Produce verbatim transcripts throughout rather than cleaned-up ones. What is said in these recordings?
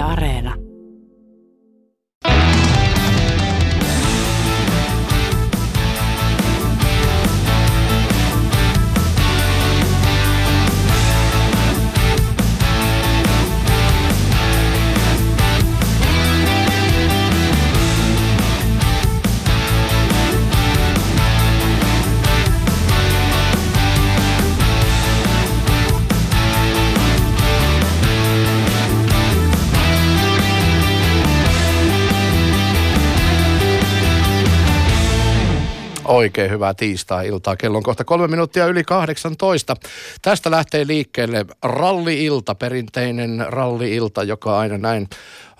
Yle Areena. Oikein hyvää tiistai-iltaa. Kello on kohta kolme minuuttia yli kahdeksantoista. Tästä lähtee liikkeelle ralli-ilta, perinteinen ralli-ilta, joka aina näin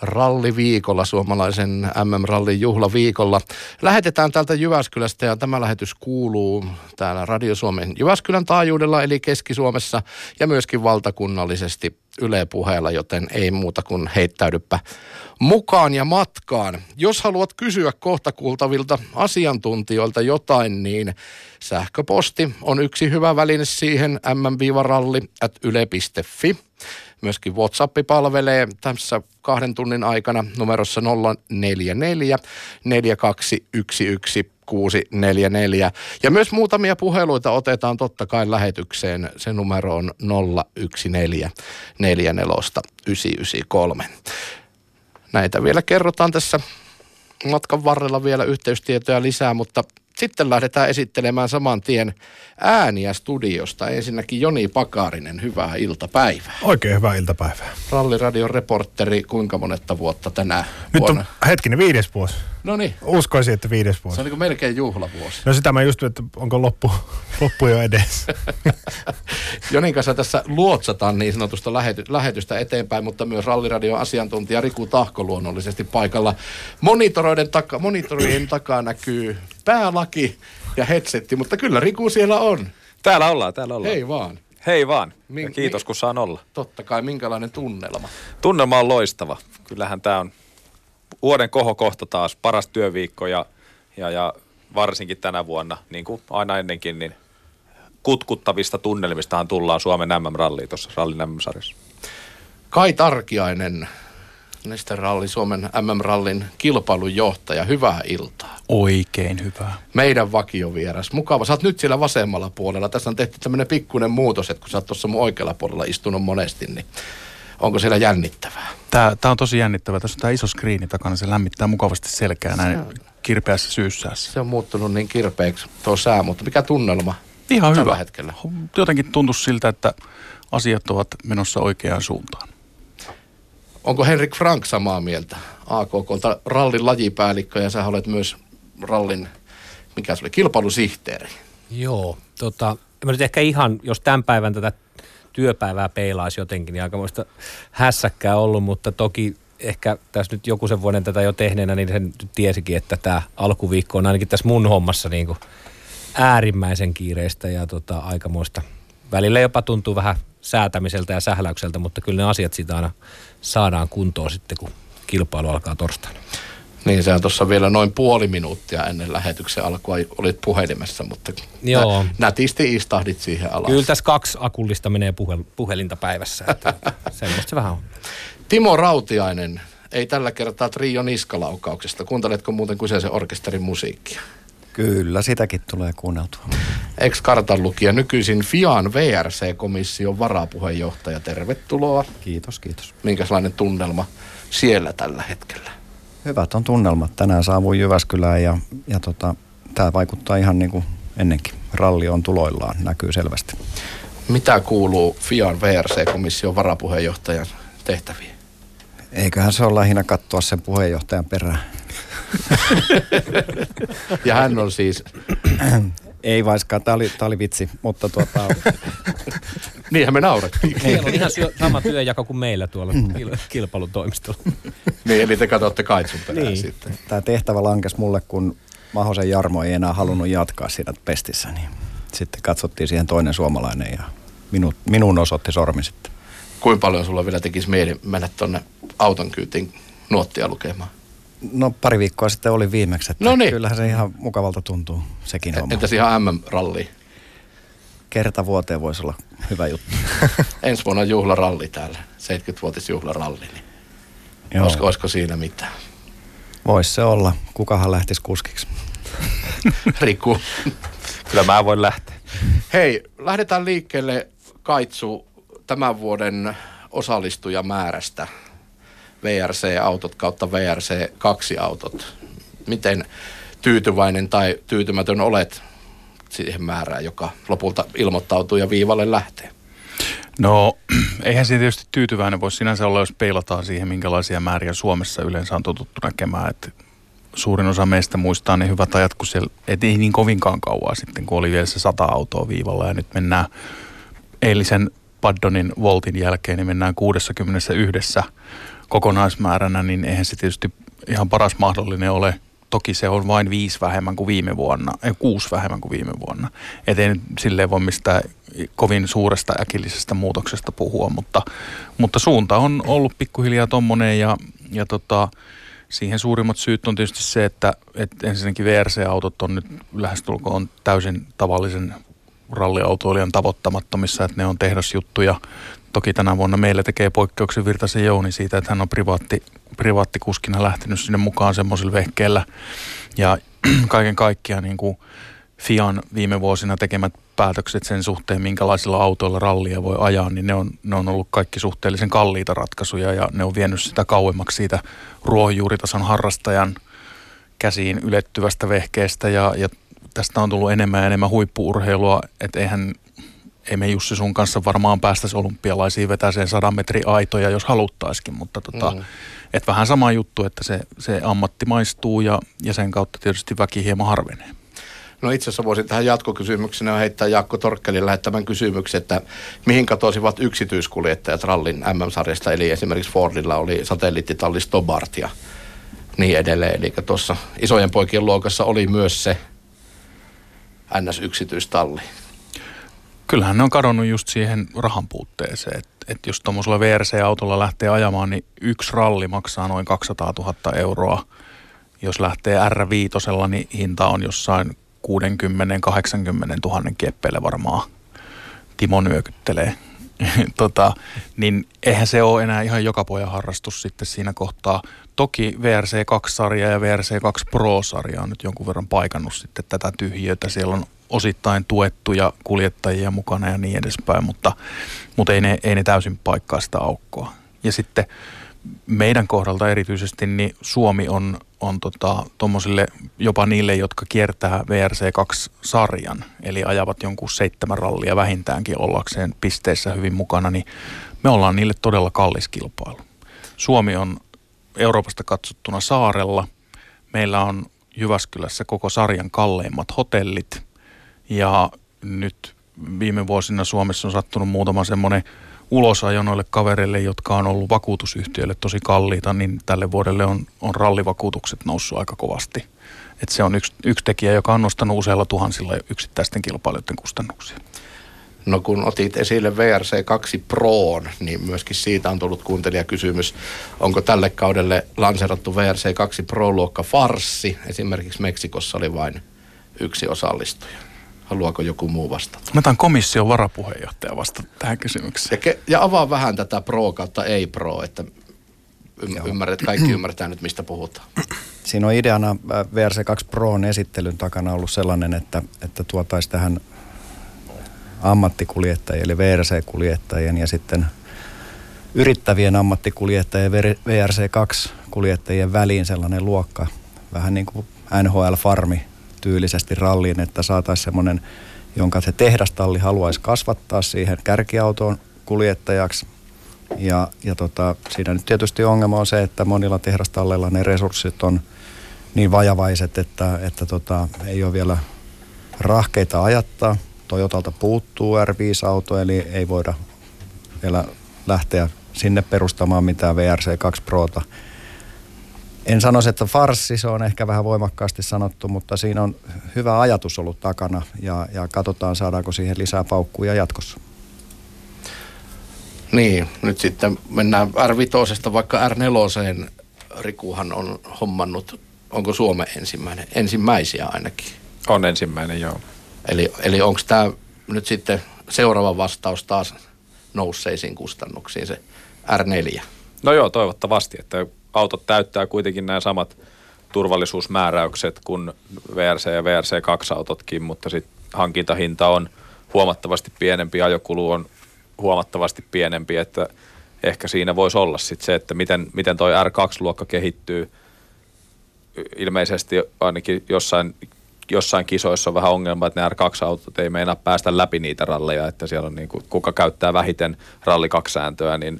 ralliviikolla, suomalaisen M M-rallin juhlaviikolla. Lähetetään täältä Jyväskylästä ja tämä lähetys kuuluu täällä Radio Suomen Jyväskylän taajuudella, eli Keski-Suomessa ja myöskin valtakunnallisesti Yle Puheella, joten ei muuta kuin heittäydyppä mukaan ja matkaan. Jos haluat kysyä kohta kuultavilta asiantuntijoilta jotain, niin sähköposti on yksi hyvä väline siihen, m m ralli at yle piste fi. Myöskin WhatsApp palvelee tässä kahden tunnin aikana numerossa nolla neljä neljä neljä kaksi yksi yksi kuusi neljä neljä. Ja myös muutamia puheluita otetaan totta kai lähetykseen. Se numero on nolla yksi neljä neljä neljä yhdeksän yhdeksän kolme. Näitä vielä kerrotaan tässä matkan varrella, vielä yhteystietoja lisää, mutta sitten lähdetään esittelemään saman tien ääniä studiosta. Ensinnäkin Joni Pakarinen, hyvää iltapäivää. Oikein hyvää iltapäivää. Ralliradion reportteri, kuinka monetta vuotta tänään? Nyt vuonna? On hetkinen, viides vuosi. No niin. Uskoisin, että viides vuosi. Se on niin kuin melkein juhlavuosi. No sitä mä just, että onko loppu, loppu jo edessä. Jonin kanssa tässä luotsataan niin sanotusta lähety, lähetystä eteenpäin, mutta myös Ralliradion asiantuntija Riku Tahko luonnollisesti paikalla. Monitoroiden taka, monitorien takaa näkyy päälaki ja headsetti, mutta kyllä Riku siellä on. Täällä ollaan, täällä ollaan. Hei vaan. Hei vaan. Min, ja kiitos, kun saan olla. Totta kai, minkälainen tunnelma? Tunnelma on loistava. Kyllähän tää on vuoden kohokohta taas, paras työviikko ja, ja, ja varsinkin tänä vuonna, niin kuin aina ennenkin, niin kutkuttavista tunnelmistahan tullaan Suomen M M-ralliin tuossa Rallin M M-sarjassa. Kai Tarkiainen, Neste Ralli, Suomen M M-rallin kilpailujohtaja. Hyvää iltaa. Oikein hyvää. Meidän vakiovieras. Mukava. Sä oot nyt siellä vasemmalla puolella. Tässä on tehty tämmöinen pikkuinen muutos, että kun sä oot tuossa mun oikealla puolella istunut monesti, niin onko siellä jännittävää? Tää, tää on tosi jännittävää. Tässä on tää iso skriini takana. Se lämmittää mukavasti selkää näin on kirpeässä syyssäässä. Se on muuttunut niin kirpeäksi tuo sää, mutta mikä tunnelma? Ihan hyvä. Hetkellä. Jotenkin tuntuu siltä, että asiat ovat menossa oikeaan suuntaan. Onko Henrik Frank samaa mieltä? A K K:lta rallin lajipäällikkö ja sä olet myös rallin, mikä se oli, kilpailusihteeri. Joo, tota, mä nyt ehkä ihan, jos tämän päivän tätä työpäivää peilaisi jotenkin, niin aikamoista hässäkkää ollut, mutta toki ehkä tässä nyt joku sen vuoden tätä jo tehneenä, niin sen tiesikin, että tämä alkuviikko on ainakin tässä mun hommassa niin kuin äärimmäisen kiireistä ja tota, aikamoista. Välillä jopa tuntuu vähän säätämiseltä ja sähläykseltä, mutta kyllä ne asiat siitä aina saadaan kuntoon sitten, kun kilpailu alkaa torstaina. Niin, sä tuossa vielä noin puoli minuuttia ennen lähetyksen alkua olit puhelimessa, mutta Joo. nätisti istahdit siihen alas. Kyllä tässä kaksi akullista menee puhel- puhelinta päivässä, että semmoista se vähän on. Timo Rautiainen, ei tällä kertaa Trio niskalaukauksesta. Kuunteletko muuten kyseisen orkesterin musiikkia? Kyllä, sitäkin tulee kuunneltua. Ex-kartanlukija, nykyisin F I A:n W R C-komission varapuheenjohtaja. Tervetuloa. Kiitos, kiitos. Minkälainen tunnelma siellä tällä hetkellä? Hyvät on tunnelmat. Tänään saavuin Jyväskylään ja, ja tota, tämä vaikuttaa ihan niin kuin ennenkin. Ralli on tuloillaan, näkyy selvästi. Mitä kuuluu F I A:n W R C-komission varapuheenjohtajan tehtäviin? Eiköhän se ole lähinnä katsoa sen puheenjohtajan perään. Ja hän on siis... Ei vaiskaan, tämä oli, oli vitsi, mutta tuota... Niinhän me naurattiin. Meillä on ihan sama työnjako kuin meillä tuolla kilpailutoimistolla. Niin, eli te katsotte kaitsun perään niin sitten. Tämä tehtävä lankesi mulle, kun Mahosen Jarmo ei enää halunnut jatkaa siinä pestissä, niin sitten katsottiin siihen toinen suomalainen ja minu, minuun osoitti sormi sitten. Kuinka paljon sulla vielä tekisi mieli mennä tuonne auton kyytiin nuottia lukemaan? No pari viikkoa sitten oli viimeksi, että Noniin. Kyllähän se ihan mukavalta tuntuu sekin homma. Entäs ihan M M-ralliin? Kerta vuoteen voisi olla hyvä juttu. Ensi vuonna juhlaralli täällä, seitsemänkymmenvuotisjuhlaralli. Niin Olisiko, olisiko siinä mitään? Voisi se olla. Kukahan lähtisi kuskiksi? Riku. Kyllä mä voin lähteä. Hei, lähdetään liikkeelle Kaitsu tämän vuoden osallistujamäärästä. W R C-autot kautta W R C kaksi autot. Miten tyytyväinen tai tyytymätön olet siihen määrään, joka lopulta ilmoittautuu ja viivalle lähtee? No, eihän se tietysti tyytyväinen voi sinänsä olla, jos peilataan siihen, minkälaisia määriä Suomessa yleensä on totuttu näkemään. Et suurin osa meistä muistaa ne hyvät ajat, kun siellä, et ei niin kovinkaan kauaa sitten, kun oli vielä se sata autoa viivalla. Ja nyt mennään eilisen Paddonin voltin jälkeen, niin mennään kuusikymmentäyksi kokonaismääränä, niin eihän se tietysti ihan paras mahdollinen ole. Toki se on vain viisi vähemmän kuin viime vuonna, ei kuusi vähemmän kuin viime vuonna. Et ei nyt silleen voi mistään kovin suuresta äkillisestä muutoksesta puhua, mutta, mutta suunta on ollut pikkuhiljaa tommonen ja, ja tota, siihen suurimmat syyt on tietysti se, että et ensinnäkin W R C-autot on nyt lähestulkoon täysin tavallisen ralliautoilijan tavoittamattomissa, että ne on tehdasjuttuja. Toki tänä vuonna meillä tekee poikkeuksen Virtasen Jouni siitä, että hän on privaatti, privaattikuskina lähtenyt sinne mukaan semmoisilla vehkeillä. Ja kaiken kaikkiaan niin kuin F I An viime vuosina tekemät päätökset sen suhteen, minkälaisilla autoilla rallia voi ajaa, niin ne on, ne on ollut kaikki suhteellisen kalliita ratkaisuja ja ne on vienyt sitä kauemmaksi siitä ruohonjuuritason harrastajan käsiin ylettyvästä vehkeestä ja, ja tästä on tullut enemmän ja enemmän huippu-urheilua, että eihän... Ei me Jussi sun kanssa varmaan päästäisi olympialaisiin vetäiseen sadan metrin aitoja, jos haluttaisikin, mutta tota, mm. et vähän sama juttu, että se, se ammatti maistuu ja, ja sen kautta tietysti väki hieman harvenee. No itse asiassa voisin tähän jatkokysymyksenä heittää Jaakko Torkkelin lähettämän kysymyksen, että mihin katosivat yksityiskuljettajat rallin M M-sarjasta, eli esimerkiksi Fordilla oli satelliittitalli Stobart ja niin edelleen, eli tuossa isojen poikien luokassa oli myös se N S-yksityistalli. Kyllähän ne on kadonnut just siihen rahan puutteeseen, että et jos tuommoisella W R C-autolla lähtee ajamaan, niin yksi ralli maksaa noin kaksisataatuhatta euroa. Jos lähtee R viisi, niin hinta on jossain kuusikymmentä–kahdeksankymmentätuhatta kieppeillä varmaan. Timo nyökyttelee. tota, niin eihän se ole enää ihan joka pojan harrastus sitten siinä kohtaa. Toki W R C kaksi sarja ja W R C kaksi Pro sarja on nyt jonkun verran paikannut sitten tätä tyhjiötä. Siellä on osittain tuettuja kuljettajia mukana ja niin edespäin, mutta, mutta ei, ne, ei ne täysin paikkaa sitä aukkoa. Ja sitten meidän kohdalta erityisesti niin Suomi on, on tota, tommosille, jopa niille, jotka kiertää W R C kaksi sarjan, eli ajavat jonkun seitsemän rallia vähintäänkin ollakseen pisteissä hyvin mukana, niin me ollaan niille todella kallis kilpailu. Suomi on Euroopasta katsottuna saarella. Meillä on Jyväskylässä koko sarjan kalleimmat hotellit. Ja nyt viime vuosina Suomessa on sattunut muutama semmoinen ulosajo noille kavereille, jotka on ollut vakuutusyhtiöille tosi kalliita, niin tälle vuodelle on, on rallivakuutukset noussut aika kovasti. Et se on yksi, yksi tekijä, joka on nostanut useilla tuhansilla yksittäisten kilpailijoiden kustannuksia. No kun otit esille W R C kaksi Proon, niin myöskin siitä on tullut kuuntelijakysymys. Onko tälle kaudelle lanseerattu W R C kaksi Pro-luokka farssi? Esimerkiksi Meksikossa oli vain yksi osallistuja. Haluaako joku muu vastata? Mä tämän komission varapuheenjohtaja vastata tähän kysymykseen. Ja, ke- ja avaa vähän tätä pro kautta ei pro, että y- ymmärret, kaikki ymmärtää nyt mistä puhutaan. Siinä on ideana W R C kaksi Proon esittelyn takana ollut sellainen, että, että tuotaisiin tähän ammattikuljettajien eli W R C-kuljettajien ja sitten yrittävien ammattikuljettajien W R C kaksi kuljettajien väliin sellainen luokka, vähän niin kuin N H L-farmi. Tyylisesti ralliin, että saataisiin semmoinen, jonka se tehdastalli haluaisi kasvattaa siihen kärkiautoon kuljettajaksi. Ja, ja tota, siinä nyt tietysti ongelma on se, että monilla tehdastalleilla ne resurssit on niin vajavaiset, että, että tota, ei ole vielä rahkeita ajattaa. Toyotalta puuttuu R viisi auto, eli ei voida vielä lähteä sinne perustamaan mitään W R C kaksi Proota. En sanoisi, että farssi, se on ehkä vähän voimakkaasti sanottu, mutta siinä on hyvä ajatus ollut takana ja, ja katsotaan saadaanko siihen lisää paukkuja jatkossa. Niin, nyt sitten mennään R viisi vaikka R neljä. Rikuhan on hommannut, onko Suomen ensimmäinen? Ensimmäisiä ainakin. On ensimmäinen, joo. Eli, eli onko tämä nyt sitten seuraava vastaus taas nousseisiin kustannuksiin se R neljä? No joo, toivottavasti, että autot täyttää kuitenkin nämä samat turvallisuusmääräykset kuin W R C ja W R C kaksi autotkin, mutta sitten hankintahinta on huomattavasti pienempi, ajokulu on huomattavasti pienempi, että ehkä siinä voisi olla sitten se, että miten, miten toi R kaksi luokka kehittyy. Ilmeisesti ainakin jossain, jossain kisoissa on vähän ongelma, että ne R kaksi autot ei meinaa päästä läpi niitä ralleja, että siellä on niin kuin, kuka käyttää vähiten ralli kaksi sääntöä, niin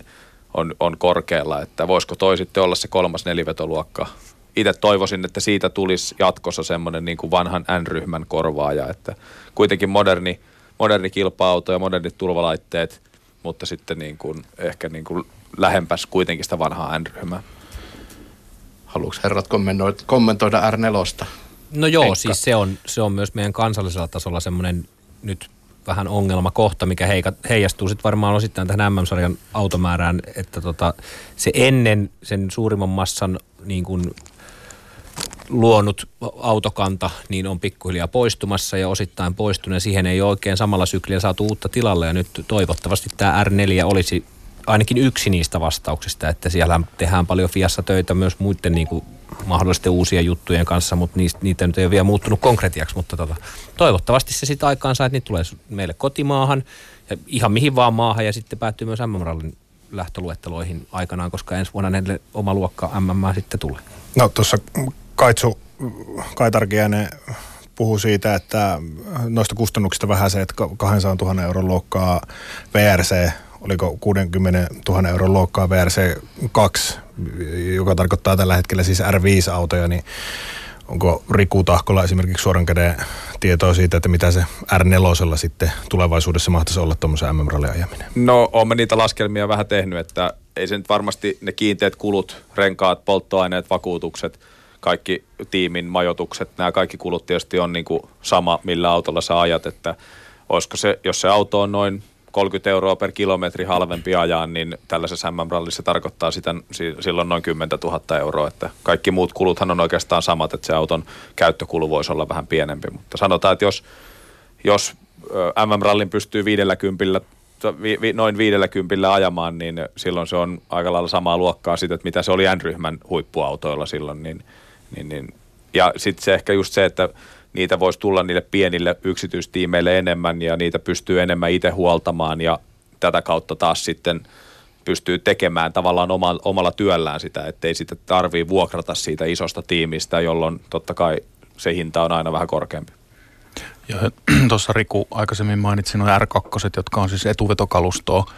on, on korkealla, että voisiko toi sitten olla se kolmas nelivetoluokka. Itse toivoisin, että siitä tulisi jatkossa semmoinen niin kuin vanhan N-ryhmän korvaaja, että kuitenkin moderni, moderni kilpa-auto ja modernit turvalaitteet, mutta sitten niin kuin, ehkä niin kuin lähempäs kuitenkin sitä vanhaa N-ryhmää. Haluatko herrat kommentoida R neljästä? No joo, Heikka. Siis se on, se on myös meidän kansallisella tasolla semmoinen nyt vähän ongelmakohta, mikä heijastuu sitten varmaan osittain tähän M M-sarjan automäärään, että tota, se ennen sen suurimman massan niin kuin luonut autokanta niin on pikkuhiljaa poistumassa ja osittain poistuneen. Siihen ei ole oikein samalla sykliä saatu uutta tilalle ja nyt toivottavasti tämä R neljä olisi ainakin yksi niistä vastauksista, että siellä tehdään paljon Fiassa töitä myös muiden niin kuin mahdollisten uusien juttujen kanssa, mutta niistä, niitä nyt ei ole vielä muuttunut konkretiaksi, mutta tota, toivottavasti se sitten aikaan saa, että niitä tulee meille kotimaahan ja ihan mihin vaan maahan ja sitten päättyy myös M M-rallin lähtöluetteloihin aikanaan, koska ensi vuonna näille oma luokka M M sitten tulee. No tuossa Kaitsu, Kai Tarkiainen puhuu siitä, että noista kustannuksista vähän se, että kaksisataa tuhatta euron luokkaa W R C, oliko kuusikymmentä tuhatta euron luokkaa W R C kaksi, joka tarkoittaa tällä hetkellä siis R viisi autoja, niin onko Riku Tahkolla esimerkiksi suoran käden tietoa siitä, että mitä se R neljä sitten tulevaisuudessa mahtaisi olla tuommoisen M M-rallin ajaminen? No, olemme niitä laskelmia vähän tehnyt, että ei se nyt varmasti ne kiinteät kulut, renkaat, polttoaineet, vakuutukset, kaikki tiimin majoitukset, nämä kaikki kulut tietysti on niin kuin sama, millä autolla sä ajat, että olisiko se, jos se auto on noin kolmekymmentä euroa per kilometri halvempi ajaa, niin tällaisessa M M-rallissa tarkoittaa sitä, silloin noin kymmenen tuhatta euroa, että kaikki muut kuluthan on oikeastaan samat, että se auton käyttökulu voisi olla vähän pienempi, mutta sanotaan, että jos, jos M M-rallin pystyy viidelläkympillä noin viidelläkympillä ajamaan, niin silloin se on aika lailla samaa luokkaa siitä, että mitä se oli N-ryhmän huippuautoilla silloin, niin Niin, niin. Ja sitten se ehkä just se, että niitä voisi tulla niille pienille yksityistiimeille enemmän ja niitä pystyy enemmän itse huoltamaan ja tätä kautta taas sitten pystyy tekemään tavallaan oma, omalla työllään sitä, ettei sitä tarvii vuokrata siitä isosta tiimistä, jolloin totta kai se hinta on aina vähän korkeampi. Ja tuossa Riku aikaisemmin mainitsi nuo R kakkoset, jotka on siis etuvetokalustoa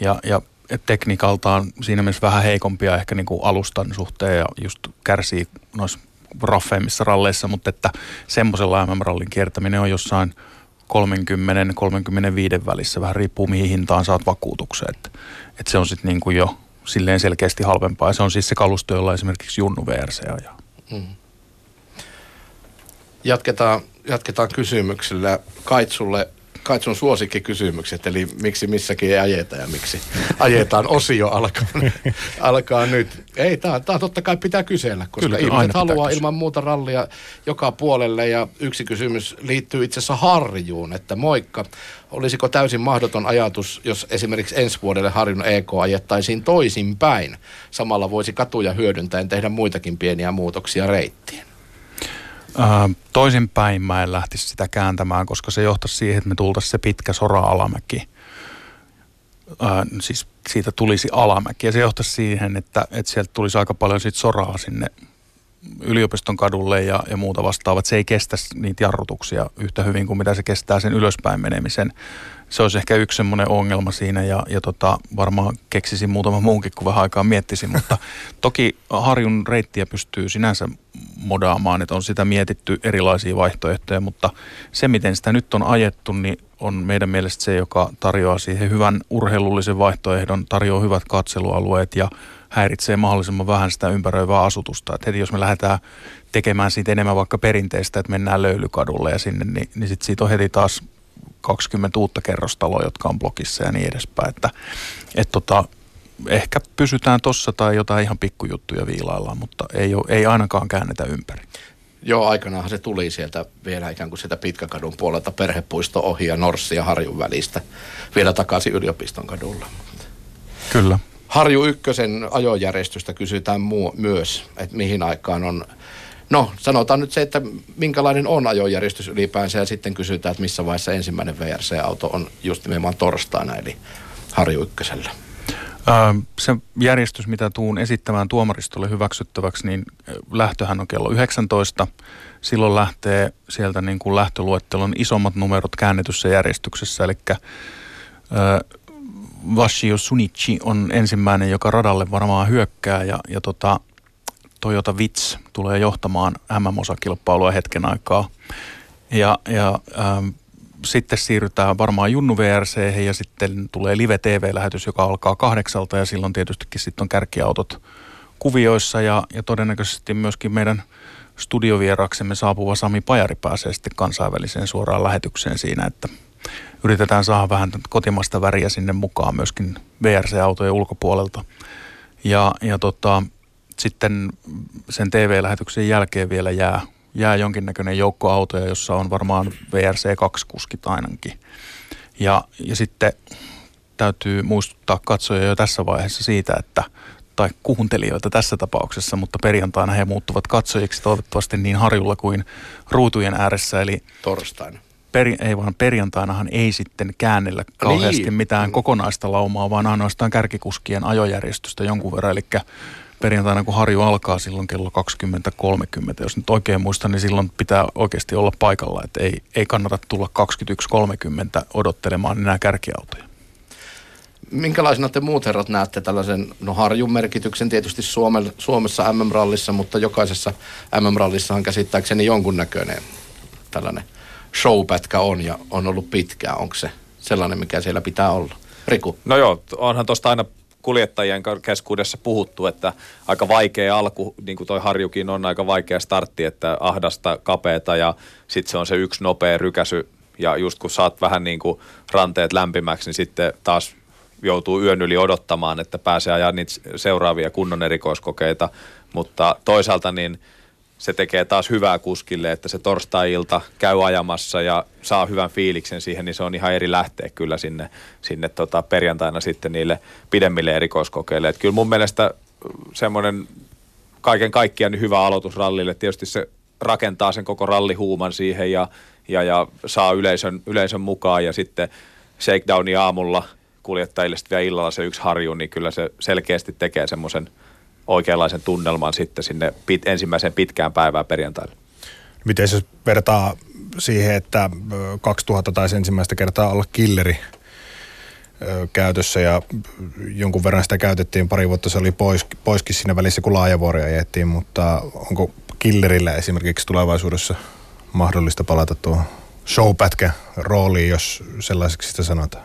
ja, ja tekniikaltaan siinä mielessä vähän heikompia ehkä niin kuin alustan suhteen ja just kärsii noissa raffeimmissa ralleissa, mutta että semmoisella M M-rallin kiertäminen on jossain kolmekymmentä kolmekymmentäviisi välissä, vähän riippuu mihin hintaan saat vakuutuksen, että, että se on sitten niin kuin jo silleen selkeästi halvempaa ja se on siis se kalusto, jolla esimerkiksi Junnu W R C ajaa. Mm. Jatketaan, jatketaan kysymyksillä Kaitsulle. Kaitsun suosikkikysymykset, eli miksi missäkin ei ajeta ja miksi ajetaan osio alkaa, alkaa nyt. Ei, tämä totta kai pitää kysellä, koska kyllä, ihmiset haluaa kysyä ilman muuta rallia joka puolelle. Ja yksi kysymys liittyy itse asiassa harjuun, että moikka. Olisiko täysin mahdoton ajatus, jos esimerkiksi ensi vuodelle harjun E K ajettaisiin toisinpäin? Samalla voisi katuja hyödyntäen tehdä muitakin pieniä muutoksia reittiin. Toisinpäin mä en lähtisi sitä kääntämään, koska se johtaisi siihen, että me tultaisiin se pitkä sora-alamäki. Ää, siis siitä tulisi alamäki ja se johtaisi siihen, että, että sieltä tulisi aika paljon siitä soraa sinne yliopiston kadulle ja, ja muuta vastaavaa. Se ei kestä niitä jarrutuksia yhtä hyvin kuin mitä se kestää sen ylöspäin menemisen. Se olisi ehkä yksi semmoinen ongelma siinä ja, ja tota, varmaan keksisin muutama muunkin, kun vähän aikaa miettisin, mutta toki harjun reittiä pystyy sinänsä modaamaan, että on sitä mietitty erilaisia vaihtoehtoja, mutta se miten sitä nyt on ajettu, niin on meidän mielestä se, joka tarjoaa siihen hyvän urheilullisen vaihtoehdon, tarjoaa hyvät katselualueet ja häiritsee mahdollisimman vähän sitä ympäröivää asutusta. Et heti jos me lähdetään tekemään siitä enemmän vaikka perinteistä, että mennään löylykadulle ja sinne, niin, niin sit siitä on heti taas kaksikymmentä uutta kerrostaloa, jotka on blokissa ja niin edespäin. Että, et tota, ehkä pysytään tossa tai jotain ihan pikkujuttuja viilaillaan, mutta ei, ole, ei ainakaan käännetä ympäri. Joo, aikanaan se tuli sieltä vielä ikään kuin sieltä Pitkäkadun puolelta perhepuisto ohi ja Norssi ja Harjun välistä vielä takaisin Yliopiston kadulla. Kyllä. Harju Ykkösen ajojärjestystä kysytään muu, myös, että mihin aikaan on. No, sanotaan nyt se, että minkälainen on ajojärjestys ylipäänsä, ja sitten kysytään, että missä vaiheessa ensimmäinen W R C-auto on just nimenomaan torstaina, eli Harju Ykkösellä. Se järjestys, mitä tuun esittämään tuomaristolle hyväksyttäväksi, niin lähtöhän on kello yhdeksäntoista. Silloin lähtee sieltä niin kuin lähtöluettelon isommat numerot käännetyssä järjestyksessä, eli Vashio Shunichi on ensimmäinen, joka radalle varmaan hyökkää, ja, ja tota, Toyota Vits tulee johtamaan M M-osakilpailua hetken aikaa. Ja, ja ähm, sitten siirrytään varmaan Junnu W R C ja sitten tulee live-tv-lähetys, joka alkaa kahdeksalta, ja silloin tietystikin sitten on kärkiautot kuvioissa, ja, ja todennäköisesti myöskin meidän studiovieraaksemme saapuva Sami Pajari pääsee sitten kansainväliseen suoraan lähetykseen siinä, että yritetään saada vähän kotimaista väriä sinne mukaan myöskin W R C-autojen ulkopuolelta. Ja, ja tota, sitten sen T V-lähetyksen jälkeen vielä jää, jää jonkinnäköinen joukko autoja, jossa on varmaan W R C kaksi kuskit ainakin. Ja, ja sitten täytyy muistuttaa katsoja jo tässä vaiheessa siitä, että tai kuuntelijoita tässä tapauksessa, mutta perjantaina he muuttuvat katsojiksi toivottavasti niin harjulla kuin ruutujen ääressä. Eli torstaina. Peri, ei vaan perjantainahan ei sitten käännellä kauheasti niin mitään kokonaista laumaa, vaan ainoastaan kärkikuskien ajojärjestystä jonkun verran. Eli perjantaina kun harju alkaa silloin kello kaksikymmentä kolmekymmentä, jos nyt oikein muistan, niin silloin pitää oikeasti olla paikalla. Että ei, ei kannata tulla kaksikymmentäyksi kolmekymmentä odottelemaan enää kärkiautoja. Minkälaisena te muut herrat näette tällaisen, no harjun merkityksen tietysti Suomen, Suomessa M M-rallissa, mutta jokaisessa M M-rallissahan käsittääkseni jonkunnäköinen tällainen showpätkä on ja on ollut pitkään. Onko se sellainen, mikä siellä pitää olla? Riku? No joo, onhan tuosta aina kuljettajien keskuudessa puhuttu, että aika vaikea alku, niin kuin toi harjukin on, aika vaikea startti, että ahdasta, kapeeta ja sitten se on se yksi nopea rykäsy ja just kun saat vähän niin kuin ranteet lämpimäksi, niin sitten taas joutuu yön yli odottamaan, että pääsee ajaa niitä seuraavia kunnon erikoiskokeita, mutta toisaalta niin se tekee taas hyvää kuskille, että se torstai-ilta käy ajamassa ja saa hyvän fiiliksen siihen, niin se on ihan eri lähteä kyllä sinne, sinne tota perjantaina sitten niille pidemmille erikoiskokeille. Et kyllä mun mielestä semmoinen kaiken kaikkiaan hyvä aloitus rallille, tietysti se rakentaa sen koko rallihuuman siihen ja, ja, ja saa yleisön, yleisön mukaan ja sitten shakedowni aamulla kuljettajille sitten vielä illalla se yksi harju, niin kyllä se selkeästi tekee semmoisen oikeanlaisen tunnelman sitten sinne pit, ensimmäiseen pitkään päivään perjantaille. Miten se vertaa siihen, että kaksituhatta taisi ensimmäistä kertaa olla killeri käytössä ja jonkun verran sitä käytettiin pari vuotta, se oli pois, poiskin siinä välissä, kun Laajavuoria ajettiin, mutta onko killerillä esimerkiksi tulevaisuudessa mahdollista palata tuohon showpätkän rooliin, jos sellaiseksi sitä sanotaan?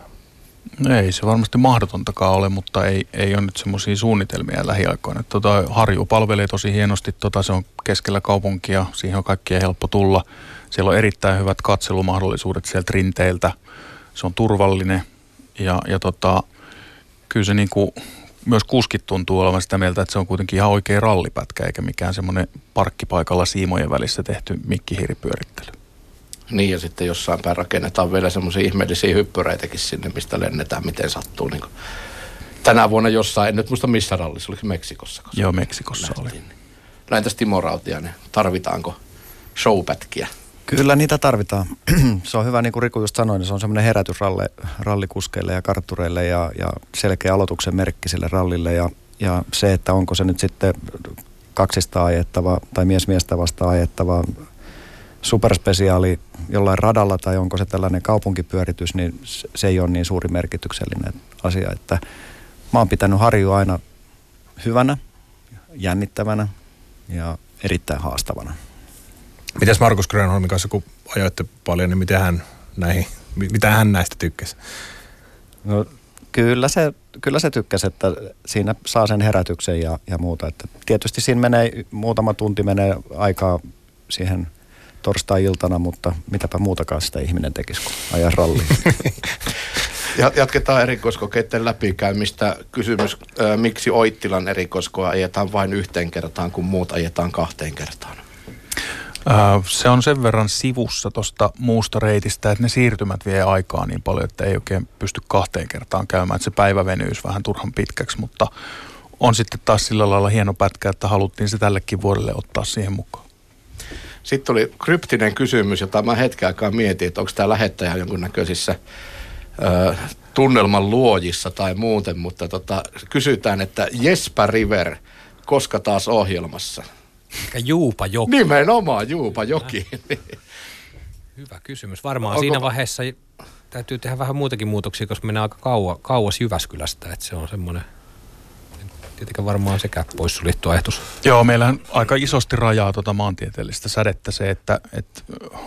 No ei se varmasti mahdotontakaan ole, mutta ei, ei ole nyt semmoisia suunnitelmia lähiaikoina. Tota, harju palvelee tosi hienosti, tota, se on keskellä kaupunkia, siihen on kaikkia helppo tulla. Siellä on erittäin hyvät katselumahdollisuudet sieltä rinteiltä, se on turvallinen ja, ja tota, kyllä se niinku, myös kuskit tuntuu olevan sitä mieltä, että se on kuitenkin ihan oikea rallipätkä eikä mikään semmoinen parkkipaikalla siimojen välissä tehty mikkihiiripyörittely. Niin, ja sitten jossain päin rakennetaan vielä semmoisia ihmeellisiä hyppyreitäkin sinne, mistä lennetään, miten sattuu. Niin tänä vuonna jossain, en nyt muista missä rallissa, oliko Meksikossa? Joo, Meksikossa oli. Näin tässä Timo Rautiainen, tarvitaanko showpätkiä? Kyllä niitä tarvitaan. Se on hyvä, niin kuin Riku just sanoi, niin se on semmoinen herätys ralle, rallikuskeille ja karttureille ja, ja selkeä aloituksen merkki sille rallille. Ja, ja se, että onko se nyt sitten kaksista ajettava tai mies miestä vastaan ajettava superspesiaali jollain radalla tai onko se tällainen kaupunkipyöritys, niin se ei ole niin suuri merkityksellinen asia. Että mä oon pitänyt harjua aina hyvänä, jännittävänä ja erittäin haastavana. Mitäs Markus Grönholmin kanssa, kun ajoitte paljon, niin mitä hän, näihin, mitä hän näistä tykkäsi? No, kyllä se, kyllä se tykkäsi, että siinä saa sen herätyksen ja, ja muuta. Että tietysti siinä menee, muutama tunti menee aikaa siihen torstai-iltana, mutta mitäpä muutakaan sitä ihminen tekisi, kun ajaa ralliin. Jatketaan erikoiskokeiden läpikäymistä. Kysymys, äh, miksi Oittilan erikoiskoa ajetaan vain yhteen kertaan, kun muut ajetaan kahteen kertaan? Se on sen verran sivussa tuosta muusta reitistä, että ne siirtymät vie aikaa niin paljon, että ei oikein pysty kahteen kertaan käymään. Että se päivä venyisi vähän turhan pitkäksi, mutta on sitten taas sillä lailla hieno pätkä, että haluttiin se tällekin vuodelle ottaa siihen mukaan. Sitten oli kryptinen kysymys, jota mä hetken aikaa mietin, että onko tämä lähettäjä jonkunnäköisissä ö, tunnelman luojissa tai muuten, mutta tota, kysytään, että Jesper River, koska taas ohjelmassa? Juupa Joki. Nimenomaan Juupa Joki. Hyvä kysymys. Varmaan Onko... siinä vaiheessa täytyy tehdä vähän muitakin muutoksia, koska mennään aika kauas, kauas Jyväskylästä, että se on semmoinen... Tietenkin varmaan sekä poissuljettua ehtus. Joo, meillähän aika isosti rajaa tuota maantieteellistä sädettä se, että, että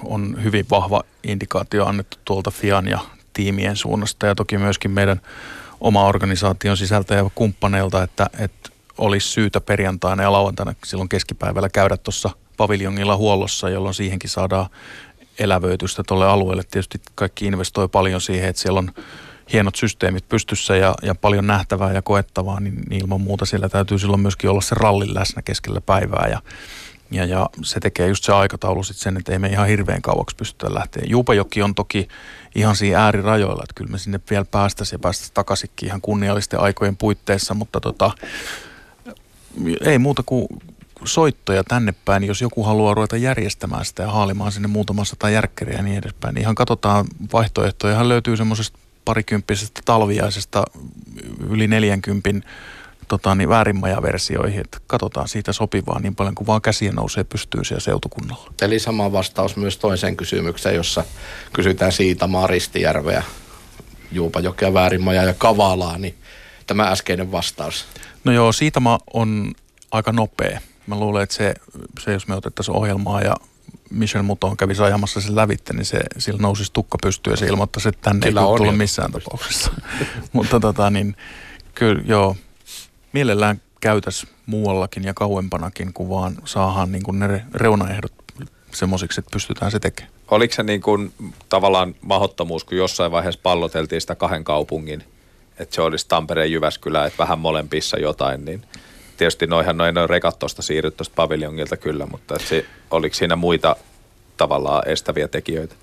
on hyvin vahva indikaatio annettu tuolta F I An ja tiimien suunnasta ja toki myöskin meidän oma organisaation sisältä ja kumppaneilta, että, että olisi syytä perjantaina ja lauantaina silloin keskipäivällä käydä tuossa paviljongilla huollossa, jolloin siihenkin saadaan elävöitystä tuolle alueelle. Tietysti kaikki investoi paljon siihen, että siellä on hienot systeemit pystyssä ja, ja paljon nähtävää ja koettavaa, niin, niin ilman muuta siellä täytyy silloin myöskin olla se rallin läsnä keskellä päivää. Ja, ja, ja se tekee just se aikataulu sitten sen, että ei me ihan hirveän kauaksi pystytä lähteä. Juupajoki on toki ihan siinä äärirajoilla, että kyllä me sinne vielä päästäisiin ja päästäisiin takaisinkin ihan kunniallisten aikojen puitteissa, mutta tota, ei muuta kuin soittoja tänne päin, jos joku haluaa ruveta järjestämään sitä ja haalimaan sinne muutamassa tai järkkäriä ja niin edespäin, niin ihan katsotaan vaihtoehtoja. Ihan löytyy semmoisesta parikymppisestä talviaisesta yli neljänkympin tota, niin väärinmajaversioihin, että katsotaan siitä sopivaa niin paljon kuin vaan käsiä nousee pystyy siellä seutukunnalla. Eli sama vastaus myös toiseen kysymykseen, jossa kysytään siitä Maristijärveä, Juupajokea, Väärinmajaa ja Kavalaa, niin tämä äskeinen vastaus. No joo, Siitama on aika nopea. Mä luulen, että se, se jos me otettaisiin ohjelmaa ja Michel Mutoh kävisi ajamassa sen lävitte, niin se, sillä nousisi tukka pystyyn ja se ilmoittaisi, että tänne sillä ei tule missään tapauksessa. Mutta tota niin, kyllä joo, mielellään käytäisiin muuallakin ja kauempanakin, kun vaan saadaan niin kuin ne reunaehdot semmoisiksi, että pystytään se tekemään. Oliko se niin kuin tavallaan mahdottomuus, kun jossain vaiheessa palloteltiin sitä kahden kaupungin, että se olisi Tampereen Jyväskylä, että vähän molempissa jotain, niin... Tietysti noihan noin noi rekat tuosta siirryt tuosta paviljongilta kyllä, mutta se, oliko siinä muita tavallaan estäviä tekijöitä?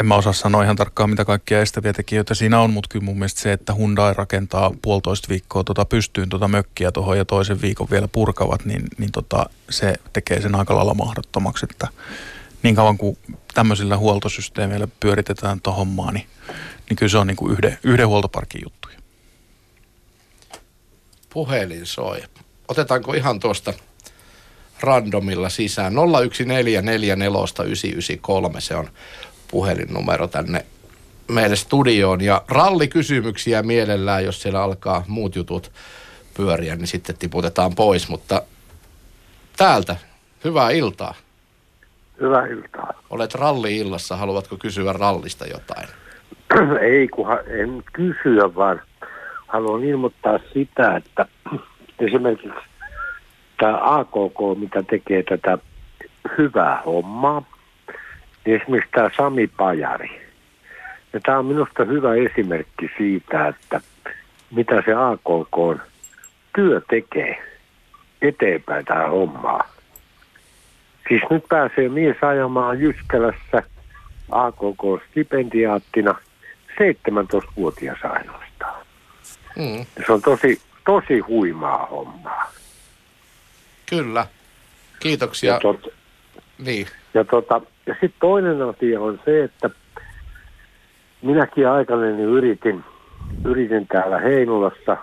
En mä osaa sanoa ihan tarkkaan, mitä kaikkia estäviä tekijöitä siinä on, mutta kyllä mun mielestä se, että Hyundai rakentaa puolitoista viikkoa tota pystyyn tota mökkiä tuohon ja toisen viikon vielä purkavat, niin, niin tota, se tekee sen aika lailla mahdottomaksi, että niin kauan kuin tämmöisillä huoltosysteemeillä pyöritetään tuohon hommaan, niin, niin kyllä se on niin kuin yhden, yhden huoltoparkin juttuja. Puhelin soi. Otetaanko ihan tuosta randomilla sisään? nolla yksi neljä neljä neljä yhdeksän yhdeksän kolme, se on puhelinnumero tänne meille studioon. Ja rallikysymyksiä mielellään, jos siellä alkaa muut jutut pyöriä, niin sitten tiputetaan pois. Mutta täältä, hyvää iltaa. Hyvää iltaa. Olet ralli-illassa, haluatko kysyä rallista jotain? Ei, kunhan en kysyä, vaan haluan ilmoittaa sitä, että... Esimerkiksi tämä A K K, mitä tekee tätä hyvää hommaa, niin esimerkiksi tämä Sami Pajari. Ja tämä on minusta hyvä esimerkki siitä, että mitä se A K K työ tekee eteenpäin tähän hommaa. Siis nyt pääsee mies ajamaan Jyskälässä A K K-stipendiaattina seitsemäntoistavuotias ainoastaan. Mm. Se on tosi... Tosi huimaa hommaa. Kyllä. Kiitoksia. Ja, tot, niin. ja, tota, ja sitten toinen asia on se, että minäkin aikanani yritin, yritin täällä Heinolassa,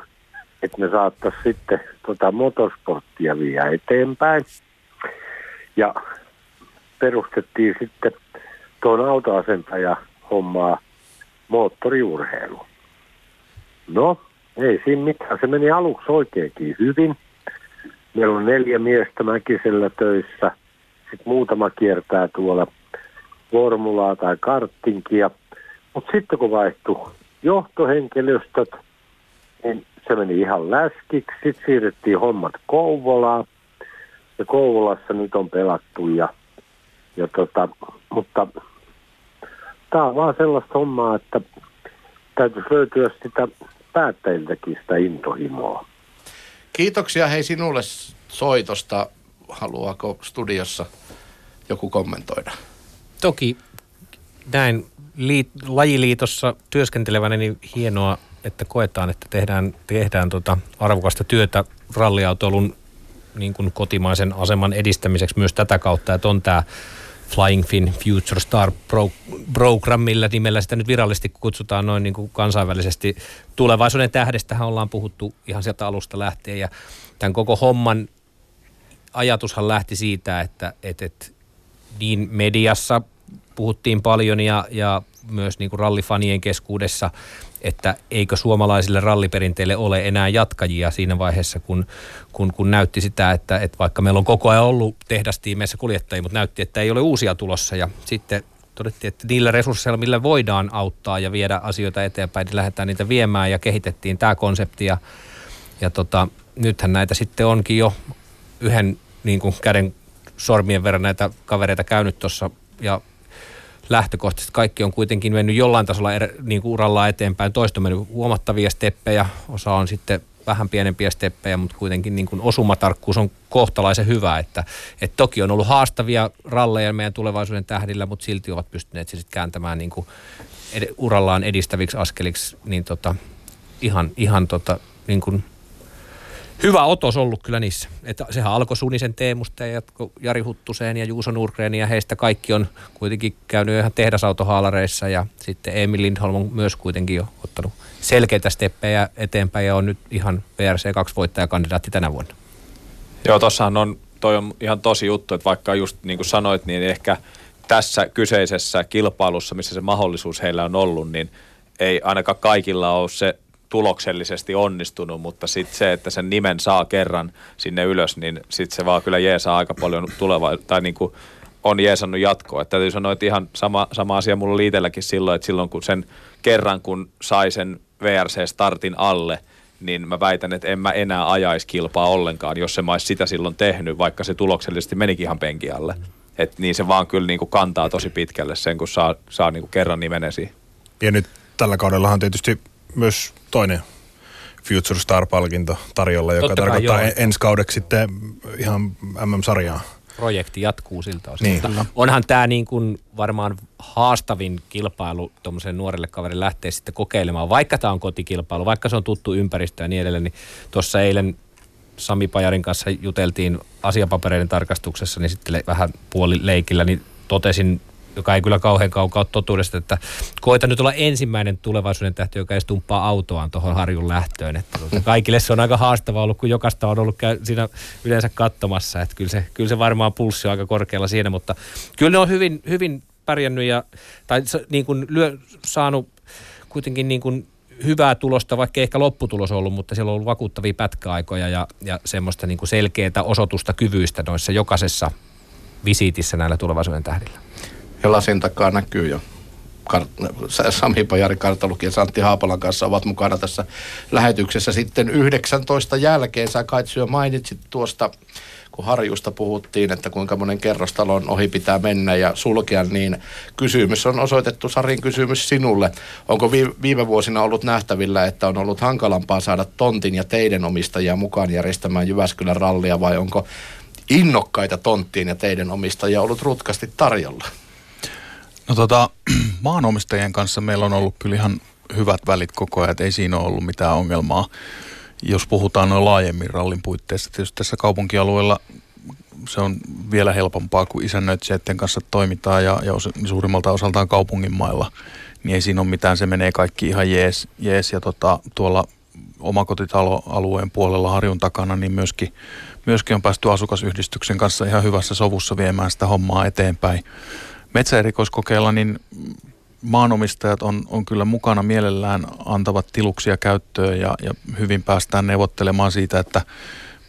että me saattaisiin sitten tota motosporttia viedä eteenpäin. Ja perustettiin sitten tuon autoasentajan hommaa moottoriurheilu. No. Ei siinä mitään. Se meni aluksi oikeinkin hyvin. Meillä on neljä miestä Mäkisellä töissä. Sitten muutama kiertää tuolla formulaa tai karttinkia. Mutta sitten kun vaihtui johtohenkilöstöt, niin se meni ihan läskiksi. Sitten siirrettiin hommat Kouvolaan. Ja Kouvolassa nyt on pelattu. Ja, ja tota, mutta tämä on vaan sellaista hommaa, että täytyisi löytyä sitä... päättäjiltäkin sitä intohimoa. Kiitoksia hei sinulle soitosta. Haluaako studiossa joku kommentoida. Toki näin liit- lajiliitossa työskentelevänä niin hienoa, että koetaan, että tehdään, tehdään tota arvokasta työtä ralliautoilun niin kuin kotimaisen aseman edistämiseksi myös tätä kautta, että on tämä Flying Finn Future Star Program, millä nimellä sitä nyt virallisesti kutsutaan noin niin kuin kansainvälisesti. Tulevaisuuden tähdestähän ollaan puhuttu ihan sieltä alusta lähtien, ja tämän koko homman ajatushan lähti siitä, että et, et, niin mediassa puhuttiin paljon ja, ja myös niin kuin rallifanien keskuudessa, että eikö suomalaisille ralliperinteille ole enää jatkajia siinä vaiheessa, kun, kun, kun näytti sitä, että, että vaikka meillä on koko ajan ollut tehdastiimeissä kuljettajia, mutta näytti, että ei ole uusia tulossa. Ja sitten todettiin, että niillä resursseilla, millä voidaan auttaa ja viedä asioita eteenpäin, niin lähdetään niitä viemään ja kehitettiin tämä konsepti. Ja, ja tota, nythän näitä sitten onkin jo yhden niin kuin käden sormien verran näitä kavereita käynyt tuossa ja lähtökohtaisesti kaikki on kuitenkin mennyt jollain tasolla er, niin kuin uralla eteenpäin. Toista on mennyt huomattavia steppejä, osa on sitten vähän pienempiä steppejä, mutta kuitenkin niin kuin osumatarkkuus on kohtalaisen hyvä. Että, että toki on ollut haastavia ralleja meidän tulevaisuuden tähdillä, mutta silti ovat pystyneet se sitten kääntämään niin kuin ed, urallaan edistäviksi askeliksi. Niin tota, ihan, ihan tota, niin kuin hyvä otos ollut kyllä niissä. Että sehän alkoi Sunisen Teemusta ja jatko Jari Huttuseen ja Juuso Nurgrenin ja heistä kaikki on kuitenkin käynyt ihan tehdasautohaalareissa ja sitten Emil Lindholm on myös kuitenkin jo ottanut selkeitä steppejä eteenpäin ja on nyt ihan W R C kaksi voittajakandidaatti tänä vuonna. Joo, tossahan on, toi on ihan tosi juttu, että vaikka just niin kuin sanoit, niin ehkä tässä kyseisessä kilpailussa, missä se mahdollisuus heillä on ollut, niin ei ainakaan kaikilla ole se tuloksellisesti onnistunut, mutta sitten se, että sen nimen saa kerran sinne ylös, niin sitten se vaan kyllä jeesaa aika paljon tulevaa, tai niin kuin on jeesannut jatkoa. Että täytyy sanoa, että ihan sama, sama asia mulla oli itselläkin silloin, että silloin kun sen kerran, kun sai sen W R C-startin alle, niin mä väitän, että en mä enää ajaisi kilpaa ollenkaan, jos se mä olisi sitä silloin tehnyt, vaikka se tuloksellisesti menikin ihan penkin alle. Että niin se vaan kyllä niin kuin kantaa tosi pitkälle sen, kun saa, saa niin kuin kerran nimen esiin. Ja nyt tällä kaudellahan tietysti myös toinen Future Star-palkinto tarjolla, joka totta tarkoittaa joo. ensi kaudeksi sitten ihan M M-sarjaa. Projekti jatkuu siltä osin. Niin. Onhan tämä niin kuin varmaan haastavin kilpailu tuommoiselle nuorelle kaverille lähteä sitten kokeilemaan, vaikka tämä on kotikilpailu, vaikka se on tuttu ympäristö ja niin edelleen. Niin tuossa eilen Sami Pajarin kanssa juteltiin asiapapereiden tarkastuksessa, niin sitten le- vähän puolileikillä, niin totesin, joka ei kyllä kauhean kaukaa totuudesta, että koita nyt olla ensimmäinen tulevaisuuden tähti, joka ei stumppaa autoaan tuohon harjun lähtöön. Että kaikille se on aika haastavaa ollut, kun jokaista on ollut siinä yleensä katsomassa. Että kyllä se, kyllä se varmaan pulssi on aika korkealla siinä, mutta kyllä ne on hyvin, hyvin pärjännyt ja tai niin kuin lyö, saanut kuitenkin niin kuin hyvää tulosta, vaikka ehkä lopputulos on ollut, mutta siellä on ollut vakuuttavia pätkäaikoja ja, ja semmoista niin kuin selkeää osoitusta kyvyistä noissa jokaisessa visiitissä näillä tulevaisuuden tähdillä. Ja lasin takaa näkyy jo. Kart- Sami Pajari Kartalukki ja Antti Haapalan kanssa ovat mukana tässä lähetyksessä. Sitten yhdeksäntoista jälkeen, sä Kaitsi jo mainitsit tuosta, kun harjusta puhuttiin, että kuinka monen kerrostalon ohi pitää mennä ja sulkea, niin kysymys on osoitettu, Sarin kysymys sinulle. Onko viime vuosina ollut nähtävillä, että on ollut hankalampaa saada tontin ja teiden omistajia mukaan järjestämään Jyväskylän rallia, vai onko innokkaita tonttiin ja teiden omistajia ollut rutkasti tarjolla? No tota, maanomistajien kanssa meillä on ollut kyllä ihan hyvät välit koko ajan, ei siinä ole ollut mitään ongelmaa. Jos puhutaan noin laajemmin rallin puitteissa, tietysti tässä kaupunkialueella se on vielä helpompaa, kun isännöitsijöiden kanssa toimitaan ja, ja suurimmalta osaltaan kaupungin mailla, niin ei siinä ole mitään, se menee kaikki ihan jees. jees. Ja tota, tuolla omakotitaloalueen puolella harjun takana, niin myöskin, myöskin on päästy asukasyhdistyksen kanssa ihan hyvässä sovussa viemään sitä hommaa eteenpäin. Metsäerikoiskokeilla niin maanomistajat on, on kyllä mukana, mielellään antavat tiluksia käyttöön ja, ja hyvin päästään neuvottelemaan siitä, että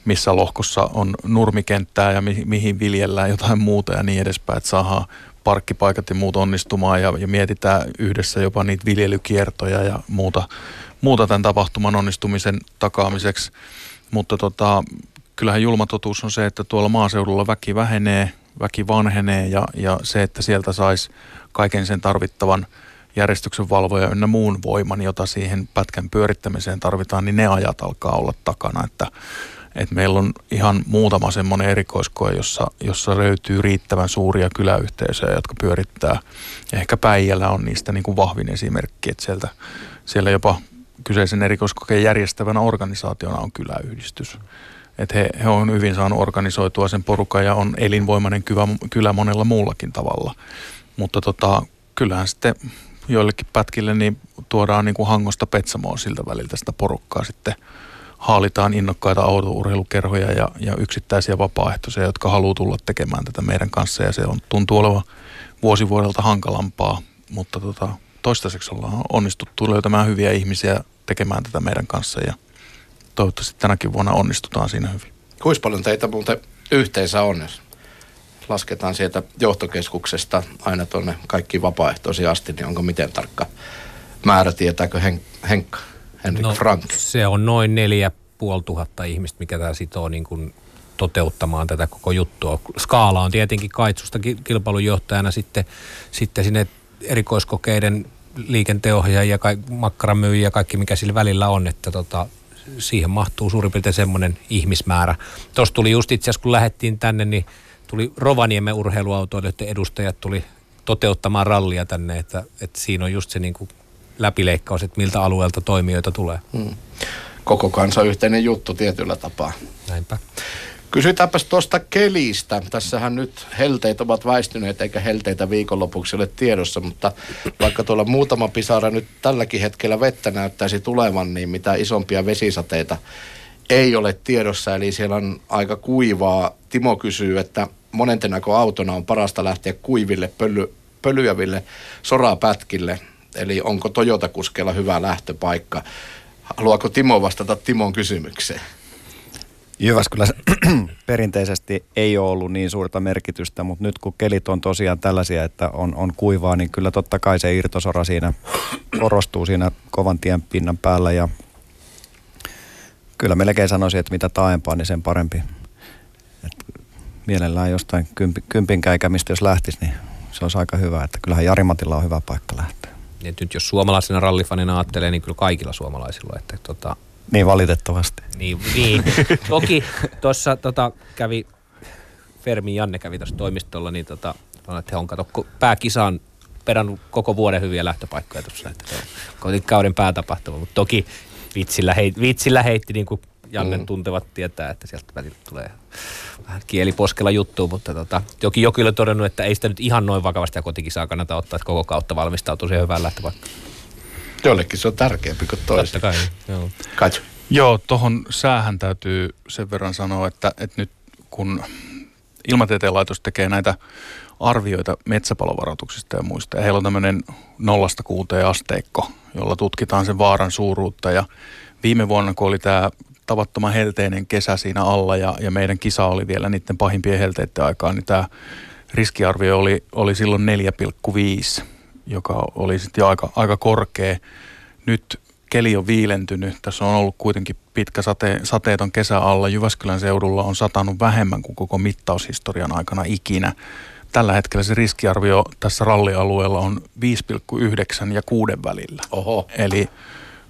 missä lohkossa on nurmikenttää ja mi, mihin viljellään jotain muuta ja niin edespäin, että saadaan parkkipaikat ja muut onnistumaan ja, ja mietitään yhdessä jopa niitä viljelykiertoja ja muuta, muuta tämän tapahtuman onnistumisen takaamiseksi. Mutta tota, kyllähän julma totuus on se, että tuolla maaseudulla väki vähenee. Väki vanhenee ja, ja se, että sieltä saisi kaiken sen tarvittavan järjestyksenvalvoja ynnä muun voiman, jota siihen pätkän pyörittämiseen tarvitaan, niin ne ajat alkaa olla takana. Että, että meillä on ihan muutama semmoinen erikoiskoe, jossa, jossa löytyy riittävän suuria kyläyhteisöjä, jotka pyörittää. Ehkä Päijälä on niistä niin kuin vahvin esimerkki, että sieltä, siellä jopa kyseisen erikoiskokeen järjestävänä organisaationa on kyläyhdistys. Että he, he on hyvin saanut organisoitua sen porukan ja on elinvoimainen kylä, kylä monella muullakin tavalla. Mutta tota, kyllähän sitten joillekin pätkille niin tuodaan niin kuin Hangosta Petsamoon siltä väliltä sitä porukkaa sitten. Haalitaan innokkaita autourheilukerhoja ja, ja yksittäisiä vapaaehtoisia, jotka haluaa tulla tekemään tätä meidän kanssa. Ja se on, tuntuu olevan vuosi vuodelta hankalampaa, mutta tota, toistaiseksi ollaan onnistuttu löytämään hyviä ihmisiä tekemään tätä meidän kanssa. Ja toivottavasti tänäkin vuonna onnistutaan siinä hyvin. Kuinka paljon teitä muuten yhteensä on, jos lasketaan sieltä johtokeskuksesta aina tuonne kaikkiin vapaaehtoisiin asti, niin onko miten tarkka määrä, tietääkö Hen- Henkka? Henrik no, Frank. Se on noin neljä puoli tuhatta ihmistä, mikä tämä sitoo niin kuin toteuttamaan tätä koko juttua. Skaala on tietenkin Kaitsusta kilpailujohtajana sitten, sitten sinne erikoiskokeiden liikenteenohjaajia, makkaramyyjiä ja kaikki mikä sillä välillä on, että tota, siihen mahtuu suurin piirtein semmoinen ihmismäärä. Tuossa tuli just itse asiassa, kun lähdettiin tänne, niin tuli Rovaniemen urheiluautoilijoiden edustajat tuli toteuttamaan rallia tänne, että, että siinä on just se niin kuin läpileikkaus, että miltä alueelta toimijoita tulee. Hmm. Koko kansan yhteinen juttu tietyllä tapaa. Näinpä. Kysytäänpäs tuosta kelistä. Tässähän nyt helteet ovat väistyneet, eikä helteitä viikonlopuksi ole tiedossa, mutta vaikka tuolla muutama pisara nyt tälläkin hetkellä vettä näyttäisi tulevan, niin mitä isompia vesisateita ei ole tiedossa, eli siellä on aika kuivaa. Timo kysyy, että monentenako autona on parasta lähteä kuiville, pöly, pölyäville sorapätkille. Eli onko Toyota-kuskella hyvä lähtöpaikka? Haluaako Timo vastata Timon kysymykseen? Jyväskylässä perinteisesti ei ole ollut niin suurta merkitystä, mutta nyt kun kelit on tosiaan tällaisia, että on, on kuivaa, niin kyllä totta kai se irtosora siinä korostuu siinä kovan tien pinnan päällä. Ja kyllä melkein sanoisin, että mitä taaempaa, niin sen parempi. Et mielellään jostain kympinkäikämistä, jos lähtisi, niin se olisi aika hyvä. Että kyllähän Jari-Matilla on hyvä paikka lähteä. Et nyt jos suomalaisena rallifanina ajattelee, niin kyllä kaikilla suomalaisilla. Että, tota, niin valitettavasti. Niin, niin. Toki tuossa tota, kävi, Fermin Janne kävi tuossa toimistolla, niin tota, että he on kato, pääkisaan perannut koko vuoden hyviä lähtöpaikkoja tuossa. Kauden päätapahtuma, mutta toki vitsillä, heit, vitsillä heitti, niin kuin Jannen mm. tuntevat tietää, että sieltä välillä tulee vähän kieliposkella juttuun, mutta tota, jokin jokin on todennut, että ei sitä nyt ihan noin vakavasti ja kotikisaa kannata ottaa, että koko kautta valmistautuu siihen hyvään lähtöpaikkaan. Jollekin se on tärkeämpi kuin toista. Totta kai, joo. Katso. Joo, tuohon säähän täytyy sen verran sanoa, että, että nyt kun Ilmatieteen laitos tekee näitä arvioita metsäpalovaroituksista ja muista, ja heillä on tämmöinen nollasta kuuteen asteikko, jolla tutkitaan sen vaaran suuruutta, ja viime vuonna, kun oli tämä tavattoman helteinen kesä siinä alla ja, ja meidän kisa oli vielä niiden pahimpien helteiden aikaan, niin tämä riskiarvio oli, oli silloin neljä pilkku viisi, joka oli sitten jo aika, aika korkea. Nyt keli on viilentynyt, tässä on ollut kuitenkin pitkä sate, sateeton kesä alla. Jyväskylän seudulla on satanut vähemmän kuin koko mittaushistorian aikana ikinä. Tällä hetkellä se riskiarvio tässä rallialueella on viisi pilkku yhdeksän ja kuuden välillä. Oho. Eli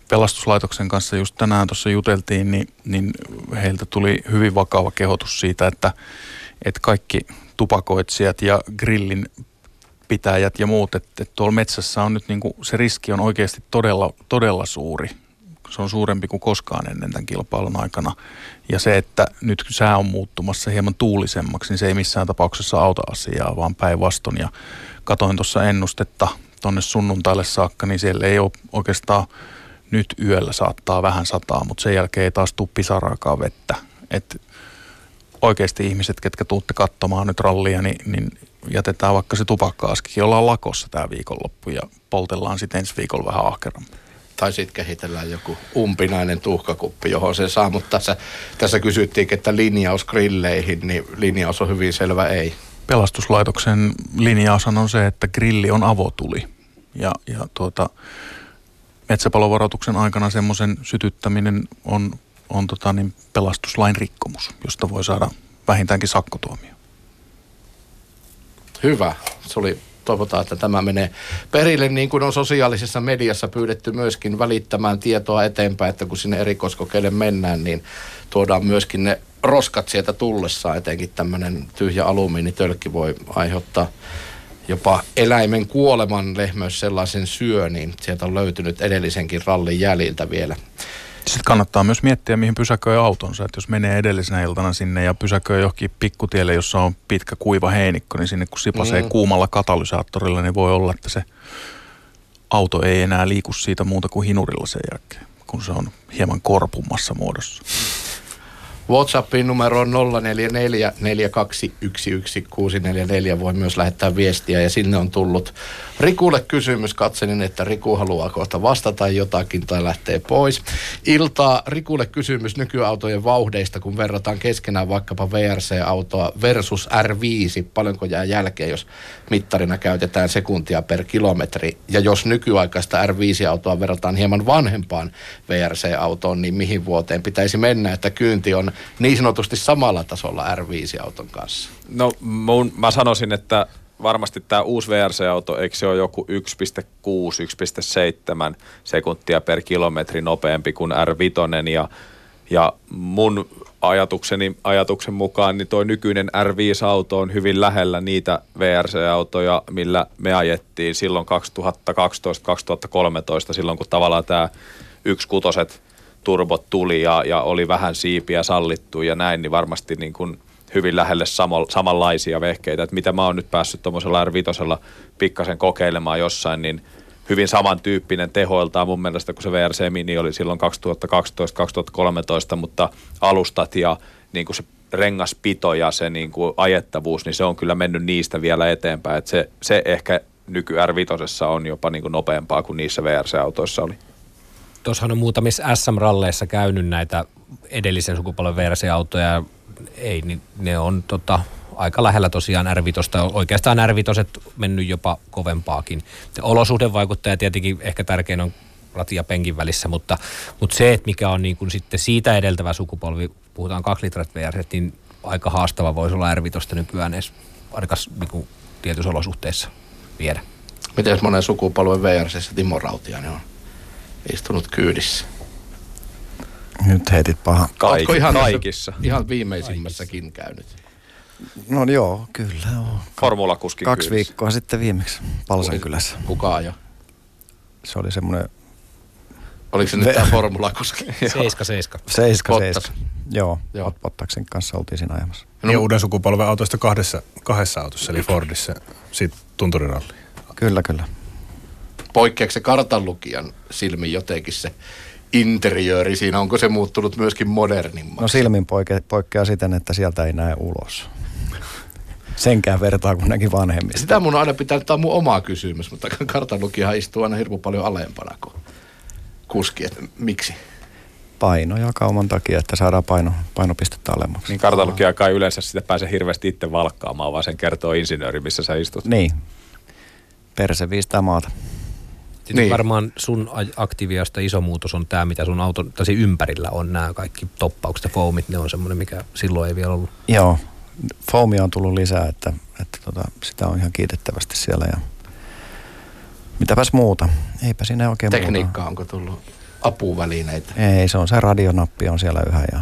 pelastuslaitoksen kanssa just tänään tuossa juteltiin, niin, niin heiltä tuli hyvin vakava kehotus siitä, että, että kaikki tupakoitsijat ja grillin pitäjät ja muut, että, että tuolla metsässä on nyt niin kuin, se riski on oikeasti todella, todella suuri. Se on suurempi kuin koskaan ennen tämän kilpailun aikana. Ja se, että nyt sää on muuttumassa hieman tuulisemmaksi, niin se ei missään tapauksessa auta asiaa, vaan päinvastoin. Ja katoin tuossa ennustetta tuonne sunnuntaille saakka, niin siellä ei ole oikeastaan. Nyt yöllä saattaa vähän sataa, mutta sen jälkeen ei taas tule pisaraakaan vettä. Et oikeasti ihmiset, ketkä tuutte katsomaan nyt rallia, niin, niin jätetään vaikka se tupakka-askikin. Ollaan lakossa tämä viikonloppu ja poltellaan sitten ensi viikolla vähän ahkerammin. Tai sitten kehitellään joku umpinainen tuhkakuppi, johon se saa. Mutta tässä, tässä kysyttiin, että linjaus grilleihin, niin linjaus on hyvin selvä ei. Pelastuslaitoksen linjaus on se, että grilli on avotuli ja, ja tuota... Metsäpalovaroituksen aikana semmoisen sytyttäminen on, on tota niin pelastuslain rikkomus, josta voi saada vähintäänkin sakkotuomio. Hyvä. Se oli toivotaan, että tämä menee perille, niin kuin on sosiaalisessa mediassa pyydetty myöskin välittämään tietoa eteenpäin, että kun sinne erikoiskokeille mennään, niin tuodaan myöskin ne roskat sieltä tullessaan, etenkin tämmöinen tyhjä alumiinitölkki voi aiheuttaa jopa eläimen kuoleman, lehmöys sellaisen syö, niin sieltä on löytynyt edellisenkin rallin jäljiltä vielä. Sitten kannattaa myös miettiä, mihin pysäköi autonsa, että jos menee edellisenä iltana sinne ja pysäköi johonkin pikkutielle, jossa on pitkä kuiva heinikko, niin sinne kun sipasee mm. kuumalla katalysaattorilla, niin voi olla, että se auto ei enää liiku siitä muuta kuin hinurilla sen jälkeen, kun se on hieman korpummassa muodossa. WhatsAppin numero on nolla neljä neljä neljä kaksi yksi yksi kuusi neljä neljä. Voi myös lähettää viestiä ja sinne on tullut Rikulle kysymys. Katselin, että Riku haluaa kohta vastata jotakin tai lähtee pois. Iltaa Rikulle kysymys nykyautojen vauhdeista, kun verrataan keskenään vaikkapa W R C-autoa versus R viisi. Paljonko jää jälkeen, jos mittarina käytetään sekuntia per kilometri? Ja jos nykyaikaista R viisi-autoa verrataan hieman vanhempaan W R C-autoon, niin mihin vuoteen pitäisi mennä, että kyynti on niin sanotusti samalla tasolla R viisi-auton kanssa? No mun, mä sanoisin, että varmasti tämä uusi W R C-auto, eikö se ole joku yksi pilkku kuusi - yksi pilkku seitsemän sekuntia per kilometri nopeampi kuin R viisi. Ja, ja mun ajatukseni, ajatuksen mukaan niin toi nykyinen R viisi-auto on hyvin lähellä niitä W R C-autoja, millä me ajettiin silloin kaksituhattakaksitoista - kaksituhattakolmetoista, silloin kun tavallaan tämä yksikutoset turbot tuli ja, ja oli vähän siipiä sallittu ja näin, niin varmasti niin kuin hyvin lähelle samo, samanlaisia vehkeitä. Et mitä mä oon nyt päässyt tuommoisella R viisi pikkasen kokeilemaan jossain, niin hyvin samantyyppinen tehoiltaan mun mielestä, kun se W R C Mini oli silloin kaksituhattakaksitoista - kaksituhattakolmetoista, mutta alustat ja niin kuin se rengaspito ja se niin kuin ajettavuus, niin se on kyllä mennyt niistä vielä eteenpäin. Et se, se ehkä nyky R viisi on jopa niin kuin nopeampaa kuin niissä W R C-autoissa oli. Tuossahan on muutamissa S M-ralleissa käynyt näitä edellisen sukupolven W R C-autoja, ei, niin ne on tota, aika lähellä tosiaan R viisi, oikeastaan R viisi mennyt jopa kovempaakin. Olosuhdevaikuttaja tietenkin ehkä tärkein on ratin ja penkin välissä, mutta, mutta se, että mikä on niin kuin sitten siitä edeltävä sukupolvi, puhutaan kaksilitraiset W R C, niin aika haastava voisi olla R viisi nykyään edes ainakaan niin tietyissä olosuhteissa viedä. Miten monen sukupolven W R C Timo Rautiainen on istunut kyydissä? Nyt heitit pahan. Kaikki, ihan kaikissa. Ihan viimeisimmässäkin käynyt. No joo, kyllä. Formulakuskin kyydissä. Kaksi viikkoa sitten viimeksi Palsankylässä. Kuka ajoi? Se oli semmoinen... Oliko se Ve... nyt tämä formulakuski? seitsemän seitsemän. seitsemän seitsemän. Joo, joo. Pottaksen kanssa oltiin siinä ajamassa. No, niin uuden sukupolven autoista kahdessa, kahdessa autossa, eli Fordissa, siitä tunturiralliin. Kyllä, kyllä. Poikkeaksi se kartanlukijan silmin jotenkin se interiööri siinä? Onko se muuttunut myöskin modernimmaksi? No silmin poike- poikkeaa siten, että sieltä ei näe ulos. Senkään vertaa kuin näki vanhemmista. Sitä mun aina pitää, tämä on mun oma kysymys, mutta kartanlukijahan istuu aina hirveän paljon alempana kuin kuski. Että miksi? Painojakauman takia, että saadaan paino, painopistettä alemmaksi. Niin kartanlukija kai yleensä sitä pääsee hirveästi itse valkkaamaan, vaan sen kertoo insinööri, missä sä istut. Niin. Perse viistää maata. Niin. Varmaan sun aktiiviosta iso muutos on tämä, mitä sun auton tai ympärillä on, nämä kaikki toppaukset ja foamit, ne on semmoinen, mikä silloin ei vielä ollut. Joo, foamia on tullut lisää, että, että tota, sitä on ihan kiitettävästi siellä ja mitäpäs muuta, eipä siinä oikein muuta. Tekniikkaa onko tullut apuvälineitä? Ei, se on se radionappi on siellä yhä ja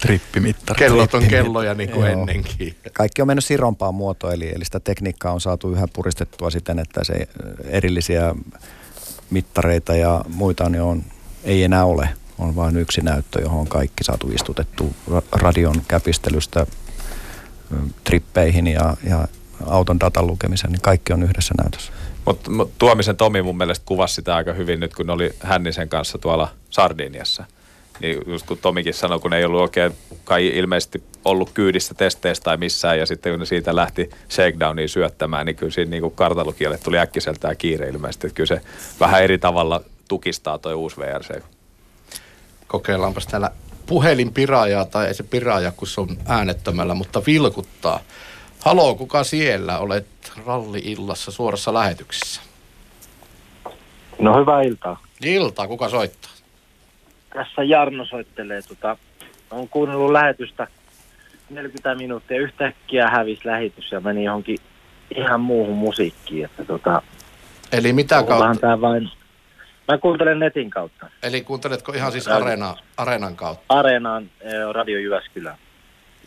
trippimittari. Kellot on kelloja niin kuin ennenkin. Kaikki on mennyt sirompaan muotoon, eli, eli sitä tekniikkaa on saatu yhä puristettua siten, että se erillisiä mittareita ja muita niin on, ei enää ole. On vain yksi näyttö, johon on kaikki saatu istutettu radion käpistelystä trippeihin ja, ja auton datan lukemisen, niin kaikki on yhdessä näytössä. Mutta mut, Tuomisen Tomi mun mielestä kuvasi sitä aika hyvin nyt, kun oli Hännisen kanssa tuolla Sardiniassa. Niin just kun Tomikin sanoi, kun ei ollut oikein kai ilmeisesti ollut kyydissä testeissä tai missään, ja sitten kun siitä lähti shakedowniin syöttämään, niin kyllä siinä niin kuin kartalukijalle tuli äkkiseltään kiire ilmeisesti. Että kyllä se vähän eri tavalla tukistaa toi uusi W R C. Kokeillaanpas täällä puhelinpiraajaa, tai ei se piraaja, kun se on äänettömällä, mutta vilkuttaa. Haloo, kuka siellä? Olet ralli-illassa suorassa lähetyksessä. No hyvää iltaa. Iltaa, kuka soittaa? Tässä Jarno soittelee. Tota, olen kuunnellut lähetystä neljäkymmentä minuuttia. Yhtäkkiä hävisi lähetys ja meni johonkin ihan muuhun musiikkiin. Että tota, eli mitä kautta? Vain, mä kuuntelen netin kautta. Eli kuunteletko ihan siis areena, Areenan kautta? Areenan Radio Jyväskylä.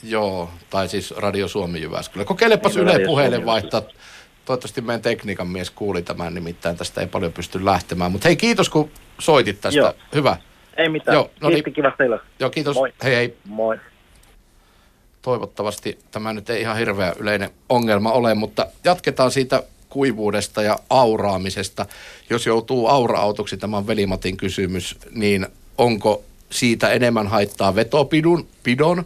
Joo, tai siis Radio Suomi Jyväskylä. Kokeilepas Yle puheelle vaihtaa. Toivottavasti meidän tekniikan mies kuuli tämän, nimittäin tästä ei paljon pysty lähtemään. Mutta hei, kiitos kun soitit tästä. Joo. Hyvä. Ei mitään. Joo, no kiitti, niin. Kiva teillä. Joo, kiitos. Moi. Hei hei. Moi. Toivottavasti tämä nyt ei ihan hirveä yleinen ongelma ole, mutta jatketaan siitä kuivuudesta ja auraamisesta. Jos joutuu aura-autoksi, tämä on Velimatin kysymys, niin onko siitä enemmän haittaa vetopidon, pidon,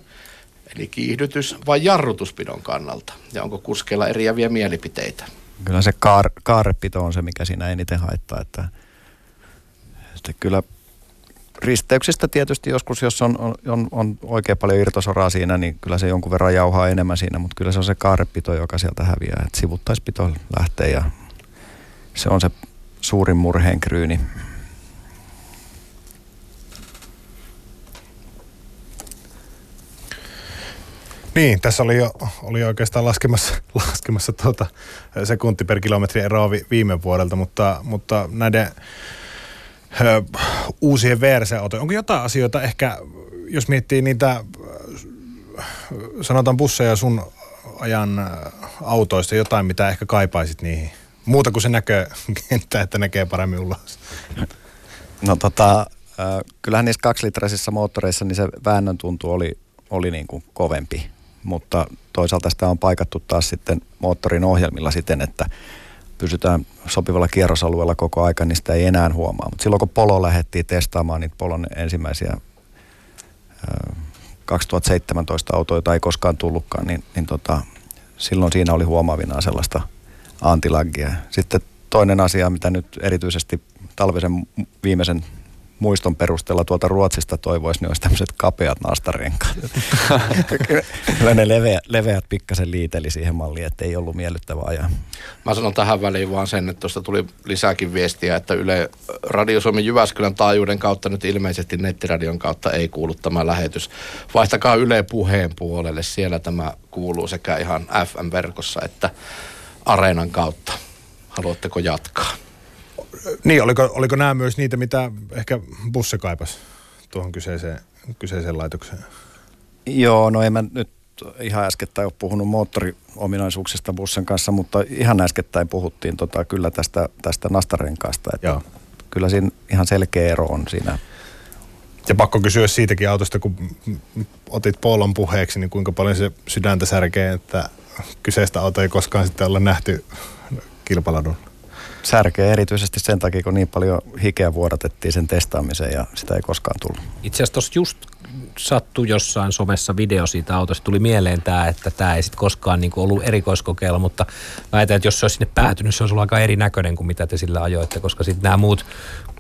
eli kiihdytys- vai jarrutuspidon kannalta? Ja onko kuskeilla eriäviä mielipiteitä? Kyllä se kaar, kaarepito on se, mikä siinä eniten haittaa. Että, että kyllä risteyksistä tietysti joskus, jos on, on, on oikein paljon irtosoraa siinä, niin kyllä se jonkun verran jauhaa enemmän siinä, mutta kyllä se on se kaarepito, joka sieltä häviää. Että sivuttaispito lähtee ja se on se suurin murheenkryyni. Niin, tässä oli jo oli oikeastaan laskemassa, laskemassa tuota sekunti per kilometri eroa vi, viime vuodelta, mutta, mutta näiden ö, uusien W R C-autojen, onko jotain asioita ehkä, jos miettii niitä, sanotaan busseja sun ajan autoista, jotain mitä ehkä kaipaisit niihin, muuta kuin se näkökenttä, että näkee paremmin ulos? No tota, kyllähän niissä kaksilitraisissa moottoreissa niin se väännön tuntu oli, oli niin kuin kovempi. Mutta toisaalta sitä on paikattu taas sitten moottorin ohjelmilla siten, että pysytään sopivalla kierrosalueella koko aika, niin sitä ei enää huomaa. Mutta silloin kun Polo lähdettiin testaamaan niitä Polon ensimmäisiä ö, kaksituhattaseitsemäntoista autoja, tai ei koskaan tullutkaan, niin, niin tota, silloin siinä oli huomaavinaan sellaista antilaggia. Sitten toinen asia, mitä nyt erityisesti talvisen viimeisen muiston perusteella tuolta Ruotsista toivoisi, niin olisi tämmöiset kapeat nastarenkaat. Kyllä ne leveät, leveät pikkasen liiteli siihen malliin, että ei ollut miellyttävä ajaa. Mä sanon tähän väliin vaan sen, että tuosta tuli lisääkin viestiä, että Yle Radio Suomen Jyväskylän taajuuden kautta nyt ilmeisesti nettiradion kautta ei kuulu tämä lähetys. Vaihtakaa Yle puheen puolelle, siellä tämä kuuluu sekä ihan F M-verkossa että Areenan kautta. Haluatteko jatkaa? Niin, oliko, oliko nämä myös niitä, mitä ehkä bussi kaipasi tuohon kyseiseen, kyseiseen laitokseen? Joo, no en mä nyt ihan äskettäin ole puhunut moottoriominaisuuksista bussin kanssa, mutta ihan äskettäin puhuttiin tota, kyllä tästä, tästä nastarenkaasta. Että kyllä siinä ihan selkeä ero on siinä. Ja pakko kysyä siitäkin autosta, kun otit Polon puheeksi, niin kuinka paljon se sydäntä särkee, että kyseistä auto ei koskaan sitten olla nähty kilpaladulla? Särkeä erityisesti sen takia, kun niin paljon hikeä vuodatettiin sen testaamiseen ja sitä ei koskaan tullut. Itse asiassa tuossa just sattui jossain somessa video siitä autosta. Tuli mieleen tämä, että tämä ei sitten koskaan niinku ollut erikoiskokeilla, mutta väitän, että jos se olisi sinne päätynyt, se olisi ollut aika erinäköinen kuin mitä te sillä ajoitte, koska sitten nämä muut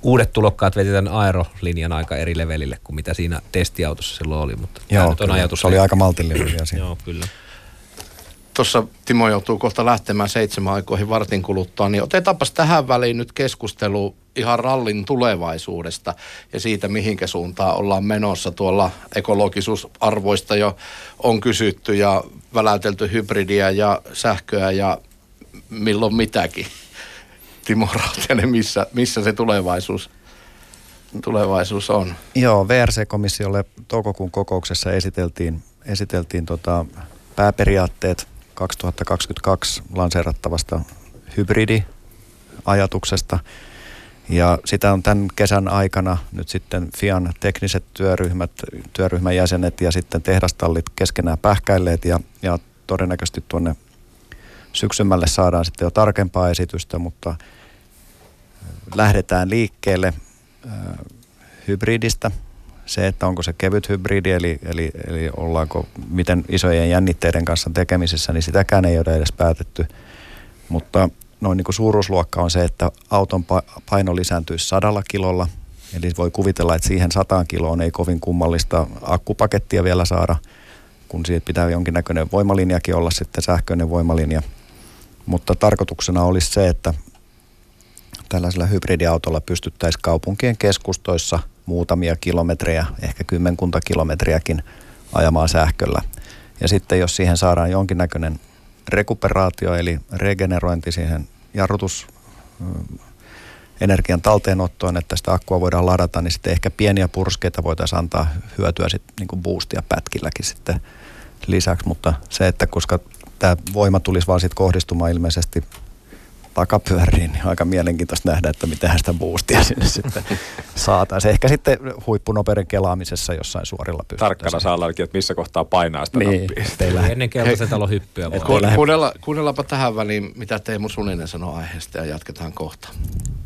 uudet tulokkaat vetetään aerolinjan aika eri levelille kuin mitä siinä testiautossa silloin oli. Mutta joo, nyt on ajatus. Se oli aika maltillinen vielä siinä. Joo, kyllä. Tuossa Timo joutuu kohta lähtemään seitsemän aikoihin vartin kuluttua, niin otetaanpas tähän väliin nyt keskustelu ihan rallin tulevaisuudesta ja siitä, mihinkä suuntaan ollaan menossa. Tuolla ekologisuusarvoista jo on kysytty ja väläytelty hybridiä ja sähköä ja milloin mitäkin. Timo Rautiainen, missä, missä se tulevaisuus, tulevaisuus on? Joo, W R C-komissiolle toukokuun kokouksessa esiteltiin, esiteltiin tota pääperiaatteet kaksituhattakaksikymmentäkaksi lanseerattavasta hybridiajatuksesta. Ja sitä on tämän kesän aikana nyt sitten F I An tekniset työryhmät, työryhmän jäsenet ja sitten tehdastallit keskenään pähkäilleet ja, ja todennäköisesti tuonne syksymälle saadaan sitten jo tarkempaa esitystä, mutta lähdetään liikkeelle äh, hybridistä. Se, että onko se kevyt hybridi, eli, eli, eli ollaanko miten isojen jännitteiden kanssa tekemisissä, niin sitäkään ei ole edes päätetty. Mutta noin niin kuin suuruusluokka on se, että auton paino lisääntyisi sadalla kilolla. Eli voi kuvitella, että siihen sataan kiloon ei kovin kummallista akkupakettia vielä saada, kun siitä pitää jonkinnäköinen voimalinjakin olla sitten sähköinen voimalinja. Mutta tarkoituksena olisi se, että tällaisella hybridiautolla pystyttäisiin kaupunkien keskustoissa muutamia kilometrejä, ehkä kymmenkunta kilometriäkin ajamaan sähköllä. Ja sitten jos siihen saadaan jonkinnäköinen rekuperaatio eli regenerointi siihen jarrutusenergian talteenottoon, että sitä akkua voidaan ladata, niin sitten ehkä pieniä purskeita voitaisiin antaa hyötyä sitten niin kuin boostia pätkilläkin sitten lisäksi, mutta se, että koska tämä voima tulisi vaan sitten kohdistumaan ilmeisesti takapyöriin, niin aika mielenkiintoista nähdä, että mitähän sitä boostia sinne sitten saataisiin. Ehkä sitten huippunopeuden kelaamisessa jossain suorilla pystytään. Tarkkana saa olla, että missä kohtaa painaa sitä niin, nappia. Teillä... Ennen keltaisen talon hyppyä. Kuunnella, kuunnellaanpa tähän väliin, mitä Teemu Suninen sanoo aiheesta ja jatketaan kohta.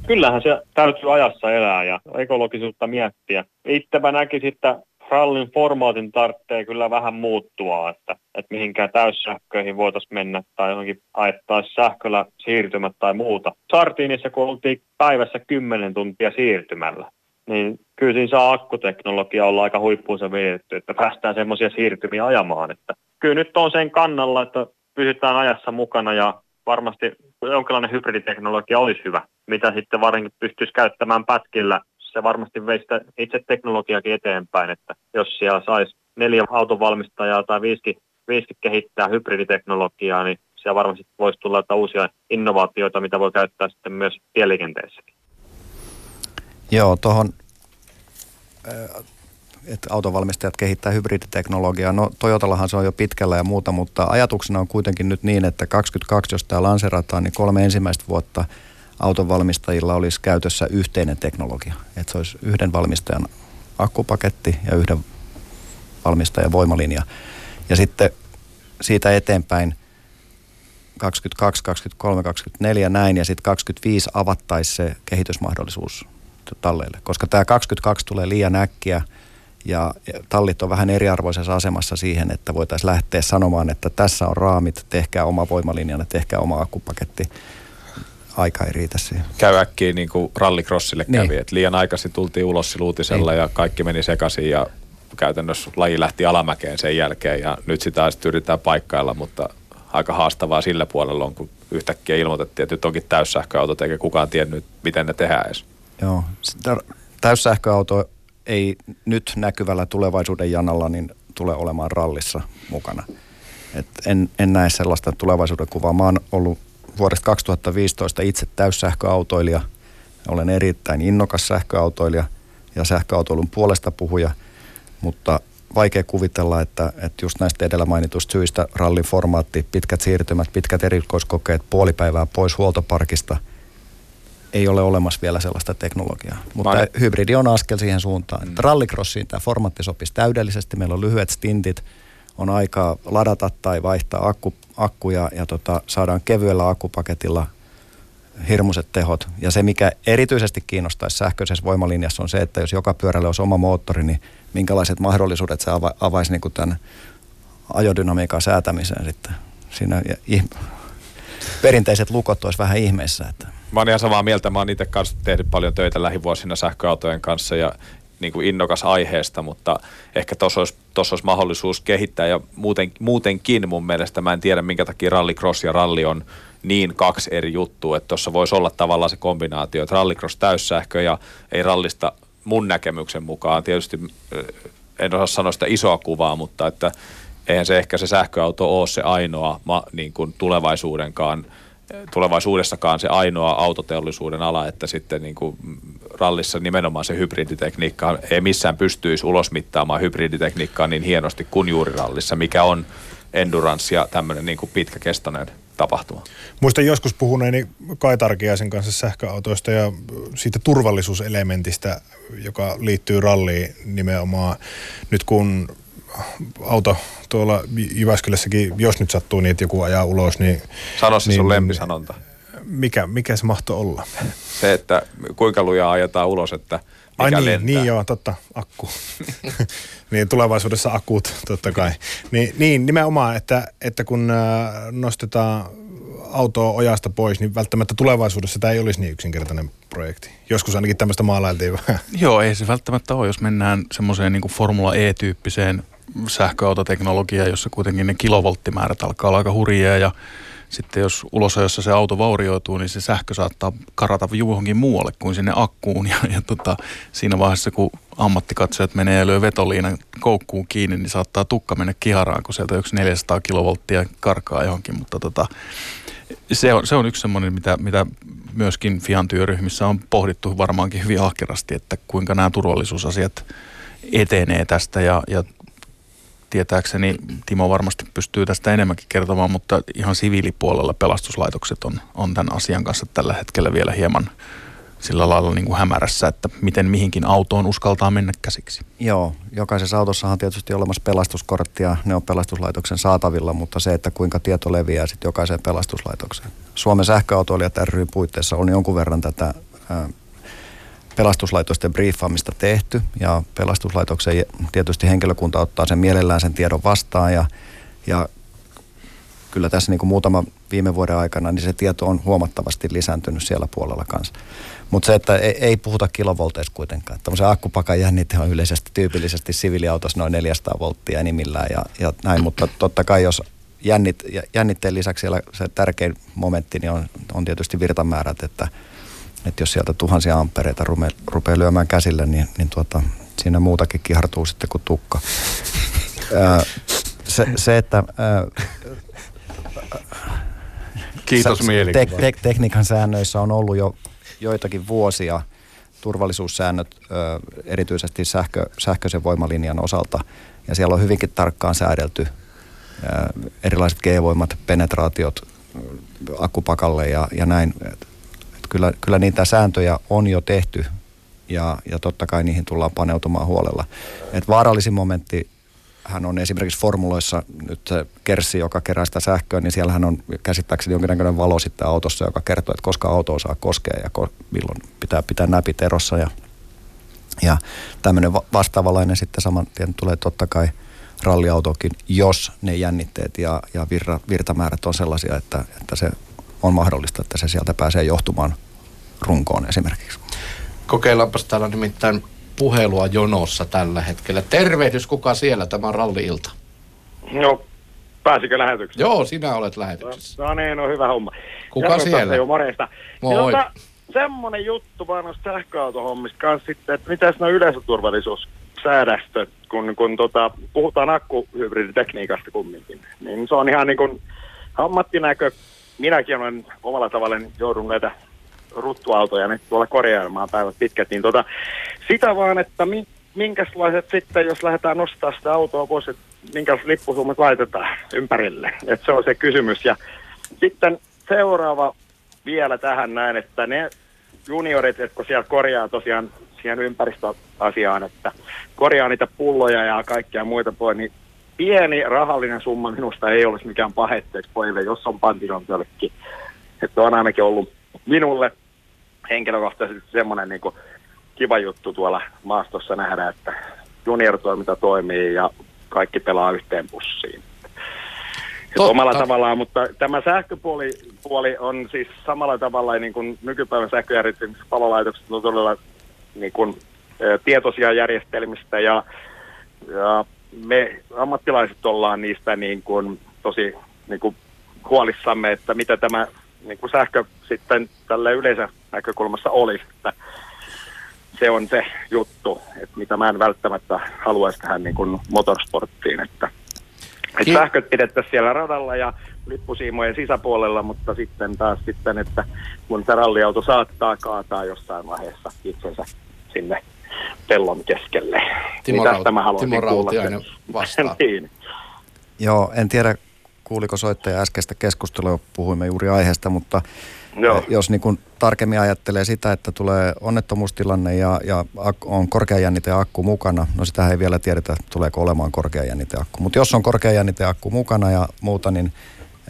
Kyllähän se täytyy ajassa elää ja ekologisuutta miettiä. Ittepä näkisin, että rallin formaatin tarvitsee kyllä vähän muuttua, että, että mihinkään täyssähköihin voitaisiin mennä tai johonkin ajettaisiin sähköllä siirtymät tai muuta. Sardiinissa kun oltiin päivässä kymmenen tuntia siirtymällä, niin kyllä siinä saa akkuteknologia olla aika huippuunsa vedetty, että päästään semmoisia siirtymiä ajamaan. Että kyllä nyt on sen kannalla, että pysytään ajassa mukana ja varmasti jonkinlainen hybriditeknologia olisi hyvä, mitä sitten varsinkin pystyisi käyttämään pätkillä. Se varmasti vei sitä itse teknologiakin eteenpäin, että jos siellä saisi neljä autonvalmistajaa tai viisikin, viisikin kehittää hybriditeknologiaa, niin siellä varmasti voisi tulla jotain uusia innovaatioita, mitä voi käyttää sitten myös tieliikenteessäkin. Joo, tuohon, että autonvalmistajat kehittää hybriditeknologiaa. No Toyotallahan se on jo pitkällä ja muuta, mutta ajatuksena on kuitenkin nyt niin, että kaksikymmentäkaksi, jos tämä lanserataan, niin kolme ensimmäistä vuotta autonvalmistajilla olisi käytössä yhteinen teknologia. Että se olisi yhden valmistajan akkupaketti ja yhden valmistajan voimalinja. Ja sitten siitä eteenpäin kaksikymmentäkaksi, kaksikymmentäkolme, kaksikymmentäneljä näin ja sitten kaksikymmentäviisi avattaisi se kehitysmahdollisuus talleille. Koska tämä kaksikymmentäkaksi tulee liian äkkiä ja tallit on vähän eriarvoisessa asemassa siihen, että voitaisiin lähteä sanomaan, että tässä on raamit, tehkää oma voimalinjana, tehkää oma akkupaketti. Aika ei riitä siihen. Käy äkkiä niin kuin rallikrossille kävi, niin. Että liian aikaisin tultiin ulos sillä uutisella niin. Ja kaikki meni sekaisin ja käytännössä laji lähti alamäkeen sen jälkeen ja nyt sitä sitten yritetään paikkailla, mutta aika haastavaa sillä puolella on, kun yhtäkkiä eilumotettiin, että nyt onkin täyssähköautot eikä kukaan tiennyt, miten ne tehdään edes. Joo, täyssähköauto ei nyt näkyvällä tulevaisuuden janalla niin tule olemaan rallissa mukana. Et en, en näe sellaista tulevaisuuden kuvaa. Mä oon ollut vuodesta kaksituhattaviisitoista itse täyssähköautoilija. Olen erittäin innokas sähköautoilija ja sähköautoilun puolesta puhuja, mutta vaikea kuvitella, että, että just näistä edellä mainituista syistä rallin formaatti, pitkät siirtymät, pitkät erikoiskokeet, puoli päivää pois huoltoparkista, ei ole olemassa vielä sellaista teknologiaa. Mutta Vai. hybridi on askel siihen suuntaan. Mm. Rallikrossiin tämä formaatti sopisi täydellisesti. Meillä on lyhyet stintit. On aikaa ladata tai vaihtaa akku, akkuja ja tota, saadaan kevyellä akkupaketilla hirmuiset tehot. Ja se, mikä erityisesti kiinnostaisi sähköisessä voimalinjassa on se, että jos joka pyörällä olisi oma moottori, niin minkälaiset mahdollisuudet se ava- avaisi niin kuin tämän ajodynamiikan säätämiseen sitten. Siinä ih- perinteiset lukot olisi vähän ihmeessä. Että. Mä oon ihan samaa mieltä. Mä oon itse kanssa tehnyt paljon töitä lähivuosina sähköautojen kanssa ja niin kuin innokas aiheesta, mutta ehkä tuossa olisi, olisi mahdollisuus kehittää ja muuten, muutenkin mun mielestä mä en tiedä minkä takia rallycross ja ralli on niin kaksi eri juttua, että tuossa voisi olla tavallaan se kombinaatio, että rallycross täyssähkö ja ei rallista mun näkemyksen mukaan, tietysti en osaa sanoa sitä isoa kuvaa, mutta että eihän se ehkä se sähköauto ole se ainoa niin kuin tulevaisuudenkaan tulevaisuudessakaan se ainoa autoteollisuuden ala, että sitten niin kuin rallissa nimenomaan se hybriditekniikka ei missään pystyisi ulosmittaamaan hybriditekniikkaa niin hienosti kuin juuri rallissa, mikä on endurance ja tämmöinen niin kuin pitkäkestoinen tapahtuma. Muistan joskus puhuneeni Kai Tarkiaisen kanssa sähköautoista ja siitä turvallisuuselementistä, joka liittyy ralliin nimenomaan nyt kun auto tuolla Jyväskylässäkin, jos nyt sattuu niin, että joku ajaa ulos, niin... Sano se niin, sun lempisanonta. Mikä, mikä se mahtoi olla? Se, että kuinka lujaa ajetaan ulos, että mikä Ai niin, lentää. Niin joo, totta, akku. Niin tulevaisuudessa akut, totta kai. Niin, niin nimenomaan, että, että kun nostetaan autoa ojasta pois, niin välttämättä tulevaisuudessa tämä ei olisi niin yksinkertainen projekti. Joskus ainakin tämmöistä maalailtiin vähän. Joo, ei se välttämättä ole, jos mennään semmoiseen niin kuin Formula E-tyyppiseen sähköautoteknologiaa, jossa kuitenkin ne kilovolttimäärät alkaa olla aika hurjia ja sitten jos ulosajossa se auto vaurioituu, niin se sähkö saattaa karata johonkin muualle kuin sinne akkuun. Ja, ja tota, siinä vaiheessa, kun ammattikatsojat menee ja lyö vetoliinan koukkuun kiinni, niin saattaa tukka mennä kiharaan, kun sieltä yksi neljäsataa kilovolttia karkaa johonkin. Mutta tota, se, on, se on yksi semmoinen, mitä, mitä myöskin F I A:n työryhmissä on pohdittu varmaankin hyvin ahkerasti, että kuinka nämä turvallisuusasiat etenee tästä ja, ja tietääkseni Timo varmasti pystyy tästä enemmänkin kertomaan, mutta ihan siviilipuolella pelastuslaitokset on, on tämän asian kanssa tällä hetkellä vielä hieman sillä lailla niin kuin hämärässä, että miten mihinkin autoon uskaltaa mennä käsiksi. Joo, jokaisessa autossahan on tietysti olemassa pelastuskortti ja ne on pelastuslaitoksen saatavilla, mutta se, että kuinka tieto leviää sitten jokaiseen pelastuslaitokseen. Suomen sähköautoilijat ry puitteissa on jonkun verran tätä Äh, pelastuslaitosten briefaamista tehty ja pelastuslaitoksen tietysti henkilökunta ottaa sen mielellään sen tiedon vastaan ja, ja kyllä tässä niin kuin muutama viime vuoden aikana niin se tieto on huomattavasti lisääntynyt siellä puolella kanssa. Mutta se, että ei, ei puhuta kilovolteista kuitenkaan. Tämmöisen akkupakan jännite on yleisesti tyypillisesti siviiliautossa noin neljäsataa volttia enimmillään ja, ja näin, mutta totta kai jos jännit, jännitteen lisäksi siellä se tärkein momentti niin on, on tietysti virtamäärät, että Että jos sieltä tuhansia ampereita rume, rupeaa lyömään käsillä, niin, niin tuota, siinä muutakin kihartuu sitten kuin tukka. se, se, että... Ää, Kiitos sä, mielikuva. Te, te, tekniikan säännöissä on ollut jo joitakin vuosia turvallisuussäännöt, ää, erityisesti sähkö, sähköisen voimalinjan osalta. Ja siellä on hyvinkin tarkkaan säädelty ää, erilaiset G-voimat, penetraatiot akkupakalle ja, ja näin. Kyllä, kyllä niitä sääntöjä on jo tehty ja, ja totta kai niihin tullaan paneutumaan huolella. Et vaarallisin momentti hän on esimerkiksi formuloissa nyt se kerssi, joka kerää sitä sähköä, niin siellähän on käsittääkseni jonkinnäköinen valo sitten autossa, joka kertoo, että koska autoa saa koskea ja ko, milloin pitää pitää näpit erossa. Ja, ja tämmöinen vastaavalainen sitten saman tien tulee totta kai ralliautokin, jos ne jännitteet ja, ja virra, virtamäärät on sellaisia, että, että se on mahdollista, että se sieltä pääsee johtumaan runkoon esimerkiksi. Kokeillaanpas täällä nimittäin puhelua jonossa tällä hetkellä. Tervehdys, kuka siellä? Tämä on Ralli-ilta. No, pääsikö lähetykseen? Joo, sinä olet lähetyksessä. No, no niin, no hyvä homma. Kuka Jatun siellä? Jo Maresta. Moi. Niin, semmoinen juttu vaan noista sähköautohommista kanssa sitten, että mitäs no yleisöturvallisuussäädästö, kun, kun tota, puhutaan akkuhybriditekniikasta kumminkin. Niin se on ihan niin kuin ammattinäkö. Minäkin olen omalla tavallaan joudun näitä ruttuautoja nyt tuolla korjailemaan päivät pitkät, niin tota, sitä vaan, että minkälaiset sitten, jos lähdetään nostamaan sitä autoa pois, että minkälaiset lippusummat laitetaan ympärille, että se on se kysymys. Ja sitten seuraava vielä tähän näin, että ne juniorit, jotka siellä korjaa tosiaan siihen ympäristöasiaan, että korjaa niitä pulloja ja kaikkia muita pois, niin pieni rahallinen summa minusta ei olisi mikään pahetteeksi pojille, jos on pantinon tölkki. Että on ainakin ollut minulle henkilökohtaisesti semmoinen niin kuin kiva juttu tuolla maastossa nähdä, että junioritoiminta toimii ja kaikki pelaa yhteen pussiin. Omalla tavallaan, mutta tämä sähköpuoli puoli on siis samalla tavalla niin kuin nykypäivän sähköjärjestelmissä palolaitokset on todella niin kuin, ä, tietoisia järjestelmistä ja, ja me ammattilaiset ollaan niistä niin kuin tosi niin kuin huolissamme, että mitä tämä niin kuin sähkö sitten tällä yleisön näkökulmassa olisi. Että se on se juttu, että mitä mä en välttämättä haluaisi tähän niin kuin motorsporttiin. Että, että sähköt pidettäisiin siellä radalla ja lippusiimojen sisäpuolella, mutta sitten taas sitten, että kun tämä ralliauto saattaa kaataa jossain vaiheessa itsensä sinne pellon keskelle. Timo, niin Raut- Timo Rautiainen vastaa. Niin. Joo, en tiedä kuuliko soittaja äskeistä keskustelua, puhuimme juuri aiheesta, mutta joo. Jos niin kun tarkemmin ajattelee sitä, että tulee onnettomuustilanne ja, ja on korkeajänniteakku mukana, no sitä ei vielä tiedetä, tuleeko olemaan korkeajänniteakku, mutta jos on korkeajänniteakku mukana ja muuta, niin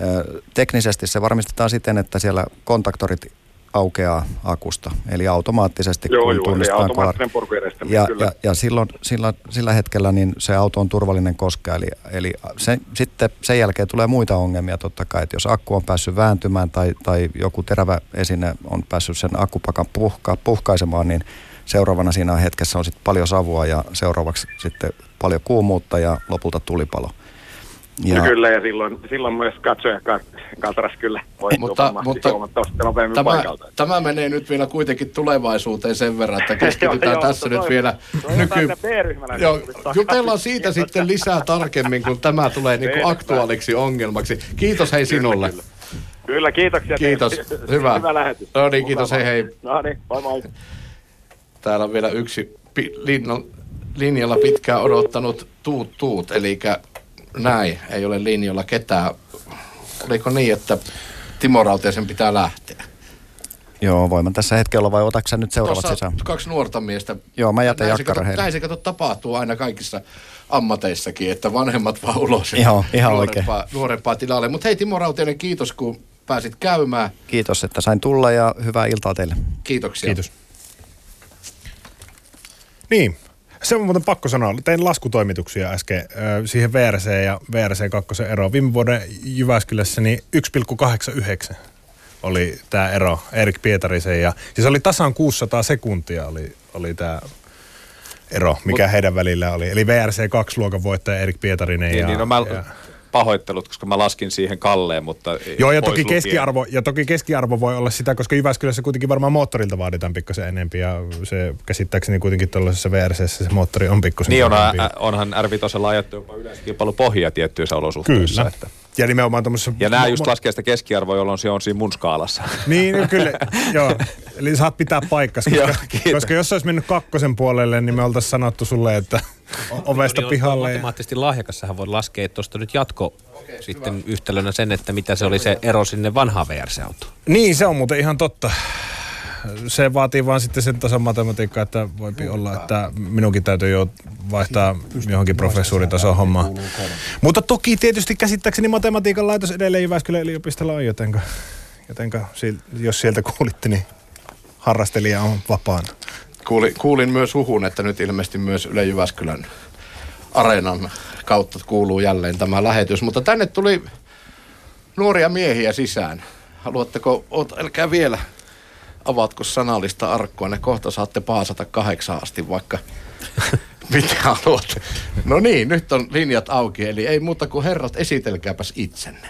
äh, teknisesti se varmistetaan siten, että siellä kontaktorit aukeaa akusta, eli automaattisesti. Joo, kun tunnistetaan joo, automaattinen purkujärjestelmä, ja, kyllä. Ja, ja silloin, sillä, sillä hetkellä niin se auto on turvallinen koskea, eli, eli se, sitten sen jälkeen tulee muita ongelmia totta kai, että jos akku on päässyt vääntymään tai, tai joku terävä esine on päässyt sen akkupakan puhka, puhkaisemaan, niin seuraavana siinä hetkessä on sitten paljon savua ja seuraavaksi sitten paljon kuumuutta ja lopulta tulipalo. Ja no kyllä, ja silloin, silloin myös katsoja katras kyllä poistuu huomattavasti nopeammin tämä, paikalta. Tämä menee nyt vielä kuitenkin tulevaisuuteen sen verran, että keskitytään tässä nyt vielä nyky... Kyllä teillä on siitä sitten lisää tarkemmin, kun tämä tulee niin kuin aktuaaliksi ongelmaksi. Kiitos hei sinulle. Kyllä, kyllä. kyllä kiitoksia. Kiitos, hyvä. Hyvä lähetys. No niin, kiitos, hei hei. No niin, moi moi. Täällä on vielä yksi pi- linno, linjalla pitkään odottanut tuut tuut, eli näin, ei ole linjalla ketään. Oliko niin, että Timo Rautiaisen pitää lähteä? Joo, voin mä tässä hetkellä, vai otatko sä nyt seuraavat sisään? Kaksi nuorta miestä. Joo, mä jätän jakkaran heille. Näin se kato tapahtuu aina kaikissa ammateissakin, että vanhemmat vaan ulos. Joo, ihan oikein. Nuorempaa tilalle. Mutta hei Timo Rautiainen, kiitos kun pääsit käymään. Kiitos, että sain tulla ja hyvää iltaa teille. Kiitoksia. Kiitos. Niin. Se on muuten pakko sanoa. Tein laskutoimituksia äsken äh, siihen W R C ja W R C kaksi eroon. Viime vuoden Jyväskylässä niin yksi pilkku kahdeksankymmentäyhdeksän oli tämä ero Erik Pietarisen. Ja, siis oli tasan kuusisataa sekuntia oli, oli tämä ero, mikä Mut, heidän välillä oli. Eli W R C kaksi luokan voittaja Erik Pietarinen. Niin, ja, niin, no mä ja... pahoittelut, koska mä laskin siihen Kalleen, mutta... Joo, ja toki, keskiarvo, ja toki keskiarvo voi olla sitä, koska Jyväskylässä kuitenkin varmaan moottorilta vaaditaan pikkasen enemmän, ja se käsittääkseni kuitenkin tuollaisessa W R C:ssä se moottori on pikkasen niin on, ä, onhan R viitosella ajettu jopa yleensä kilpailupohjia tiettyissä olosuhteissa. Kyllä. Että. Ja nimenomaan tuollaisessa... Ja nämä just laskee sitä keskiarvoa, jolloin se on siinä mun skaalassa. Niin, kyllä, joo. Eli saat pitää paikkas, koska, joo, koska jos olisi mennyt kakkosen puolelle, niin me oltaisiin sanottu sulle, että ovesta pihalle. Matemaattisesti lahjakassahan voi laskea, että tuosta nyt jatko okay, sitten hyvä. Yhtälönä sen, että mitä se oli se ero sinne vanhaan W R C-autoon. Niin, se on muuten ihan totta. Se vaatii vaan sitten sen tason matematiikkaa, että voipi olla, että minunkin täytyy jo vaihtaa johonkin professuuritason hommaan. Mutta toki tietysti käsittääkseni matematiikan laitos edelleen Jyväskylän yliopistolla on, jotenka, jotenka jos sieltä kuulitte, niin harrastelija on vapaana. Kuulin, kuulin myös huhun, että nyt ilmeisesti myös Yle Jyväskylän areenan kautta kuuluu jälleen tämä lähetys. Mutta tänne tuli nuoria miehiä sisään. Haluatteko, oot, älkää vielä... Avaatko sanallista arkkoa, ne kohta saatte paasata kahdeksan asti, vaikka mitä haluat. No niin, nyt on linjat auki, eli ei muuta kuin herrat, esitelkääpäs itsenne.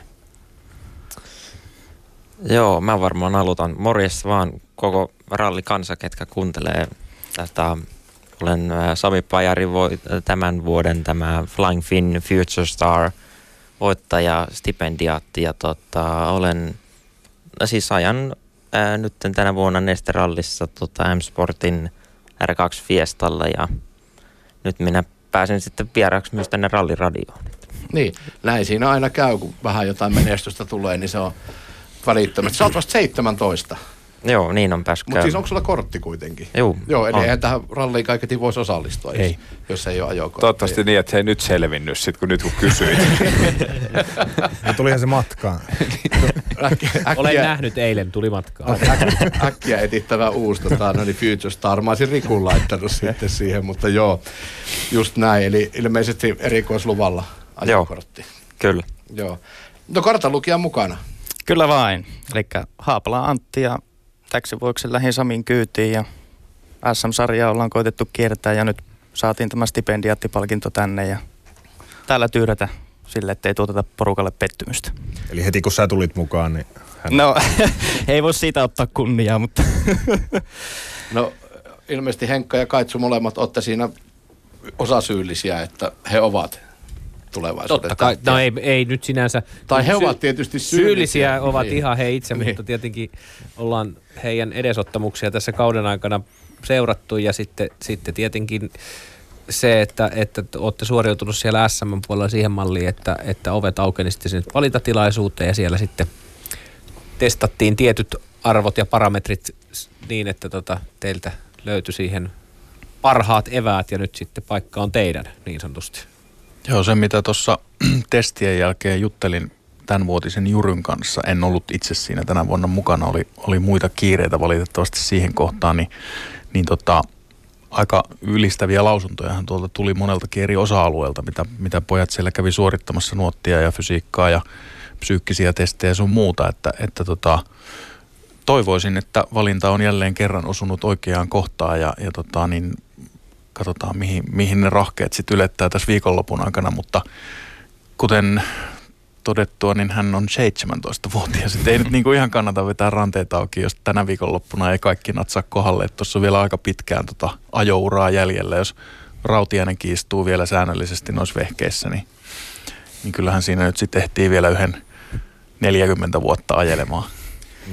Joo, mä varmaan aloitan. Morjes vaan koko rallikansa, ketkä kuuntelee tätä. Olen Sami Pajari, tämän vuoden tämä Flying Finn Future Star voittaja, stipendiaatti, ja tota, olen siis ajan... Ää, nyt tänä vuonna Neste Rallissa tota, M-Sportin R kaksi Fiestalla, ja nyt minä pääsen sitten vieraksi myös tänne Ralliradioon. Niin, näin siinä aina käy, kun vähän jotain menestystä tulee, niin se on välittömästi. Sä oot vasta seitsemäntoista. Joo, niin on päässyt käy. Mutta siis onko sulla kortti kuitenkin? Joo. Joo, eli on. Eihän tähän ralliin kaiketi voisi osallistua, ei. Jos ei ole ajokortti. Toivottavasti niin, että se ei nyt selvinnyt sit, kun nyt kun kysyit. Ja tulihan se matkaan. Äkkiä, äkkiä. Olen nähnyt eilen, tuli matkaan. Äkkiä, äkkiä etittävä uustataan, no niin Future Star. Mä olisin Rikun laittanut sitten siihen, mutta joo, just näin. Eli ilmeisesti erikoisluvalla ajokortti. Joo, kyllä. Joo. No kartanlukija mukana. Kyllä vain. Elikkä Haapala Antti ja Täksivuoksen lähin Samin kyytiin, ja S M-sarjaa ollaan koitettu kiertää, ja nyt saatiin tämä stipendiaattipalkinto tänne, ja täällä tyyrätä sille, ettei tuoteta porukalle pettymystä. Eli heti kun sä tulit mukaan, niin... Hän... No, ei voi siitä ottaa kunniaa, mutta... No, ilmeisesti Henkka ja Kaitsu molemmat olette siinä osasyyllisiä, että he ovat... Totta kai. No ei, ei nyt sinänsä. Tai he sy- ovat tietysti syyllisiä. Syyllisiä ovat niin. Ihan he itse, niin. Mutta tietenkin ollaan heidän edesottamuksia tässä kauden aikana seurattu. Ja sitten, sitten tietenkin se, että, että olette suoriutunut siellä S M-puolella siihen malliin, että, että ovet aukeni sitten sinne valintatilaisuuteen. Ja siellä sitten testattiin tietyt arvot ja parametrit niin, että tota, teiltä löytyi siihen parhaat eväät. Ja nyt sitten paikka on teidän niin sanotusti. Joo, se mitä tuossa testien jälkeen juttelin tämän vuotisen Juryn kanssa, en ollut itse siinä tänä vuonna mukana, oli, oli muita kiireitä valitettavasti siihen kohtaan, niin, niin tota, aika ylistäviä lausuntojahan tuolta tuli moneltakin eri osa-alueelta, mitä, mitä pojat siellä kävi suorittamassa nuottia ja fysiikkaa ja psyykkisiä testejä ja sun muuta, että, että tota, toivoisin, että valinta on jälleen kerran osunut oikeaan kohtaan ja, ja tota, niin katsotaan, mihin, mihin ne rahkeet sitten ylettää tässä viikonlopun aikana, mutta kuten todettua, niin hän on seitsemäntoistavuotias. Ei nyt niin kuin ihan kannata vetää ranteita auki, jos tänä viikonloppuna ei kaikki natsaa kohdalle. Tuossa on vielä aika pitkään tota ajouraa jäljellä. Jos Rautiainen kiistuu vielä säännöllisesti noissa vehkeissä, niin, niin kyllähän siinä nyt sitten ehtii vielä yhden neljäkymmentä vuotta ajelemaan.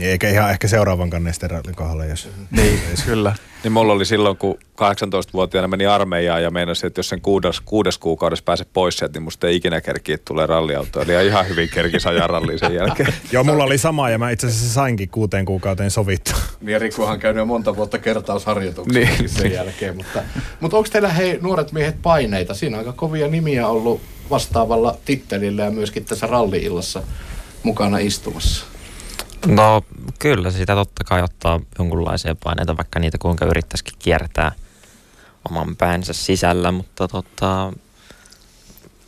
Eikä ihan ehkä seuraavankaan Neste Rallin kohdalla, jos... Niin, kyllä. Niin mulla oli silloin, kun kahdeksantoistavuotiaana meni armeijaan ja meinasi, että jos sen kuudes, kuudes kuukaudessa pääse pois sieltä, niin musta ei ikinä kerkiä tulee ralliautoa. Eli ihan hyvin kerkisi ajaa ralliin sen jälkeen. Joo, mulla oli sama ja mä itse asiassa sainkin kuuteen kuukauteen sovittua. Niin ja Rikuhan käynyt monta vuotta kertausharjoituksia niin, sen niin. jälkeen. Mutta, mutta onko teillä hei nuoret miehet paineita? Siinä on aika kovia nimiä ollut vastaavalla tittelillä ja myöskin tässä ralli-illassa mukana istumassa. No kyllä, sitä totta kai ottaa jonkunlaisia paineita, vaikka niitä kuinka yrittäisikin kiertää oman päänsä sisällä, mutta tota,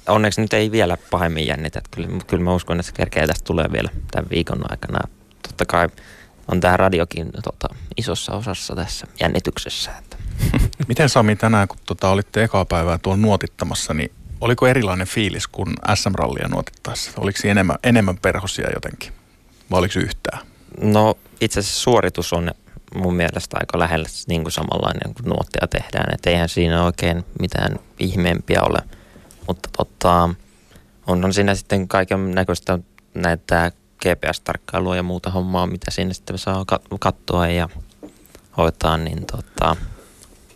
onneksi nyt ei vielä pahemmin jännitä. Kyllä, kyllä mä uskon, että se kerkeä tästä tulee vielä tämän viikon aikana. Totta kai on tämä radiokin tota, isossa osassa tässä jännityksessä. Että. Miten Sami tänään, kun tota, olitte ekaa päivää tuolla nuotittamassa, niin oliko erilainen fiilis kuin äs äm-rallia nuotittaessa? Oliko siinä enemmän, enemmän perhosia jotenkin? Vai oliko yhtään? No itse asiassa suoritus on mun mielestä aika lähellä niin kuin samanlainen kuin nuottia tehdään. Et eihän siinä oikein mitään ihmeempiä ole. Mutta tota, on, on siinä sitten kaiken näköistä näitä gee pee äs-tarkkailua ja muuta hommaa, mitä siinä sitten saa kat- katsoa ja hoitaa. Niin tota,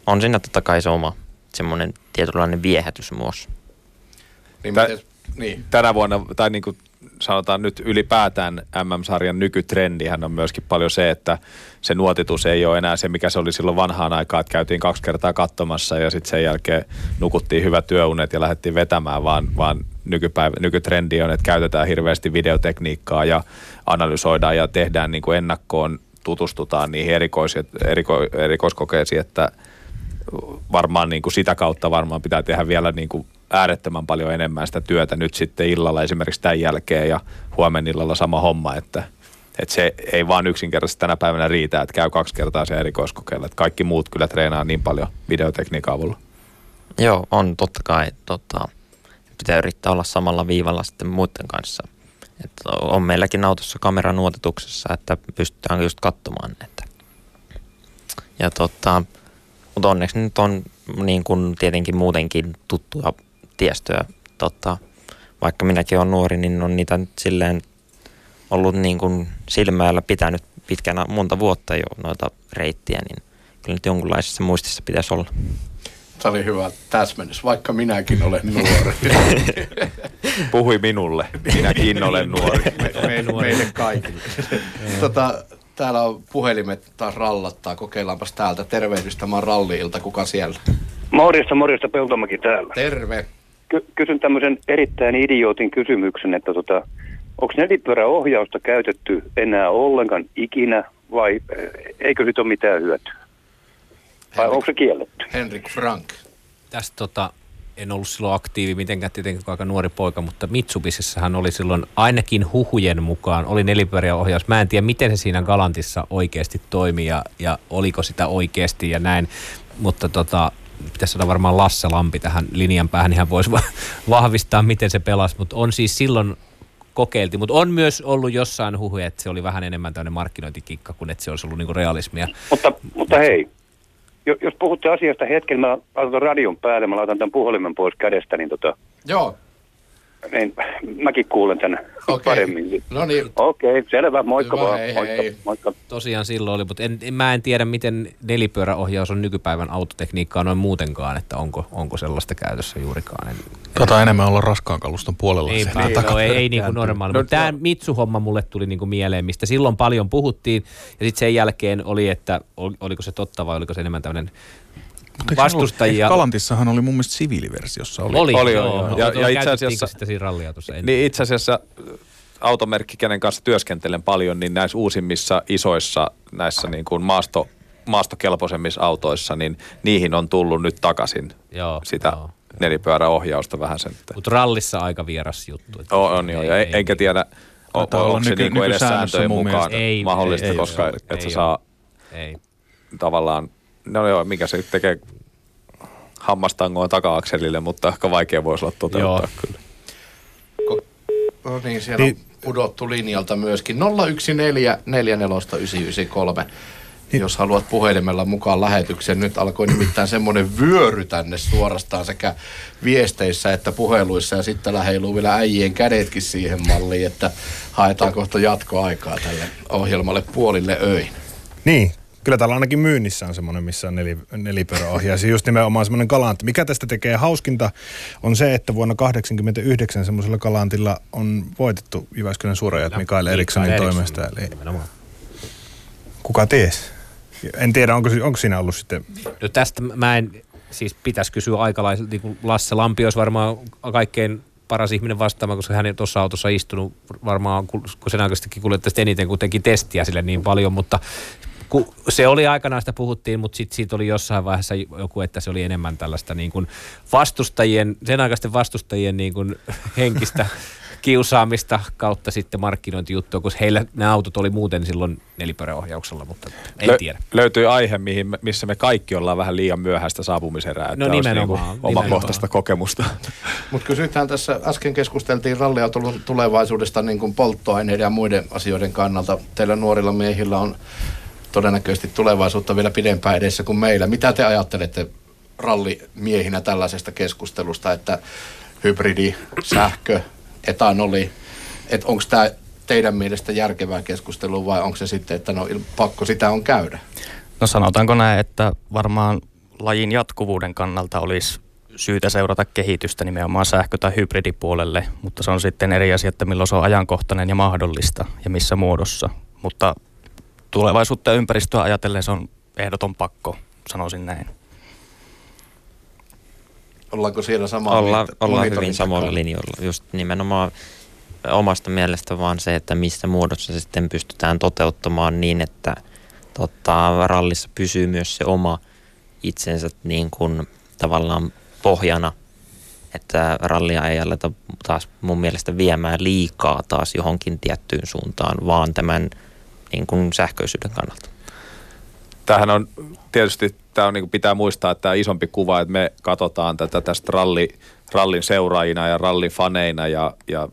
on siinä totta kai se oma semmoinen tietynlainen viehätys myös. Niin, Tä, niin. Tänä vuonna, tai niin kuin sanotaan nyt ylipäätään äm äm-sarjan nykytrendihän on myöskin paljon se, että se nuotitus ei ole enää se, mikä se oli silloin vanhaan aikaan, että käytiin kaksi kertaa katsomassa ja sitten sen jälkeen nukuttiin hyvät työunet ja lähdettiin vetämään, vaan, vaan nykypäivä, nykytrendi on, että käytetään hirveästi videotekniikkaa ja analysoidaan ja tehdään niin kuin ennakkoon, tutustutaan niihin erikois, eriko, erikoiskokeisiin, että varmaan niin kuin sitä kautta varmaan pitää tehdä vielä niin kuin äärettömän paljon enemmän sitä työtä nyt sitten illalla esimerkiksi tämän jälkeen ja huomenna illalla sama homma, että, että se ei vaan yksinkertaisesti tänä päivänä riitä, että käy kaksi kertaa sen erikoiskokeilla, että kaikki muut kyllä treenaa niin paljon videotekniikan avulla. Joo, on totta kai. Tota, pitää yrittää olla samalla viivalla sitten muiden kanssa. Et on meilläkin autossa kamera nuotetuksessa, että pystytään just katsomaan näitä. Ja tota, mutta onneksi nyt on niin kuin tietenkin muutenkin tuttuja tiestöä. Tota, vaikka minäkin olen nuori, niin on niitä nyt silleen ollut niin kuin silmällä pitänyt pitkänä monta vuotta jo noita reittiä, niin kyllä nyt jonkunlaisessa muistissa pitäisi olla. Tämä oli hyvä täsmennys, vaikka minäkin olen nuori. Puhui minulle, minäkin olen nuori. Meille kaikille. Tota, täällä on puhelimet taas rallattaa, kokeillaanpas täältä. Tervehdys, tämä on Ralli-ilta, kuka siellä? Morjesta, morjesta, Peltomäki täällä. Terve. Kysyn tämmöisen erittäin idiootin kysymyksen, että tota, onko nelipyöräohjausta käytetty enää ollenkaan ikinä vai eikö nyt ole mitään hyötyä? Vai Henrik, onko se kielletty? Henrik Frank. Tästä tota, en ollut silloin aktiivi mitenkään tietenkin aika nuori poika, mutta Mitsubisissähän oli silloin ainakin huhujen mukaan oli nelipyöräohjaus. Mä en tiedä, miten se siinä Galantissa oikeasti toimii ja, ja oliko sitä oikeasti ja näin, mutta tota... Pitäisi saada varmaan Lasse Lampi tähän linjan päähän, niin hän voisi vahvistaa, miten se pelasi, mutta on siis silloin kokeilti, mutta on myös ollut jossain huhuja, että se oli vähän enemmän tämmöinen markkinointikikka, kuin että se olisi ollut niinku realismia. Mutta, mutta hei, jos puhutte asiasta hetken, mä laitan radion päälle, mä laitan tämän puhelimen pois kädestä, niin tota... Joo. Niin, mäkin kuulen tänne okay. paremmin. No niin. Okei, okay, selvä. Moikka vaan. Hei, moikka, hei. moikka. Tosiaan silloin oli, mutta en, en, mä en tiedä, miten nelipyöräohjaus on nykypäivän autotekniikkaa noin muutenkaan, että onko, onko sellaista käytössä juurikaan. En, tota en... enemmän olla raskaan kaluston puolella. Ei, ei, no, ei, ei niin kuin normaali. No, tämä no. Mitsu-homma mulle tuli niin kuin mieleen, mistä silloin paljon puhuttiin, ja sitten sen jälkeen oli, että ol, oliko se totta vai oliko se enemmän tämmöinen... Vastustajia. Galantissahan oli mun mielestä siviiliversiossa. Oli, oli, oli joo, joo. Ja, ja itse asiassa, sitä siinä ralliautossa ennen. Niin itse asiassa automerkki, kenen kanssa työskentelen paljon, niin näissä uusimmissa isoissa näissä niin kuin maasto, maastokelpoisemmissa autoissa, niin niihin on tullut nyt takaisin joo, sitä joo, nelipyöräohjausta vähän sen. Mutta rallissa aika vieras juttu. On, on joo, ei, ei, ei, enkä tiedä. taitaa olla nyky- niin edes sääntöjen mukaan ei, mahdollista, ei, ei, koska et ei, sä ei, saa ei. tavallaan, no joo, mikä se tekee hammastangoa taka-akselille, mutta ehkä vaikea voisi olla toteuttaa joo. kyllä. No niin, siellä on pudottu linjalta myöskin. nolla yksi neljä neljä neljä yhdeksän yhdeksän kolme. Niin. Jos haluat puhelimella mukaan lähetykseen, nyt alkoi nimittäin semmoinen vyöry tänne suorastaan sekä viesteissä että puheluissa ja sitten läheiluu vielä äijien kädetkin siihen malliin, että haetaan kohta jatkoaikaa tälle ohjelmalle puolille öin. Niin, kyllä täällä ainakin myynnissä on semmoinen, missä on nel, nelipyöräohjaus ja just nimenomaan semmoinen kalantti. Mikä tästä tekee hauskinta on se, että vuonna tuhatyhdeksänsataakahdeksankymmentäyhdeksän semmoisella kalantilla on voitettu Jyväskylän suurajot Mikael Erikssonin toimesta. Eli kuka ties? En tiedä, onko, onko siinä ollut sitten... No tästä mä en, siis pitäisi kysyä aikalaisilta, niin kuin Lasse Lampi olisi varmaan kaikkein paras ihminen vastaamaan, koska hän ei tuossa autossa istunut varmaan, kun sen aikaisestikin kuljettaisiin eniten, kun teki testiä sille niin paljon, mutta kun se oli aikanaan, sitä puhuttiin, mutta sitten siitä oli jossain vaiheessa joku, että se oli enemmän tällaista niin kuin vastustajien, sen aikaisten vastustajien niin kuin henkistä kiusaamista kautta sitten markkinointijuttua, koska heillä nämä autot oli muuten silloin nelipyöräohjauksella, mutta en Lö, tiedä. Löytyy aihe, mihin, missä me kaikki ollaan vähän liian myöhäistä saapumiserää, että no, olisi niinku omakohtaista kokemusta. Mutta kysytään tässä, äsken keskusteltiin ralliauton tulevaisuudesta niin kuin polttoaineiden ja muiden asioiden kannalta. Teillä nuorilla miehillä on todennäköisesti tulevaisuutta vielä pidempään edessä kuin meillä. Mitä te ajattelette rallimiehinä tällaisesta keskustelusta, että hybridi, sähkö, etanoli, että onko tämä teidän mielestä järkevää keskustelua vai onko se sitten, että no pakko sitä on käydä? No sanotaanko näin, että varmaan lajin jatkuvuuden kannalta olisi syytä seurata kehitystä nimenomaan sähkö- tai hybridipuolelle, mutta se on sitten eri asia, että milloin se on ajankohtainen ja mahdollista ja missä muodossa. Mutta tulevaisuutta ja ympäristöä ajatellen se on ehdoton pakko, sanoisin näin. Ollaanko siellä samalla linjalla? Ollaan hyvin samalla linjalla. Just nimenomaan omasta mielestä vaan se, että missä muodossa se sitten pystytään toteuttamaan niin, että tota, rallissa pysyy myös se oma itsensä niin kuin tavallaan pohjana. Että rallia ei aleta taas mun mielestä viemään liikaa taas johonkin tiettyyn suuntaan, vaan tämän niin kuin sähköisyyden kannalta. Tämähän on tietysti, tämä on, niin kuin pitää muistaa, että tämä isompi kuva, että me katsotaan tätä tästä ralli, rallin seuraajina ja rallin faneina ja, ja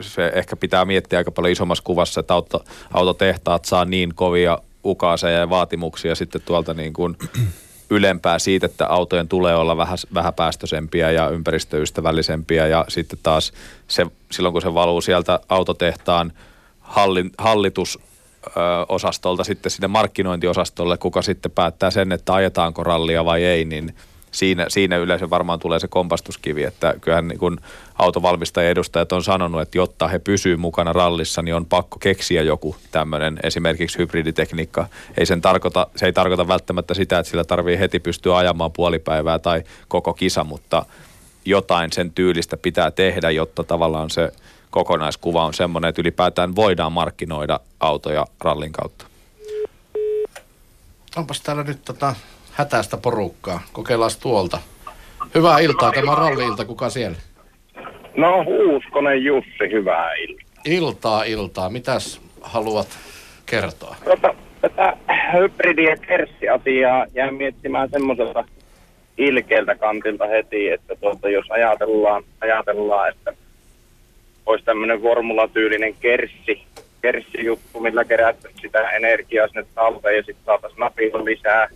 se ehkä pitää miettiä aika paljon isommassa kuvassa, että auto, autotehtaat saa niin kovia ukaaseja ja vaatimuksia sitten tuolta niin kuin ylempää siitä, että autojen tulee olla vähän, vähäpäästöisempiä ja ympäristöystävällisempiä ja sitten taas se, silloin kun se valuu sieltä autotehtaan hallin, hallitus osastolta sitten sinne markkinointiosastolle, kuka sitten päättää sen, että ajetaanko rallia vai ei, niin siinä, siinä yleensä varmaan tulee se kompastuskivi, että kyllähän niin kun autovalmistajien edustajat on sanonut, että jotta he pysyvät mukana rallissa, niin on pakko keksiä joku tämmöinen esimerkiksi hybriditekniikka. Ei sen tarkoita, se ei tarkoita välttämättä sitä, että sillä tarvii heti pystyä ajamaan puolipäivää tai koko kisa, mutta jotain sen tyylistä pitää tehdä, jotta tavallaan se kokonaiskuva on semmoinen, että ylipäätään voidaan markkinoida autoja rallin kautta. Onpas täällä nyt tota hätäistä porukkaa. Kokeillaan tuolta. Hyvää iltaa, tämä on Ralli-ilta. Kuka siellä? No, Uuskonen Jussi, hyvää iltaa. Iltaa, iltaa. Mitäs haluat kertoa? Tota, tätä hybridi- ja kerssiasiaa jää miettimään semmoiselta ilkeältä kantilta heti, että tuota, jos ajatellaan, ajatellaan, että olisi tämmöinen formulatyylinen kerssi, kerssijuttu, millä kerättäisiin sitä energiaa sinne talveen ja sitten saataisiin napilla lisää,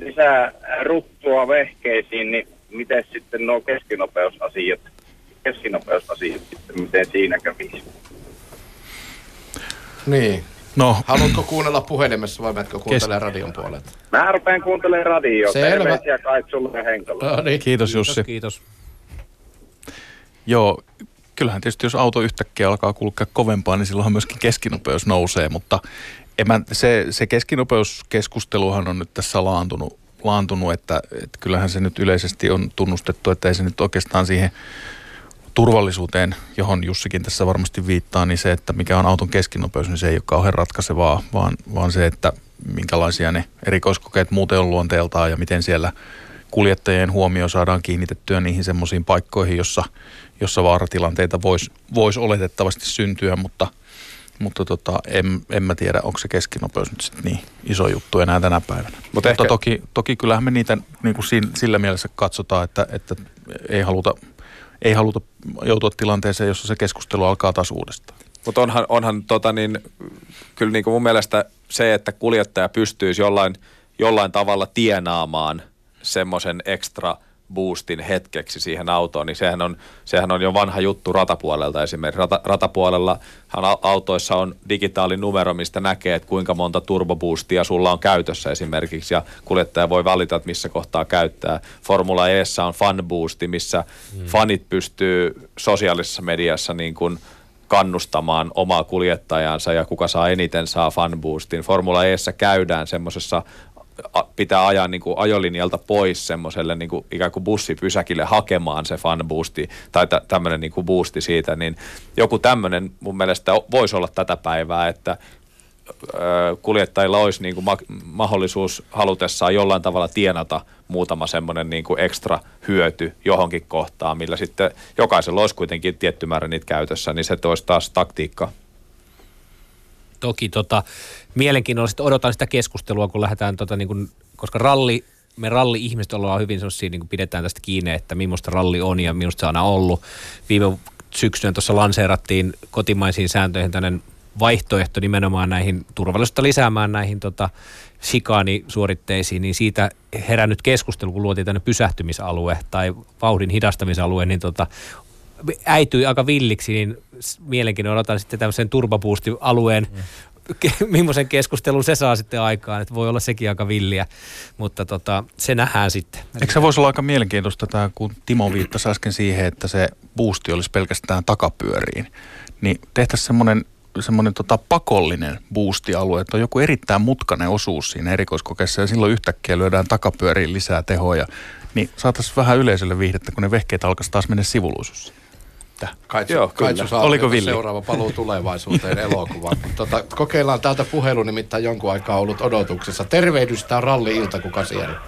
lisää ruttua vehkeisiin, niin miten sitten nuo keskinopeusasiat, keskinopeusasiat sitten, miten siinä kävisi? Niin. No. Haluatko kuunnella puhelimessa vai menetkö kuuntelemaan Kes... radion puolelta? Mä rupean kuuntelemaan radioon. Terveisiä kai sulle Henkalle. No niin. Kiitos Jussi. Kiitos. Joo. Kyllähän tietysti, jos auto yhtäkkiä alkaa kulkea kovempaa, niin silloinhan myöskin keskinopeus nousee, mutta emän, se, se keskinopeuskeskusteluhan on nyt tässä laantunut, laantunut että, että kyllähän se nyt yleisesti on tunnustettu, että ei se nyt oikeastaan siihen turvallisuuteen, johon Jussikin tässä varmasti viittaa, niin se, että mikä on auton keskinopeus, niin se ei ole kauhean ratkaisevaa, vaan, vaan se, että minkälaisia ne erikoiskokeet muuten on luonteeltaan ja miten siellä kuljettajien huomio saadaan kiinnitettyä niihin semmoisiin paikkoihin, jossa, jossa vaaratilanteita voisi vois oletettavasti syntyä, mutta, mutta tota, en, en mä tiedä, onko se keskinopeus nyt sitten niin iso juttu enää tänä päivänä. Mut mutta ehkä... toki, toki kyllähän me niitä niin kuin sillä mielessä katsotaan, että, että ei haluta... Ei haluta joutua tilanteeseen, jossa se keskustelu alkaa taas uudestaan. Mutta onhan, onhan tota niin, kyllä niin kuin mun mielestä se, että kuljettaja pystyisi jollain, jollain tavalla tienaamaan semmoisen ekstra boostin hetkeksi siihen autoon, niin sehän on, sehän on jo vanha juttu ratapuolelta esimerkiksi. Rata, ratapuolella autoissa on digitaalinumero, mistä näkee, että kuinka monta turboboostia sulla on käytössä esimerkiksi, ja kuljettaja voi valita, että missä kohtaa käyttää. Formula E:ssä on fanboosti, missä mm. fanit pystyy sosiaalisessa mediassa niin kuin kannustamaan omaa kuljettajansa, ja kuka saa eniten saa fanboostin. Formula E:ssä käydään semmoisessa pitää ajaa niin kuin ajolinjalta pois semmoiselle niin kuin ikään kuin bussipysäkille hakemaan se fanboosti tai tä- tämmöinen niin kuin boosti siitä, niin joku tämmöinen mun mielestä voisi olla tätä päivää, että ö, kuljettajilla olisi niin kuin ma- mahdollisuus halutessaan jollain tavalla tienata muutama semmoinen niin kuin ekstra hyöty johonkin kohtaan, millä sitten jokaisella olisi kuitenkin tietty määrä niitä käytössä, niin se olisi taas taktiikka. Toki tota, mielenkiinnolla sitten odotan sitä keskustelua, kun lähdetään, tota, niin kun, koska ralli, me ralli-ihmiset ollaan hyvin sellaisia, niin kun pidetään tästä kiinni, että millaista ralli on ja minusta se on aina ollut. Viime syksynä tuossa lanseerattiin kotimaisiin sääntöihin tämmöinen vaihtoehto nimenomaan näihin turvallisuutta lisäämään näihin tota, sikaanisuoritteisiin, niin siitä herännyt keskustelu, kun luotiin tämmöinen pysähtymisalue tai vauhdin hidastamisalue, niin tota, äityi aika villiksi, niin mielenkiinnolla otan sitten tämmöisen turbaboosti-alueen, mm. ke- millaisen keskustelun se saa sitten aikaan, että voi olla sekin aika villiä, mutta tota, se nähdään sitten. Eikö se voisi olla aika mielenkiintoista tämä, kun Timo viittasi äsken siihen, että se boosti olisi pelkästään takapyöriin, niin tehtäisiin semmoinen semmoinen tota pakollinen boostialue, että on joku erittäin mutkainen osuus siinä erikoiskokeessa ja silloin yhtäkkiä lyödään takapyöriin lisää tehoja, niin saataisiin vähän yleisölle viihdettä, kun ne vehkeet alkaisi taas mennä sivuluisussa. Kaitsu, Joo, kaitsu saa seuraava paluu tulevaisuuteen elokuva. Tota, kokeillaan täältä puhelu, nimittäin jonkun aikaa ollut odotuksessa. Tervehdystään Ralli-ilta, kuka siellä?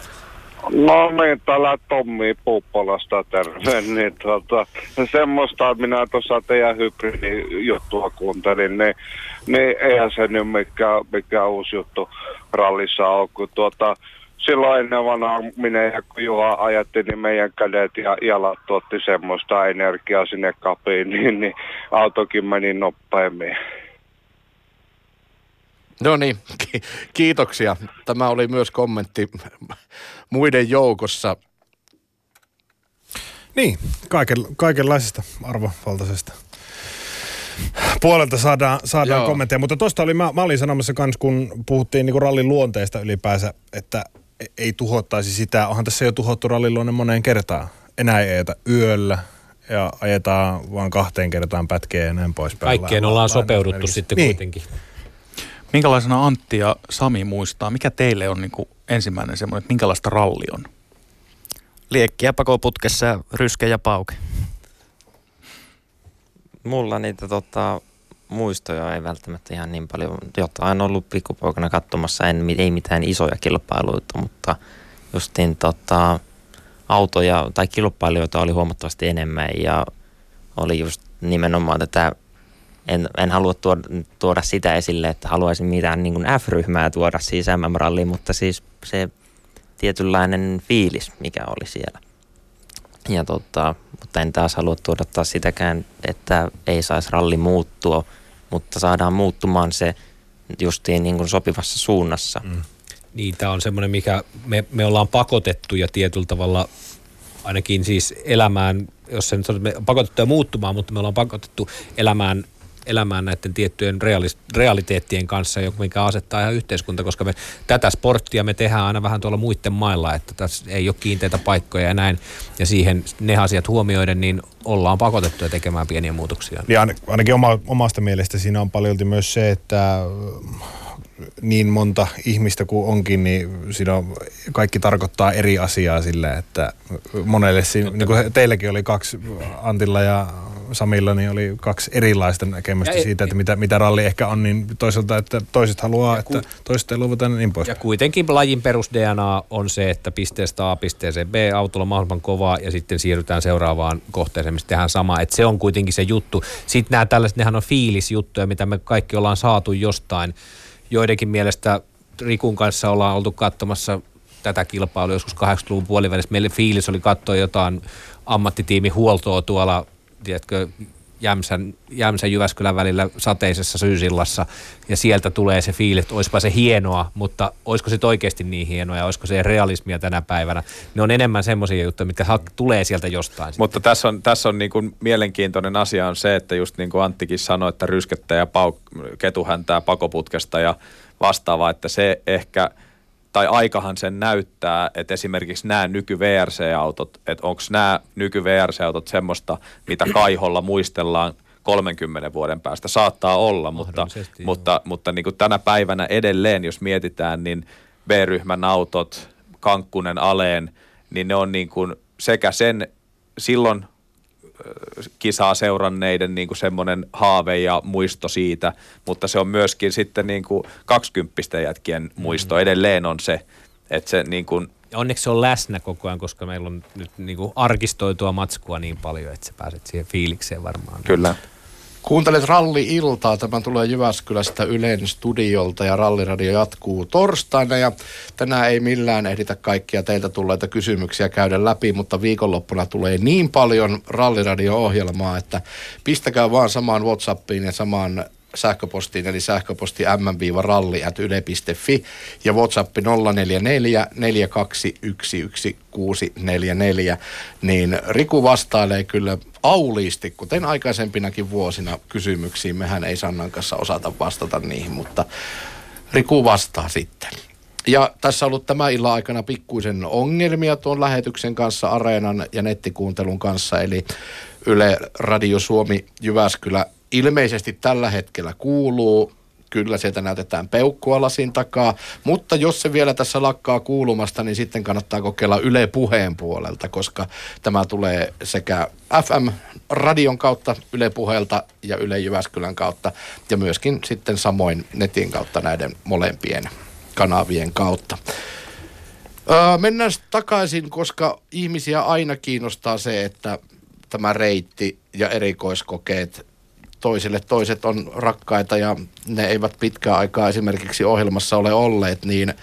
No niin, täällä Tommi Puppolasta terve. Niin, tota, semmoista minä tuossa teidän hybridijuttua kuuntelin, niin, niin eihän se nyt mikään, mikään uusi juttu rallissa ole, kun tuota... Silloin ennen vanhaa minä ja kun Juha ajettiin, niin meidän kädet ja jalat tuotti semmoista energiaa sinne kabiiniin, niin autokin meni nopeammin. No niin, ki- kiitoksia. Tämä oli myös kommentti muiden joukossa. Niin, kaiken, kaikenlaisesta arvovaltaisesta puolelta saadaan, saadaan kommentteja, mutta tuosta oli, mä, mä olin sanomassa kans, kun puhuttiin niinku rallin luonteesta ylipäänsä, että ei tuhottaisi sitä. Onhan tässä jo tuhottu rallin luonne moneen kertaan. Enää ei ajeta yöllä ja ajetaan vaan kahteen kertaan pätkeen ja näin pois päällä. Kaikkeen ollaan sopeuduttu sitten niin kuitenkin. Minkälaisena Antti ja Sami muistaa, mikä teille on niinku ensimmäinen semmoinen, että minkälaista ralli on? Liekkiä pakoputkessa ja ryskä ja pauke. Mulla niitä tota, muistoja ei välttämättä ihan niin paljon. Jotain on ollut pikkupoikana katsomassa, en, ei mitään isoja kilpailuita, mutta justiin tota, autoja tai kilpailijoita oli huomattavasti enemmän ja oli just nimenomaan tätä, en, en halua tuoda, tuoda sitä esille, että haluaisin mitään niin kuin F-ryhmää tuoda siis M M-ralliin, mutta siis se tietynlainen fiilis, mikä oli siellä. Ja tota, mutta en taas halua tuoda taas sitäkään, että ei saisi ralli muuttua, mutta saadaan muuttumaan se justiin niin kuin sopivassa suunnassa. Mm. Niin, tämä on semmoinen, mikä me, me ollaan pakotettu ja tietyllä tavalla ainakin siis elämään, jos se nyt on, me pakotettu ja muuttumaan, mutta me ollaan pakotettu elämään, elämään näiden tiettyjen realis, realiteettien kanssa, mikä asettaa ihan yhteiskunta, koska me tätä sporttia me tehdään aina vähän tuolla muiden mailla, että tässä ei ole kiinteitä paikkoja ja näin, ja siihen ne asiat huomioiden, niin ollaan pakotettu tekemään pieniä muutoksia. Ja ainakin oma, omasta mielestä siinä on paljolti myös se, että niin monta ihmistä kuin onkin, niin siinä on, kaikki tarkoittaa eri asiaa sille, että monelle, siinä, niin kuin teilläkin oli kaksi Antilla ja Samilla niin oli kaksi erilaista näkemystä ja siitä, että mitä, mitä ralli ehkä on, niin toisaalta, että toiset haluaa, ku, että toiset ei luvuta niin pois. Ja kuitenkin lajin perus D N A on se, että pisteestä A pisteeseen B autolla mahdollisimman kovaa ja sitten siirrytään seuraavaan kohteeseen, missä tehdään sama. Että se on kuitenkin se juttu. Sitten nämä tällaiset, nehän on fiilisjuttuja, mitä me kaikki ollaan saatu jostain. Joidenkin mielestä Rikun kanssa ollaan oltu katsomassa tätä kilpailua joskus kahdeksankymmentäluvun puolivälissä. Meillä fiilis oli katsoa jotain ammattitiimin huoltoa tuolla, tiedätkö, Jämsän, Jämsän Jyväskylän välillä sateisessa syysillassa, ja sieltä tulee se fiilis, että olisipa se hienoa, mutta olisiko se oikeasti niin hienoa, ja olisiko se realismia tänä päivänä. Ne on enemmän semmoisia juttuja, mitkä tulee sieltä jostain. Mutta tässä on, tässä on niin kuin mielenkiintoinen asia on se, että just niin kuin Anttikin sanoi, että ryskettä ja pauk- ketuhäntää pakoputkesta ja vastaavaa, että se ehkä... tai aikahan sen näyttää, että esimerkiksi nämä nyky-V R C-autot, että onko nämä nyky-V R C-autot semmoista, mitä kaiholla muistellaan kolmenkymmenen vuoden päästä. Saattaa olla, mutta, mutta, mutta niin kuin tänä päivänä edelleen, jos mietitään, niin B-ryhmän autot, Kankkunen, Aleen, niin ne on niin kuin sekä sen silloin kisaa seuranneiden niin kuin semmoinen haave ja muisto siitä, mutta se on myöskin sitten niin kuin kaksikymppisten jätkien muisto. Edelleen on se, että se niin kuin... Onneksi se on läsnä koko ajan, koska meillä on nyt niin kuin arkistoitua matskua niin paljon, että sä pääset siihen fiilikseen varmaan. Kyllä. Kuuntelet Ralli-iltaa. Tämä tulee Jyväskylästä Ylen studiolta ja Ralliradio jatkuu torstaina. Ja tänään ei millään ehditä kaikkia teiltä tulleita kysymyksiä käydä läpi, mutta viikonloppuna tulee niin paljon Ralliradio-ohjelmaa, että pistäkää vaan samaan WhatsAppiin ja samaan sähköpostiin, eli sähköposti m-ralli at yle piste fi ja WhatsApp nolla neljä neljä neljä kaksi yksi yksi kuusi neljä neljä, niin Riku vastailee kyllä auliisti, kuten aikaisempinakin vuosina kysymyksiin. Mehän ei Sannan kanssa osata vastata niihin, mutta Riku vastaa sitten. Ja tässä on ollut tämän illan aikana pikkuisen ongelmia tuon lähetyksen kanssa, Areenan ja nettikuuntelun kanssa, eli Yle Radio Suomi Jyväskylä ilmeisesti tällä hetkellä kuuluu. Kyllä sieltä näytetään peukkua lasin takaa, mutta jos se vielä tässä lakkaa kuulumasta, niin sitten kannattaa kokeilla Yle Puheen puolelta, koska tämä tulee sekä F M-radion kautta Yle Puheelta ja Yle Jyväskylän kautta ja myöskin sitten samoin netin kautta näiden molempien kanavien kautta. Öö, mennään takaisin, koska ihmisiä aina kiinnostaa se, että tämä reitti ja erikoiskokeet toisille toiset on rakkaita ja ne eivät pitkään aikaa esimerkiksi ohjelmassa ole olleet, niin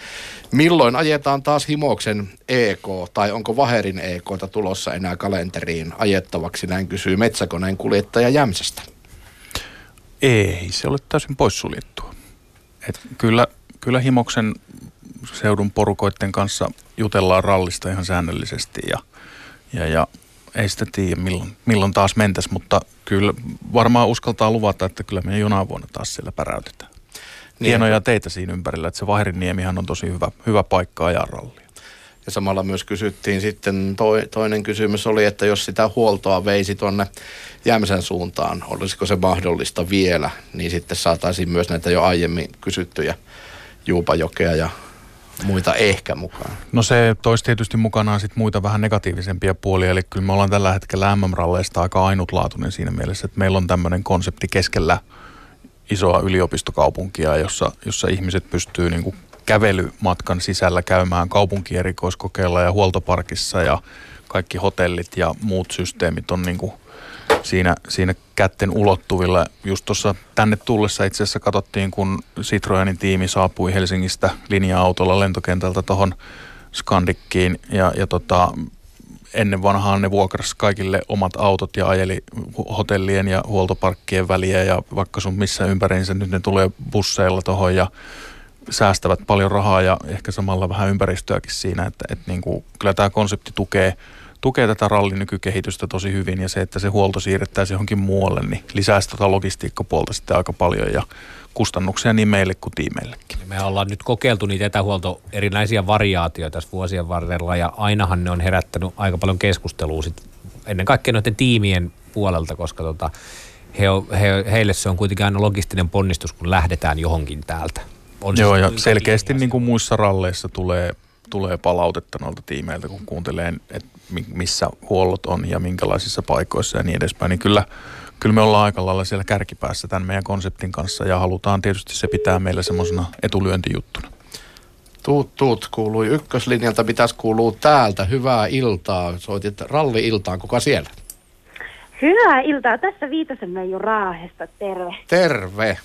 milloin ajetaan taas Himoksen E K tai onko Vaherin E K:ta tulossa enää kalenteriin ajettavaksi, näin kysyy metsäkoneen kuljettaja Jämsästä. Ei, se ole täysin poissuljettua. Et kyllä, kyllä Himoksen seudun porukoiden kanssa jutellaan rallista ihan säännöllisesti ja, ja, ja ei sitä tiedä milloin, milloin taas mentäisiin, mutta kyllä varmaan uskaltaa luvata, että kyllä me jonain vuonna taas siellä päräytetään. Niin. Hienoja teitä siinä ympärillä, että se Vaheriniemihan on tosi hyvä, hyvä paikka ajaa rallia. Ja samalla myös kysyttiin sitten, toi, toinen kysymys oli, että jos sitä huoltoa veisi tuonne Jämsän suuntaan, olisiko se mahdollista vielä, niin sitten saataisiin myös näitä jo aiemmin kysyttyjä Juupajokea ja muita ehkä mukaan. No se toisi tietysti mukanaan sit muita vähän negatiivisempia puolia, eli kyllä me ollaan tällä hetkellä M M-ralleista aika ainutlaatuinen siinä mielessä, että meillä on tämmöinen konsepti keskellä isoa yliopistokaupunkia, jossa, jossa ihmiset pystyy niinku kävelymatkan sisällä käymään kaupunkierikoiskokeilla ja huoltoparkissa ja kaikki hotellit ja muut systeemit on niinku Siinä, siinä kätten ulottuvilla. Just tuossa tänne tullessa itse asiassa katsottiin, kun Citroenin tiimi saapui Helsingistä linja-autolla lentokentältä tuohon Skandikkiin. Ja, ja tota, ennen vanhaan ne vuokrasi kaikille omat autot ja ajeli hotellien ja huoltoparkkien väliä ja vaikka sun missä ympäriinsä. Nyt ne tulee busseilla tuohon ja säästävät paljon rahaa ja ehkä samalla vähän ympäristöäkin siinä. Että, et niinku, kyllä tämä konsepti tukee. Tukee tätä rallin nykykehitystä tosi hyvin ja se, että se huolto siirrettäisiin johonkin muualle, niin lisää sitä logistiikkapuolta sitten aika paljon ja kustannuksia niin meille kuin tiimeillekin. Me ollaan nyt kokeiltu niitä etähuolto erinäisiä variaatioita tässä vuosien varrella ja ainahan ne on herättänyt aika paljon keskustelua sit ennen kaikkea noiden tiimien puolelta, koska tota, he on, he, heille se on kuitenkin aina logistinen ponnistus, kun lähdetään johonkin täältä. On joo, ja selkeästi niin kuin muissa ralleissa tulee, tulee palautetta noilta tiimeiltä, kun kuuntelee, että missä huollot on ja minkälaisissa paikoissa ja niin edespäin, niin kyllä, kyllä me ollaan aika lailla siellä kärkipäässä tämän meidän konseptin kanssa ja halutaan tietysti se pitää meillä semmoisena etulyöntijuttuna. Tuut, tuut, kuului ykköslinjalta. Mitäs kuuluu täältä? Hyvää iltaa. Soitit Ralli-iltaan. Kuka siellä? Hyvää iltaa. Tässä Viitasen Meiju Raahesta. Terve. Terve.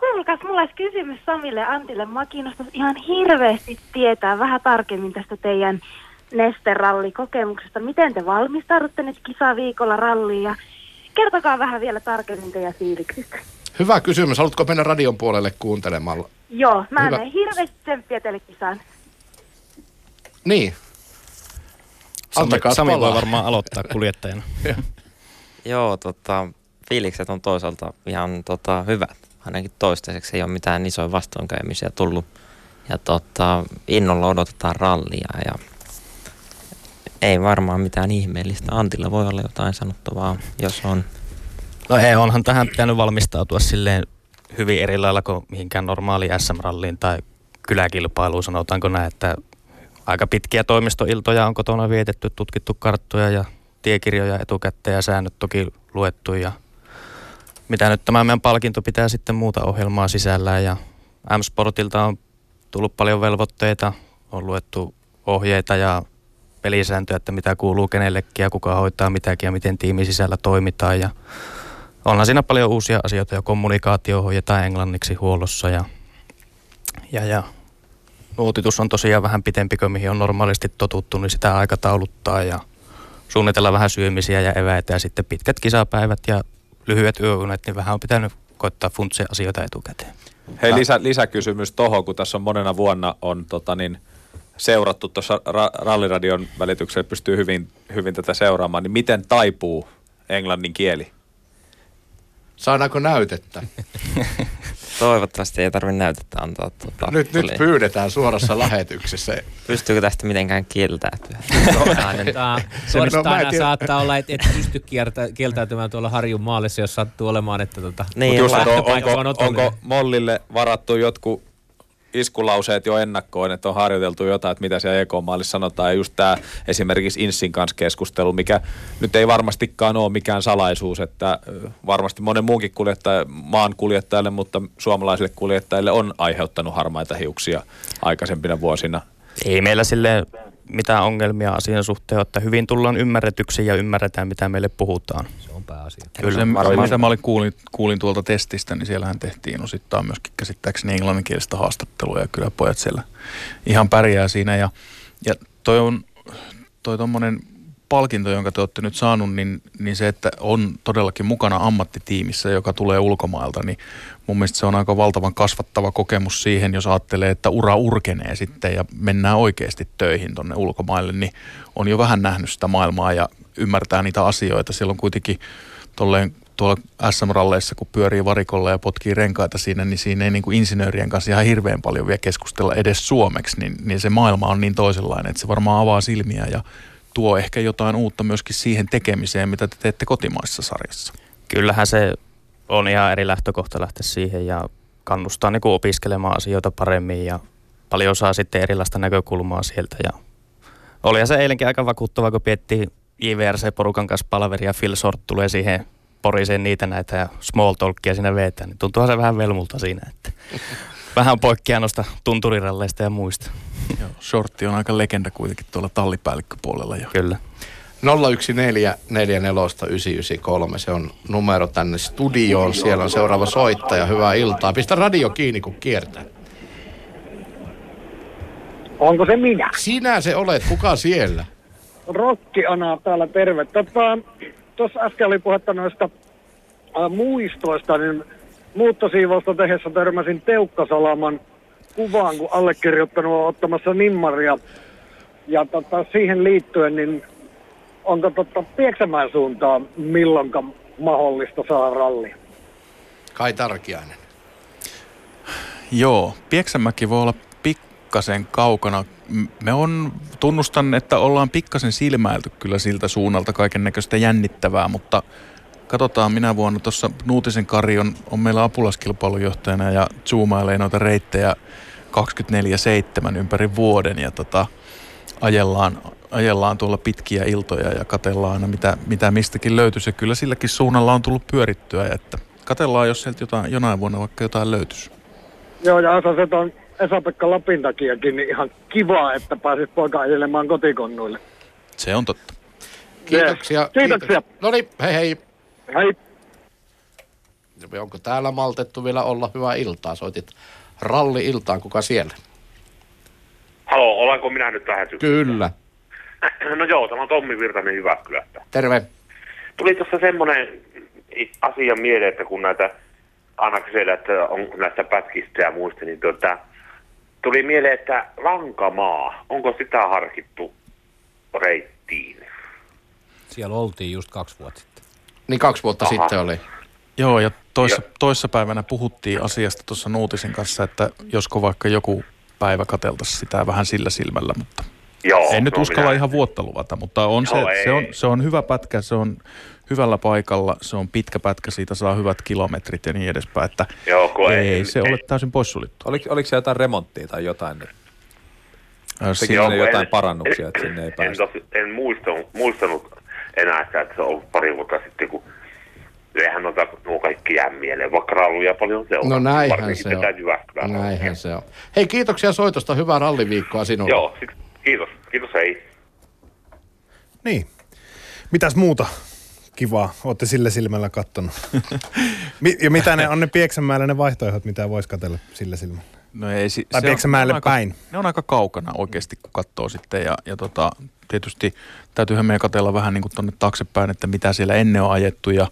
Kuulkaas, mulla olisi kysymys Samille ja Antille. Mä kiinnostais ihan hirveästi tietää vähän tarkemmin tästä teidän Neste Ralli-kokemuksesta. Miten te valmistaudutte nyt kisaviikolla ralliin ja kertokaa vähän vielä tarkemmin teidän fiiliksistä. Hyvä kysymys. Haluatko mennä radion puolelle kuuntelemalla? Joo, mä en mene hirveästi tsemppiä teille kisaan. Niin. Antakaa Sami voi varmaan aloittaa kuljettajana. Joo, tota, fiilikset on toisaalta ihan tota, hyvät. Ainakin toistaiseksi ei ole mitään isoja vastoinkäymisiä tullut. Ja tota, innolla odotetaan rallia ja ei varmaan mitään ihmeellistä. Antilla voi olla jotain sanottavaa, jos on. No ei, onhan tähän pitänyt valmistautua silleen hyvin eri lailla kuin mihinkään normaali S M-ralliin tai kyläkilpailuun, sanotaanko näin, että aika pitkiä toimistoiltoja on kotona vietetty, tutkittu karttoja ja tiekirjoja etukäteen ja säännöt toki luettu ja mitä nyt tämä meidän palkinto pitää sitten muuta ohjelmaa sisällään ja M-Sportilta on tullut paljon velvoitteita, on luettu ohjeita ja pelisääntöjä, että mitä kuuluu kenellekin ja kuka hoitaa mitäkin ja miten tiimin sisällä toimitaan ja onhan siinä paljon uusia asioita ja kommunikaatio hoidetaan englanniksi huollossa ja, ja, ja nuotitus on tosiaan vähän pitempi kuin mihin on normaalisti totuttu, niin sitä aikatauluttaa ja suunnitella vähän syömisiä ja eväitä ja sitten pitkät kisapäivät ja lyhyet yöunet, niin vähän on pitänyt koittaa funtsia asioita etukäteen. Hei, lisä, lisäkysymys tohon, kun tässä on monena vuonna on tota niin, seurattu tuossa ra- Ralliradion välityksellä, pystyy hyvin, hyvin tätä seuraamaan, niin miten taipuu englannin kieli? Saadaanko näytettä? Toivottavasti ei tarvitse näytettä antaa. Tuota, nyt, nyt pyydetään suorassa lähetyksessä. Pystyykö tästä mitenkään kieltäytyä? Suorastaan nämä saattaa olla, että et pysty kiertä, kieltäytymään tuolla Harjun maalissa, jos sattuu olemaan, että tota, niin, just, onko, on onko Mollille varattu jotkut iskulauseet jo ennakkoon, että on harjoiteltu jotain, että mitä siellä E K-maalissa sanotaan. Ja just tämä esimerkiksi Inssin kanssa keskustelu, mikä nyt ei varmastikaan ole mikään salaisuus, että varmasti monen muunkin kuljettaja, maan kuljettajalle, mutta suomalaisille kuljettajille on aiheuttanut harmaita hiuksia aikaisempina vuosina. Ei meillä silleen mitään ongelmia asian suhteen, että hyvin tullaan ymmärretyksi ja ymmärretään, mitä meille puhutaan. Se on pääasia. Kyllä se, varmaan, mitä mä olin kuulin, kuulin tuolta testistä, niin siellähän tehtiin osittain myöskin käsittääkseni englanninkielistä haastattelua, ja kyllä pojat siellä ihan pärjää siinä. Ja, ja toi on toi tommonen palkinto, jonka te olette nyt saanut, niin, niin se, että on todellakin mukana ammattitiimissä, joka tulee ulkomailta, niin mun mielestä se on aika valtavan kasvattava kokemus siihen, jos ajattelee, että ura urkenee sitten ja mennään oikeasti töihin tonne ulkomaille, niin on jo vähän nähnyt sitä maailmaa ja ymmärtää niitä asioita. Siellä on kuitenkin tolleen tuolla S M-ralleissa, kun pyörii varikolla ja potkii renkaita siinä, niin siinä ei niin kuin insinöörien kanssa ihan hirveän paljon vielä keskustella edes suomeksi, niin, niin se maailma on niin toisenlainen, että se varmaan avaa silmiä ja tuo ehkä jotain uutta myöskin siihen tekemiseen, mitä te teette kotimaisessa sarjassa. Kyllähän se on ihan eri lähtökohta lähteä siihen ja kannustaa niin kuin opiskelemaan asioita paremmin ja paljon saa sitten erilaista näkökulmaa sieltä. Ja olihan se eilenkin aika vakuuttava, kun piettiin J V R C-porukan kanssa palaveri ja Phil Short tulee siihen poriseen niitä näitä ja small talkia siinä vetään, niin tuntuuhan se vähän velmulta siinä, että vähän poikkeaa noista tunturiralleista ja muista. Joo, Shortti on aika legenda kuitenkin tuolla tallipäällikköpuolella jo. Kyllä. nolla yksi neljä neljä neljä yhdeksän yhdeksän kolme, se on numero tänne studioon. Siellä on seuraava soittaja. Hyvää iltaa. Pistä radio kiinni, kun kiertää. Onko se minä? Sinä se olet. Kuka siellä? Rokki Anaa täällä. Terve. Tuossa äsken oli puhetta noista äh, muistoista, niin muuttosiivousta tehessä törmäsin Teukkasalaman kuvaan, kun allekirjoittanut on ottamassa nimmaria. Ja tota, siihen liittyen, niin onko tota, Pieksämäen suuntaan milloinka mahdollista saada ralli? Kai Tarkiainen. Joo, Pieksämäki voi olla pikkasen kaukana. Me on, tunnustan, että ollaan pikkasen silmäilty kyllä siltä suunnalta kaiken näköistä jännittävää, mutta katsotaan minä vuonna. Tuossa Nuutisen Kari on, on meillä apulaskilpailujohtajana ja zoomailee noita reittejä kaksikymmentäneljä seitsemän ympäri vuoden ja tota, ajellaan ajellaan tuolla pitkiä iltoja ja katsellaan aina mitä, mitä mistäkin löytyisi. Ja kyllä silläkin suunnalla on tullut pyörittyä, että katsellaan, jos sieltä jotain, jonain vuonna vaikka jotain löytyisi. Joo, ja asaset on Esa-Pekka Lapin takiakin, niin ihan kivaa, että pääsit poika ajelemaan kotikonnuille. Se on totta. Kiitoksia. Kiitoksia. No niin, hei hei. Hei. Onko täällä maltettu vielä olla? Hyvää iltaa. Soitit ralli-iltaan. Kuka siellä? Halo, olenko minä nyt lähetyksessä? Kyllä. No joo, tämä on Tommi Virtanen Jyväskylästä. Terve. Tuli tuossa semmoinen asia mieleen, että kun näitä aina kysellä, että onko näistä pätkistä ja muista, niin tuota, tuli mieleen, että Lankamaa, onko sitä harkittu reittiin? Siellä oltiin just kaksi vuotta sitten. Niin kaksi vuotta Aha. sitten oli. Joo, ja toissa, toissa päivänä puhuttiin asiasta tuossa Nuutisen kanssa, että josko vaikka joku päivä katseltaisiin sitä vähän sillä silmällä, mutta joo, en nyt no uskalla minä... ihan vuotta luvata, mutta on joo, se, se, on, se on hyvä pätkä, se on hyvällä paikalla, se on pitkä pätkä, siitä saa hyvät kilometrit ja niin edespäin, että joo, ei, ei se ei. ole täysin poissulittu. Oliko, oliko se jotain remonttia tai jotain nyt? Siinä on jotain en, parannuksia, en, että sinne ei päästä. En, tosi, en muistanut, muistanut enää sitä, että se on ollut pari vuotta sitten, kun eihän noita nuo kaikki jää mieleen, vaikka ralluja paljon seuraa. No näinhän se on. Näinhän se on. Hei, kiitoksia soitosta. Hyvää ralliviikkoa sinulle. Joo, kiitos. Kiitos, hei. Niin. Mitäs muuta kivaa ootte sillä silmällä kattonut? Ja mitä ne on ne Pieksämäellä ne vaihtoehdot, mitä vois katsella sillä silmällä? No ei. Si- tai Pieksämäelle päin. Ne on aika kaukana oikeasti, kun katsoo sitten ja, ja tota... Tietysti täytyyhän meidän katsella vähän niin kuin tuonne taaksepäin, että mitä siellä ennen on ajettu ja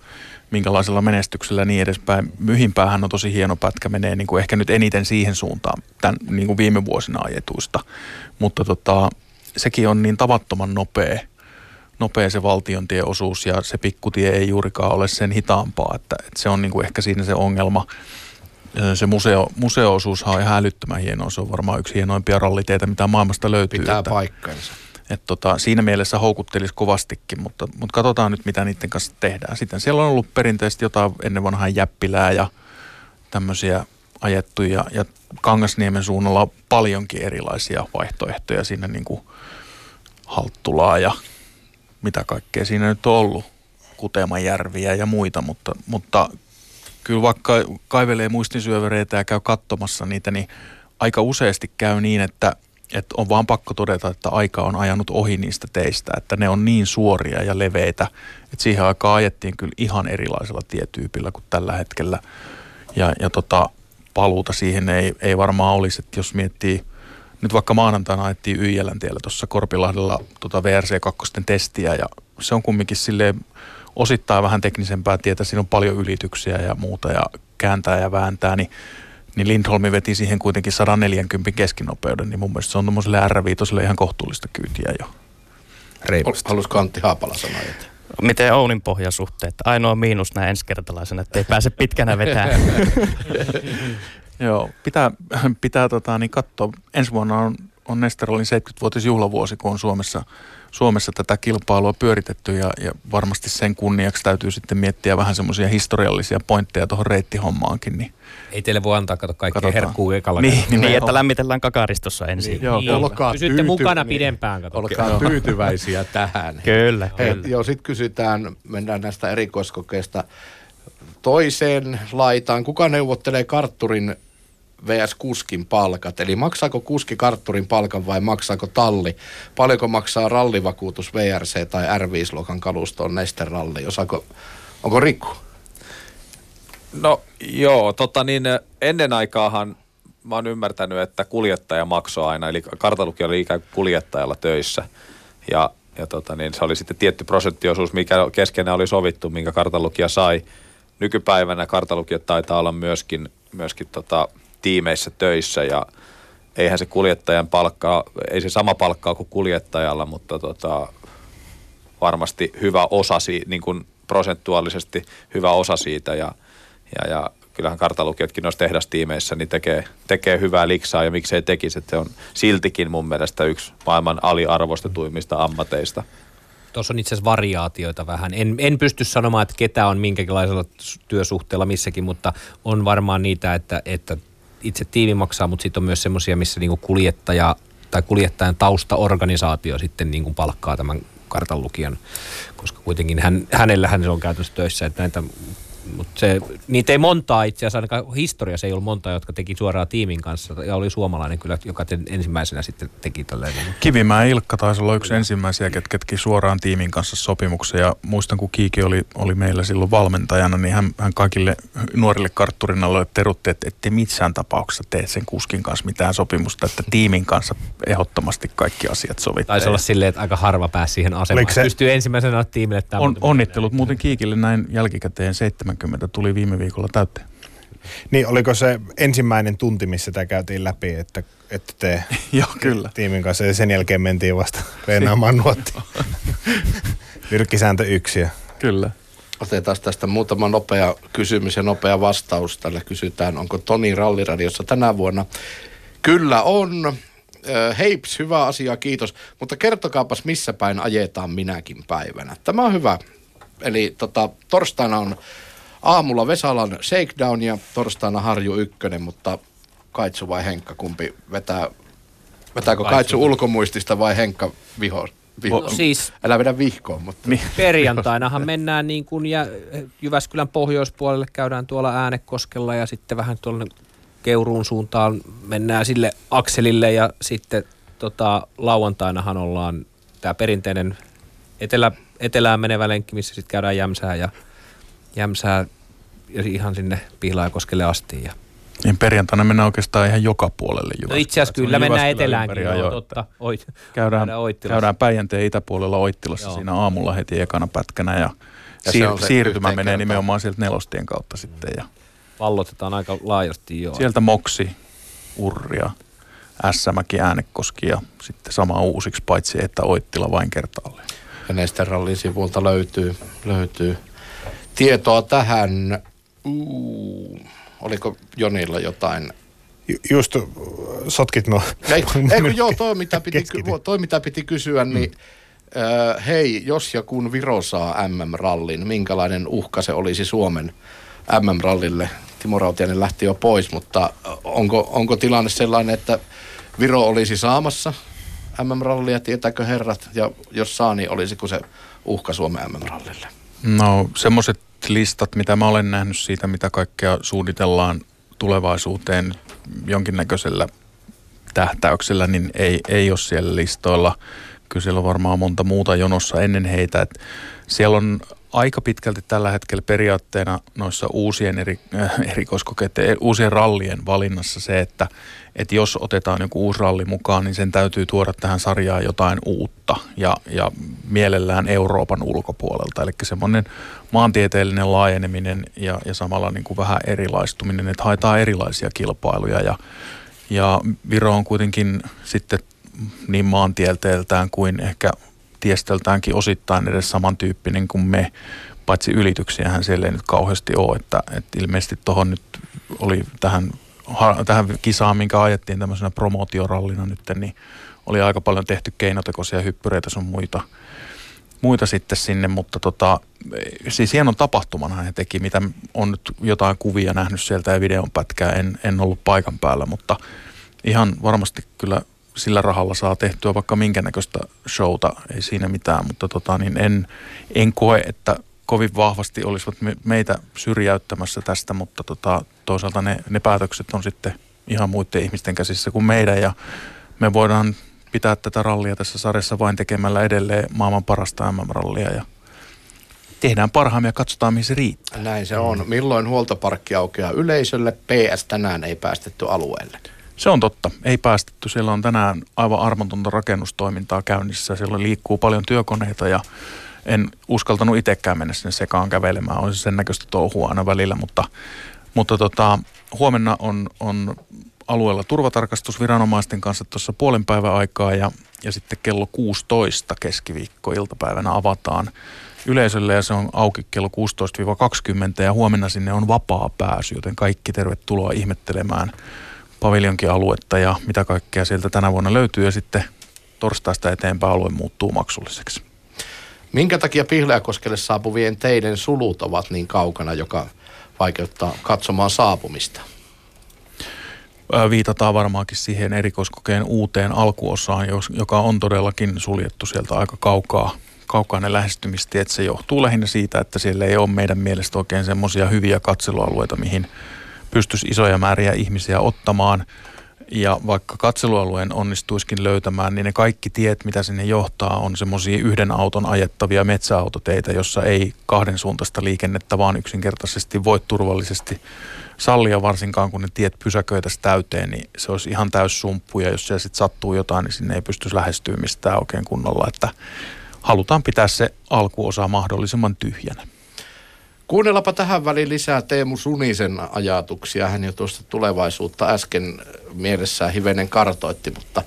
minkälaisella menestyksellä niin edespäin. Myhinpäähän on tosi hieno pätkä, menee niin kuin ehkä nyt eniten siihen suuntaan tämän niin kuin viime vuosina ajetuista. Mutta tota, sekin on niin tavattoman nopea, nopea se valtiontieosuus ja se pikkutie ei juurikaan ole sen hitaampaa. Että, että se on niin kuin ehkä siinä se ongelma. Se museo, museo-osuushan on ihan älyttömän hienoa. Se on varmaan yksi hienoimpia ralliteitä, mitä maailmasta löytyy. Pitää paikkansa. Että tota, siinä mielessä houkuttelisi kovastikin, mutta, mutta katsotaan nyt, mitä niiden kanssa tehdään. Sitten siellä on ollut perinteisesti jotain ennen vanhaa Jäppilää ja tämmöisiä ajettuja. Ja Kangasniemen suunnalla on paljonkin erilaisia vaihtoehtoja siinä niin kuin Halttulaa ja mitä kaikkea siinä nyt on ollut. Kutemajärviä ja muita, mutta, mutta kyllä vaikka kaivelee muistinsyövereitä ja käy katsomassa niitä, niin aika useasti käy niin, että että on vaan pakko todeta, että aika on ajanut ohi niistä teistä, että ne on niin suoria ja leveitä, että siihen aikaan ajettiin kyllä ihan erilaisella tietyypillä kuin tällä hetkellä. Ja, ja tota, paluuta siihen ei, ei varmaan olisi, että jos miettii, nyt vaikka maanantaina ajettiin Yijälän tiellä tuossa Korpilahdella tota W R C kaksi testiä, ja se on kumminkin silleen osittain vähän teknisempää tietä, siinä on paljon ylityksiä ja muuta, ja kääntää ja vääntää, niin niin Lindholmi veti siihen kuitenkin sata neljäkymmentä keskinopeuden, niin mun mielestä se on tuommoiselle R viitoselle ihan kohtuullista kyytiä jo. Reipasta. Haluaisiko Antti Haapala sanoa jotain? Miten Ounin pohjasuhteet? Ainoa miinus näin ensikertalaisena, ettei pääse pitkänä vetämään. Joo, pitää, pitää tota, niin katsoa. Ensi vuonna on, on Neste Rallin seitsemänkymmentävuotisjuhlavuosi, kun on Suomessa, Suomessa tätä kilpailua pyöritetty, ja, ja varmasti sen kunniaksi täytyy sitten miettiä vähän semmoisia historiallisia pointteja tuohon reittihommaankin, niin ei teille voi antaa, kato, kaikkea herkkuu ekalla. Niin, niin, niin, että lämmitellään kakaristossa ensin. Niin, joo, niin. Pysytte tyyty... mukana pidempään. Kato. Olkaa tyytyväisiä tähän. Kyllä, Hei, kyllä. Joo, sitten kysytään, mennään näistä erikoiskokeista toiseen laitaan. Kuka neuvottelee kartturin versus kuskin palkat? Eli maksaako kuski kartturin palkan vai maksaako talli? Paljonko maksaa rallivakuutus W R C tai R viisi-luokan kalustoon Neste Ralli? Osaako, onko Riku? No joo, tota niin ennen aikaahan mä oon ymmärtänyt, että kuljettaja maksoi aina, eli kartaluki oli ikään kuin kuljettajalla töissä. Ja, ja tota niin se oli sitten tietty prosenttiosuus, mikä keskenään oli sovittu, minkä kartalukija sai. Nykypäivänä kartalukijat taitaa olla myöskin, myöskin tota, tiimeissä töissä, ja eihän se kuljettajan palkkaa, ei se sama palkkaa kuin kuljettajalla, mutta tota, varmasti hyvä osa, niin kuin prosentuaalisesti hyvä osa siitä, ja Ja, ja kyllähän kartalukijatkin noissa tehdastiimeissä niin tekee, tekee hyvää liksaa, ja miksei tekisi, että se on siltikin mun mielestä yksi maailman aliarvostetuimmista ammateista. Tuossa on itse asiassa variaatioita vähän. En, en pysty sanomaan, että ketä on minkälaisella työsuhteella missäkin, mutta on varmaan niitä, että, että itse tiimi maksaa, mutta sitten on myös semmoisia, missä niinku kuljettaja tai kuljettajan taustaorganisaatio sitten niin kuin palkkaa tämän kartanlukijan, koska kuitenkin hän, hänellähän se on käytännössä töissä, että näitä, mutta se, niitä ei montaa itse asiassa, ainakaan historiassa ei ollut montaa, jotka teki suoraan tiimin kanssa, ja oli suomalainen kyllä, joka ensimmäisenä sitten teki tälleen. Kivimäen Ilkka taisi olla yksi ensimmäisiä, ketkä teki suoraan tiimin kanssa sopimuksen, ja muistan, kun Kiiki oli, oli meillä silloin valmentajana, niin hän, hän kaikille nuorille kartturinalle terutti, että ette missään tapauksessa tee sen kuskin kanssa mitään sopimusta, että tiimin kanssa ehdottomasti kaikki asiat sovittaa. Taisi olla silleen, että aika harva pääsi siihen asemaan, se, pystyy ensimmäisenä tiimille. On, onnittelut muuten Kiikille näin jälkikäteen seitsemän tuli viime viikolla täyteen. Niin, oliko se ensimmäinen tunti, missä tämä käytiin läpi, että, että te Joo, kyllä. tiimin kanssa ja sen jälkeen mentiin vasta reenaamaan nuottiin. Nyrkkisääntö yksi. Kyllä. Otetaan tästä muutama nopea kysymys ja nopea vastaus. Tällä kysytään, onko Toni Ralliradiossa tänä vuonna? Kyllä on. Heips, hyvä asia, kiitos. Mutta kertokaapas, missä päin ajetaan minäkin päivänä. Tämä on hyvä. Eli tota, torstaina on aamulla Vesalan Shakedown ja torstaina Harju Ykkönen, mutta Kaitsu vai Henkka, kumpi vetää, vetääkö Kaitsu, Kaitsu ulkomuistista vai Henkka viho? viho. No, siis älä vedä vihkoon, mutta perjantainahan mennään niin kuin ja Jyväskylän pohjoispuolelle, käydään tuolla Äänekoskella ja sitten vähän tuolla Keuruun suuntaan mennään sille akselille ja sitten tota, lauantainahan ollaan tämä perinteinen etelä, etelään menevä lenkki, missä sitten käydään Jämsää ja Jämsää ihan sinne Pihlaajakoskelle asti. Ja niin perjantaina mennään oikeastaan ihan joka puolelle Jyväskylä. No itse asiassa kyllä mennään eteläänkin. Joo, totta. Oit, käydään käydään Päijänteen itäpuolella Oittilassa. Joo. Siinä aamulla heti ekana pätkänä ja, ja siir- siirtymä menee kertaa nimenomaan sieltä nelostien kautta sitten. Ja vallotetaan aika laajasti jo. Sieltä Moksi, Urria, Ässämäki, Äänekoski ja sitten sama uusiksi paitsi että Oittila vain kertaalleen. Ja Neste Rallin sivuilta löytyy, löytyy tietoa tähän. Uu, oliko Jonilla jotain? Ju, just sotkit no. Ei, ei kun joo, toi mitä piti, toi, mitä piti kysyä, niin mm. ö, hei, jos ja kun Viro saa M M-rallin, minkälainen uhka se olisi Suomen M M-rallille? Timo Rautiainen lähti jo pois, mutta onko, onko tilanne sellainen, että Viro olisi saamassa M M-rallia, tietääkö herrat? Ja jos saa, niin olisiko se uhka Suomen M M-rallille? No, semmoiset listat, mitä mä olen nähnyt siitä, mitä kaikkea suunnitellaan tulevaisuuteen jonkinnäköisellä tähtäyksellä, niin ei, ei ole siellä listoilla. Kyllä siellä on varmaan monta muuta jonossa ennen heitä. Et siellä on aika pitkälti tällä hetkellä periaatteena noissa uusien eri, äh, erikoiskokeiden, uusien rallien valinnassa se, että et jos otetaan joku uusi ralli mukaan, niin sen täytyy tuoda tähän sarjaan jotain uutta ja, ja mielellään Euroopan ulkopuolelta. Eli semmoinen maantieteellinen laajeneminen ja, ja samalla niin kuin vähän erilaistuminen, että haetaan erilaisia kilpailuja ja, ja Viro on kuitenkin sitten niin maantieteeltään kuin ehkä tiestöltäänkin osittain edes samantyyppinen kuin me, paitsi ylityksiähän siellä ei nyt kauheasti ole, että, että ilmeisesti tuohon nyt oli tähän, tähän kisaan, minkä ajettiin tämmöisenä promootiorallina nyt, niin oli aika paljon tehty keinotekoisia hyppyreitä sun muita, muita sitten sinne, mutta tota, siis hienon tapahtumana he teki, mitä on nyt jotain kuvia nähnyt sieltä ja videon pätkää, en, en ollut paikan päällä, mutta ihan varmasti kyllä sillä rahalla saa tehtyä vaikka minkä näköistä showta, ei siinä mitään, mutta tota, niin en, en koe, että kovin vahvasti olisivat meitä syrjäyttämässä tästä, mutta tota, toisaalta ne, ne päätökset on sitten ihan muiden ihmisten käsissä kuin meidän ja me voidaan pitää tätä rallia tässä sarjassa vain tekemällä edelleen maailman parasta M M-rallia ja tehdään parhaamme ja katsotaan, mihin se riittää. Näin se on. Milloin huoltoparkki aukeaa yleisölle? P S tänään ei päästetty alueelle. Se on totta. Ei päästetty. Siellä on tänään aivan armontonta rakennustoimintaa käynnissä. Siellä liikkuu paljon työkoneita ja en uskaltanut itsekään mennä sinne sekaan kävelemään. On sen näköistä touhua aina välillä, mutta, mutta tota, huomenna on, on alueella turvatarkastus viranomaisten kanssa tuossa puolen päivän aikaa ja, ja sitten kello kuusitoista keskiviikkoiltapäivänä avataan yleisölle ja se on auki kello kuusitoista kaksikymmentä ja huomenna sinne on vapaa pääsy, joten kaikki tervetuloa ihmettelemään paviljonkin aluetta ja mitä kaikkea sieltä tänä vuonna löytyy ja sitten torstaista eteenpäin alue muuttuu maksulliseksi. Minkä takia Pihlajakoskelle saapuvien teiden sulut ovat niin kaukana, joka vaikeuttaa katsomaan saapumista? viitataan varmaankin siihen erikoiskokeen uuteen alkuosaan, joka on todellakin suljettu sieltä aika kaukaa. Kaukainen lähestymistiet, se johtuu lähinnä siitä, että siellä ei ole meidän mielestä oikein semmoisia hyviä katselualueita, mihin pystyisi isoja määriä ihmisiä ottamaan. Ja vaikka katselualueen onnistuisikin löytämään, niin ne kaikki tiet, mitä sinne johtaa, on semmoisia yhden auton ajettavia metsäautoteitä, jossa ei kahden suuntaista liikennettä vaan yksinkertaisesti voi turvallisesti sallia, varsinkaan kun ne tiet pysäköitäisiin täyteen, niin se olisi ihan täyssumppu, ja jos siellä sitten sattuu jotain, niin sinne ei pystyisi lähestyä mistään oikein kunnolla, että halutaan pitää se alkuosa mahdollisimman tyhjänä. Kuunnellapa tähän väliin lisää Teemu Sunisen ajatuksia. Hän jo tuosta tulevaisuutta äsken mielessään hivenen kartoitti, mutta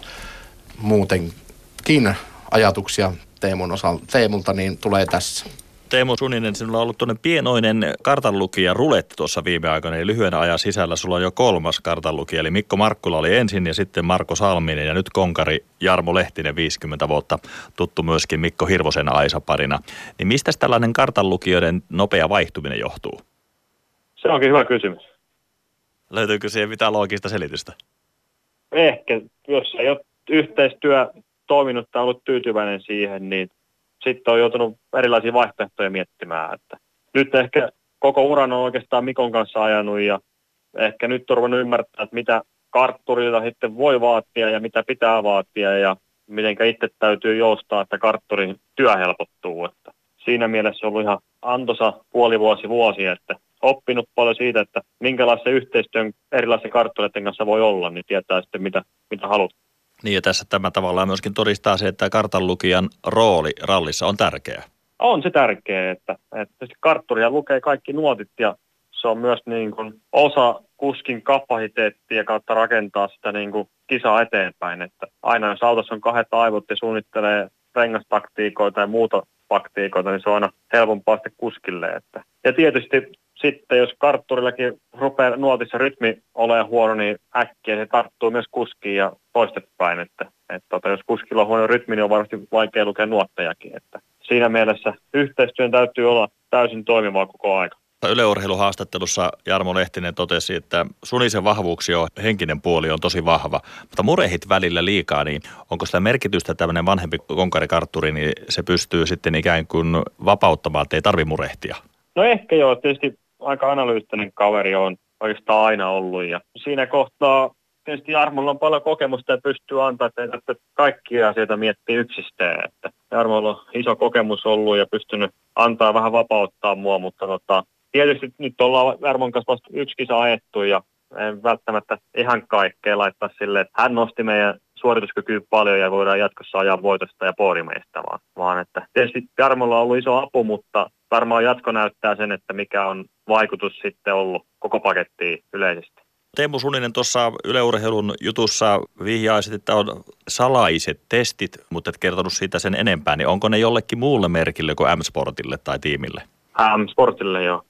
muutenkin ajatuksia Teemun osalta, Teemulta niin tulee tässä. Teemu Suninen, sinulla on ollut tuonne pienoinen kartanlukija ruletti tuossa viime aikoina, eli lyhyen ajan sisällä sulla on jo kolmas kartanlukija, eli Mikko Markkula oli ensin ja sitten Marko Salminen ja nyt konkari Jarmo Lehtinen, viisikymmentä vuotta, tuttu myöskin Mikko Hirvosen aisaparina. Niin mistä tällainen kartanlukijoiden nopea vaihtuminen johtuu? Se onkin hyvä kysymys. Löytyykö siihen mitään loogista selitystä? Ehkä, jos ei ole yhteistyö toiminut tai ollut tyytyväinen siihen, niin sitten on joutunut erilaisia vaihtoehtoja miettimään, että nyt ehkä koko uran on oikeastaan Mikon kanssa ajanut ja ehkä nyt on ruvennut ymmärtää, että mitä kartturilta sitten voi vaatia ja mitä pitää vaatia ja mitenkä itse täytyy joustaa, että kartturin työ helpottuu. Että siinä mielessä on ollut ihan antoisa puoli vuosi vuosi, että oppinut paljon siitä, että minkälaisen yhteistyön erilaisten karttureiden kanssa voi olla, niin tietää sitten mitä, mitä halutaan. Niin ja tässä tämä tavallaan myöskin todistaa se, että kartanlukijan rooli rallissa on tärkeä. On se tärkeä, että, että kartturia lukee kaikki nuotit ja se on myös niin kuin osa kuskin kapasiteettia kautta rakentaa sitä niin kuin kisaa eteenpäin. Että aina jos autossa on kahdet aivot ja suunnittelee rengastaktiikoita ja muuta taktiikoita, niin se on aina helpompaa sitten kuskille. Että. Ja tietysti sitten jos kartturillakin rupeaa nuotissa rytmi olemaan huono, niin äkkiä se tarttuu myös kuskiin ja toistepäin. Että, että jos kuskilla on huono rytmi, niin on varmasti vaikea lukea nuottajakin. Että siinä mielessä yhteistyön täytyy olla täysin toimivaa koko aika. Yle Urheiluhaastattelussa Jarmo Lehtinen totesi, että Sunisen vahvuuksia henkinen puoli on tosi vahva, mutta murehit välillä liikaa, niin onko sitä merkitystä tämmöinen vanhempi konkarikartturi, niin se pystyy sitten ikään kuin vapauttamaan, että ei tarvitse murehtia? No ehkä joo, tietysti aika analyyttinen kaveri on oikeastaan aina ollut ja siinä kohtaa tietysti Jarmolla on paljon kokemusta ja pystyy antaa, että kaikkia asioita miettii yksistään. Että Jarmolla on iso kokemus ollut ja pystynyt antaa vähän vapauttaa mua, mutta tota, tietysti nyt ollaan Jarmon kanssa vasta yksi kisa ajettu ja en välttämättä ihan kaikkea laittaa silleen, että hän nosti meidän suorituskykyä paljon ja voidaan jatkossa ajaa voitosta ja poodimeista vaan. vaan että tietysti Jarmolla on ollut iso apu, mutta varmaan jatko näyttää sen, että mikä on vaikutus sitten ollut koko pakettiin yleisesti. Teemu Suninen tuossa Yle Urheilun jutussa vihjaisit, että on salaiset testit, mutta et kertonut siitä sen enempää, niin onko ne jollekin muulle merkille kuin M-Sportille tai tiimille? M-Sportille joo.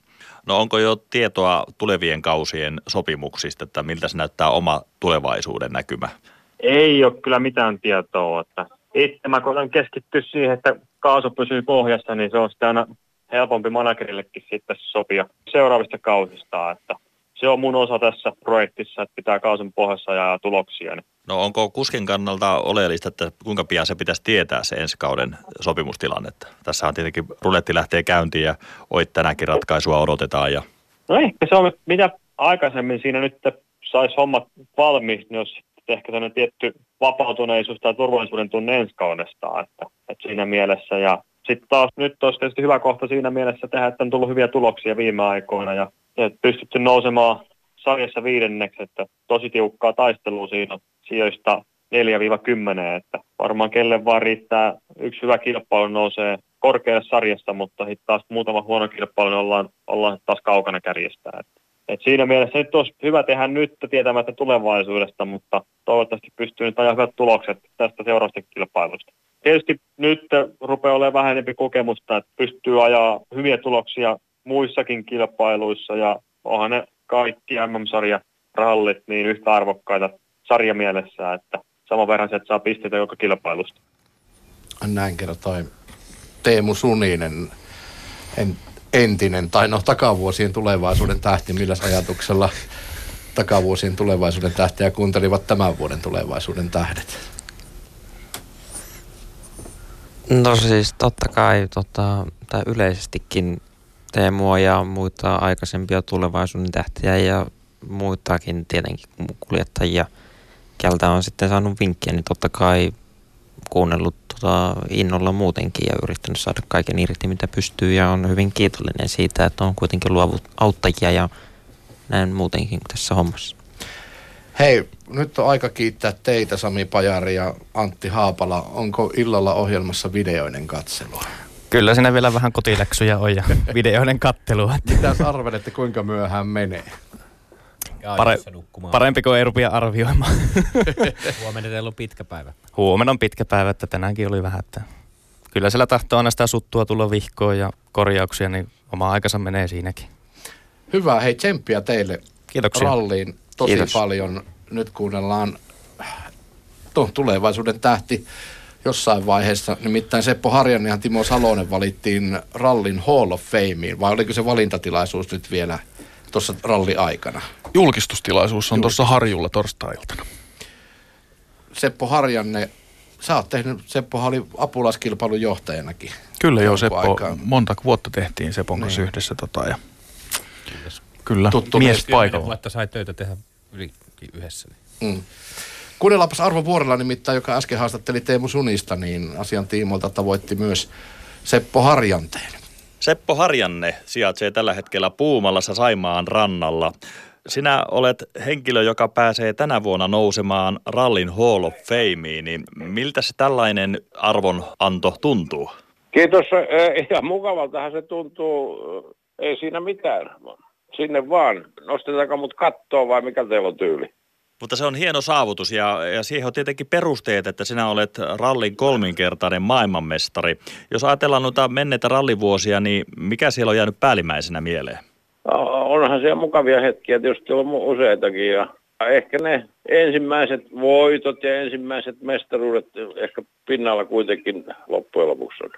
No onko jo tietoa tulevien kausien sopimuksista, että miltä se näyttää oma tulevaisuuden näkymä? Ei ole kyllä mitään tietoa. Että itse mä koitan keskittyä siihen, että kaasu pysyy pohjassa, niin se on sitä aina helpompi managerillekin sitten sopia seuraavista kausista, että se on mun osa tässä projektissa, että pitää kaasun pohjassa ja tuloksia. No onko kuskin kannalta oleellista, että kuinka pian se pitäisi tietää se ensi kauden sopimustilannetta? Tässä on tietenkin ruletti lähtee käyntiin ja oit tänäänkin ratkaisua odotetaan. Ja no ehkä se on, mitä aikaisemmin siinä nyt saisi hommat valmiiksi, niin jos ehkä sellainen tietty vapautuneisuus tai turvallisuuden tunne ensi kaudesta, että, että siinä mielessä ja sitten taas nyt olisi tietysti hyvä kohta siinä mielessä tehdä, että on tullut hyviä tuloksia viime aikoina ja pystytty nousemaan sarjassa viidenneksi, että tosi tiukkaa taistelua siinä sijoista neljästä kymmeneen, että varmaan kelle vaan riittää yksi hyvä kilpailu nousee korkealle sarjassa, mutta sitten taas muutama huono kilpailu niin ollaan, ollaan taas kaukana kärjestä. Että et siinä mielessä nyt olisi hyvä tehdä nyt tietämättä tulevaisuudesta, mutta toivottavasti pystyy nyt ajaa hyvät tulokset tästä seuraavasta kilpailusta. Tietysti nyt rupeaa olemaan vähempi kokemusta, että pystyy ajaa hyviä tuloksia muissakin kilpailuissa ja onhan ne kaikki M M-sarjarallit niin yhtä arvokkaita sarjamielessä, että saman verran se, että saa pisteitä joka kilpailusta. Näin kertoi Teemu Suninen, entinen tai no takavuosien tulevaisuuden tähti, milläs ajatuksella takavuosien tulevaisuuden tähtiä kuuntelivat tämän vuoden tulevaisuuden tähdet? No siis totta kai tota, tai yleisestikin Teemua ja muita aikaisempia tulevaisuuden tähtiä ja muitakin tietenkin kuljettajia, keltä on sitten saanut vinkkiä, niin totta kai kuunnellut tota innolla muutenkin ja yrittänyt saada kaiken irti, mitä pystyy, ja on hyvin kiitollinen siitä, että on kuitenkin luovut auttajia ja näin muutenkin tässä hommassa. Hei, nyt on aika kiittää teitä, Sami Pajari ja Antti Haapala. Onko illalla ohjelmassa videoiden katselua? Kyllä siinä vielä vähän kotiläksyjä on ja videoiden kattelua. Mitäs arvelette, kuinka myöhään menee? Pare- parempi kuin ei rupia arvioimaan. Huomenna teillä on pitkä päivä. Huomenna on pitkä päivä, että tänäänkin oli vähän. Että kyllä siellä tahtoo aina sitä suttua tulla vihkoon ja korjauksia, niin oma aikansa menee siinäkin. Hyvä, hei tsemppiä teille. Kiitoksia. Ralliin tosi Kiitos. paljon. Nyt kuunnellaan tuon tulevaisuuden tähti jossain vaiheessa. Nimittäin Seppo Harjanne ja Timo Salonen valittiin Rallin Hall of Fameen, vai oliko se valintatilaisuus nyt vielä tuossa ralliaikana? Julkistustilaisuus on tuossa Harjulla torstai-iltana. Seppo Harjanne, sä oot tehnyt, Seppo oli apulaiskilpailun johtajanakin. Kyllä joo, Seppo, aikaan. monta vuotta tehtiin Sepon kanssa niin. yhdessä. Tota, ja Kiitos. Kyllä, tuttu mies paikalla. Vuotta sai töitä tehdä yhdessä. Niin. Mm. Kuunnellaanpas Arvo Vuorela nimittäin, joka äsken haastatteli Teemu Sunista, niin asian tiimoilta tavoitti myös Seppo Harjanteen. Seppo Harjanne sijaitsee tällä hetkellä Puumalassa Saimaan rannalla. Sinä olet henkilö, joka pääsee tänä vuonna nousemaan Rallin Hall of Fameen, niin miltä se tällainen arvonanto tuntuu? Kiitos. Ja mukavaltahan se tuntuu. Ei siinä mitään. Sinne vaan. Nostetaanko mut kattoon vai mikä teillä on tyyli? Mutta se on hieno saavutus ja, ja siihen on tietenkin perusteet, että sinä olet rallin kolminkertainen maailmanmestari. Jos ajatellaan noita menneitä rallivuosia, niin mikä siellä on jäänyt päällimmäisenä mieleen? No, onhan siellä mukavia hetkiä, tietysti on useitakin. Ja ehkä ne ensimmäiset voitot ja ensimmäiset mestaruudet ehkä pinnalla kuitenkin loppujen lopuksi on.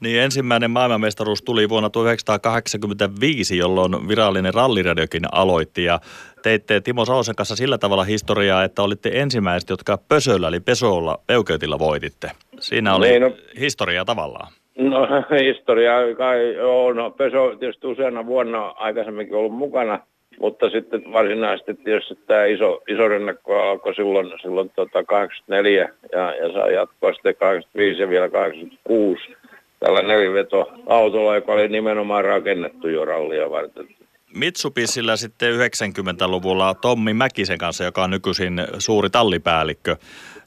Niin, ensimmäinen maailmanmestaruus tuli vuonna tuhatyhdeksänsataakahdeksankymmentäviisi, jolloin virallinen Ralliradiokin aloitti, ja teitte Timo Salosen kanssa sillä tavalla historiaa, että olitte ensimmäiset, jotka pösöllä eli pesolla peukeutilla voititte. Siinä oli niin, no, historiaa tavallaan. No historiaa kai, joo, no peso tietysti useana vuonna aikaisemminkin ollut mukana, mutta sitten varsinaisesti tietysti tämä iso, iso rinnakko alkoi silloin, silloin tota kahdeksankymmentäneljä ja, ja saa jatkoa sitten kahdeksankymmentäviisi ja vielä kahdeksankymmentäkuusi. Tällä neliveto autolla, joka oli nimenomaan rakennettu jo rallia varten. Mitsubisillä sitten yhdeksänkymmentäluvulla Tommi Mäkisen kanssa, joka on nykyisin suuri tallipäällikkö,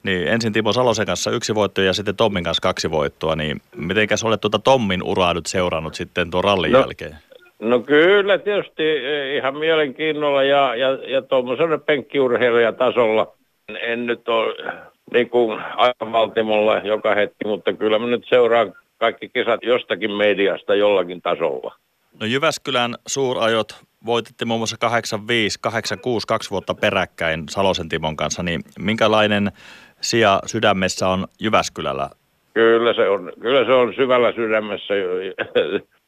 niin ensin Timo Salosen kanssa yksi voitto ja sitten Tommin kanssa kaksi voittoa, niin mitenkäs olet tuota Tommin uraa nyt seurannut sitten tuon rallin no, jälkeen? No kyllä tietysti ihan mielenkiinnolla ja, ja, ja tuommoisena penkkiurheilijatasolla en nyt ole niin kuin aivan valtimolla joka hetki, mutta kyllä mä nyt seuraan kaikki kesät jostakin mediasta jollakin tasolla. No Jyväskylän suurajot voititte muun muassa kahdeksankymmentäviisi kahdeksankymmentäkuusi kaksi vuotta peräkkäin Salosen Timon kanssa, niin minkälainen sija sydämessä on Jyväskylällä? Kyllä se on, kyllä se on syvällä sydämessä.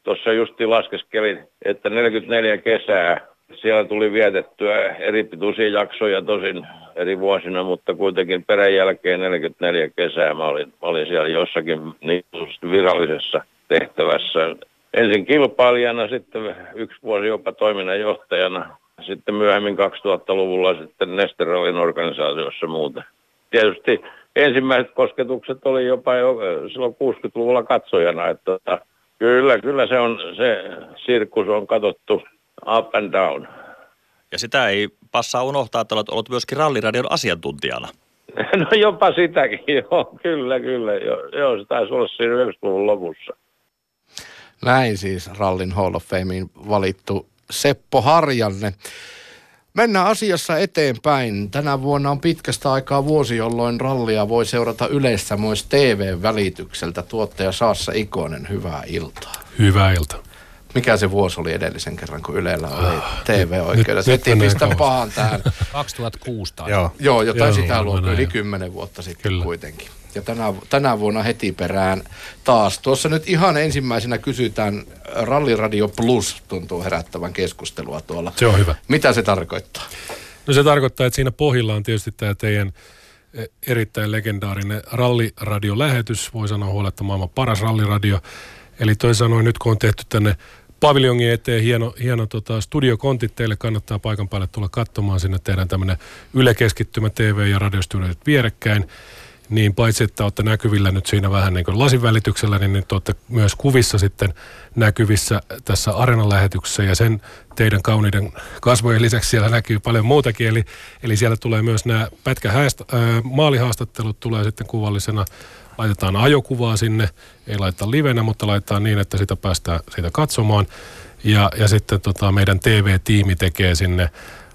Tuossa justiin laskeskelin, että neljäkymmentäneljä kesää. Siellä tuli vietettyä eri pituisia jaksoja tosin eri vuosina, mutta kuitenkin perän jälkeen neljäkymmentäneljä kesää mä olin, mä olin siellä jossakin niin virallisessa tehtävässä. Ensin kilpailijana, sitten yksi vuosi jopa toiminnanjohtajana, sitten myöhemmin kaksituhattaluvulla sitten Neste Rallin organisaatiossa muuten. Tietysti ensimmäiset kosketukset oli jopa jo silloin kuusikymmentäluvulla katsojana, että kyllä, kyllä se on, se sirkus on katsottu up and down. Ja sitä ei passaa unohtaa, että olet ollut myöskin Ralliradion asiantuntijana. No jopa sitäkin, joo, kyllä, kyllä. Joo, joo se taisi olla siinä yhdeksänkymmentäluvun lopussa. Näin siis Rallin Hall of Fameen valittu Seppo Harjanne. Mennään asiassa eteenpäin. Tänä vuonna on pitkästä aikaa vuosi, jolloin rallia voi seurata Ylessä myös T V-välitykseltä. Tuottaja Saassa Ikonen, hyvää iltaa. Hyvää iltaa. Mikä se vuosi oli edellisen kerran, kun Ylellä oli T V-oikeudet? Nyt tipistä pahan tähän. kaksituhattakuusi taas. Joo, joo jotain joo, sitä luokkaa yli kymmenen vuotta sitten Kyllä. kuitenkin. Ja tänä, tänä vuonna heti perään taas. Tuossa nyt ihan ensimmäisenä kysytään, Ralliradio Plus tuntuu herättävän keskustelua tuolla. Se on hyvä. Mitä se tarkoittaa? No se tarkoittaa, että siinä pohjilla on tietysti tämä teidän erittäin legendaarinen ralliradio-lähetys. Voi sanoa huolella, että maailman paras ralliradio. Eli toisin sanoen nyt kun on tehty tänne paviljongin eteen hieno, hieno tota, studiokontit teille, kannattaa paikan päälle tulla katsomaan. Sinne tehdään tämmöinen Yle-keskittymä T V- ja radiostudiot vierekkäin. Niin paitsi, että olette näkyvillä nyt siinä vähän niin kuin lasin välityksellä, niin nyt olette myös kuvissa sitten näkyvissä tässä Areenan-lähetyksessä. Ja sen teidän kauniiden kasvojen lisäksi siellä näkyy paljon muutakin. Eli, eli siellä tulee myös nämä pätkähäistä, äh, maalihaastattelut tulee sitten kuvallisena. Laitetaan ajokuvaa sinne, ei laiteta livenä, mutta laitetaan niin, että sitä päästään siitä katsomaan. Ja, ja sitten tota, meidän T V-tiimi tekee sinne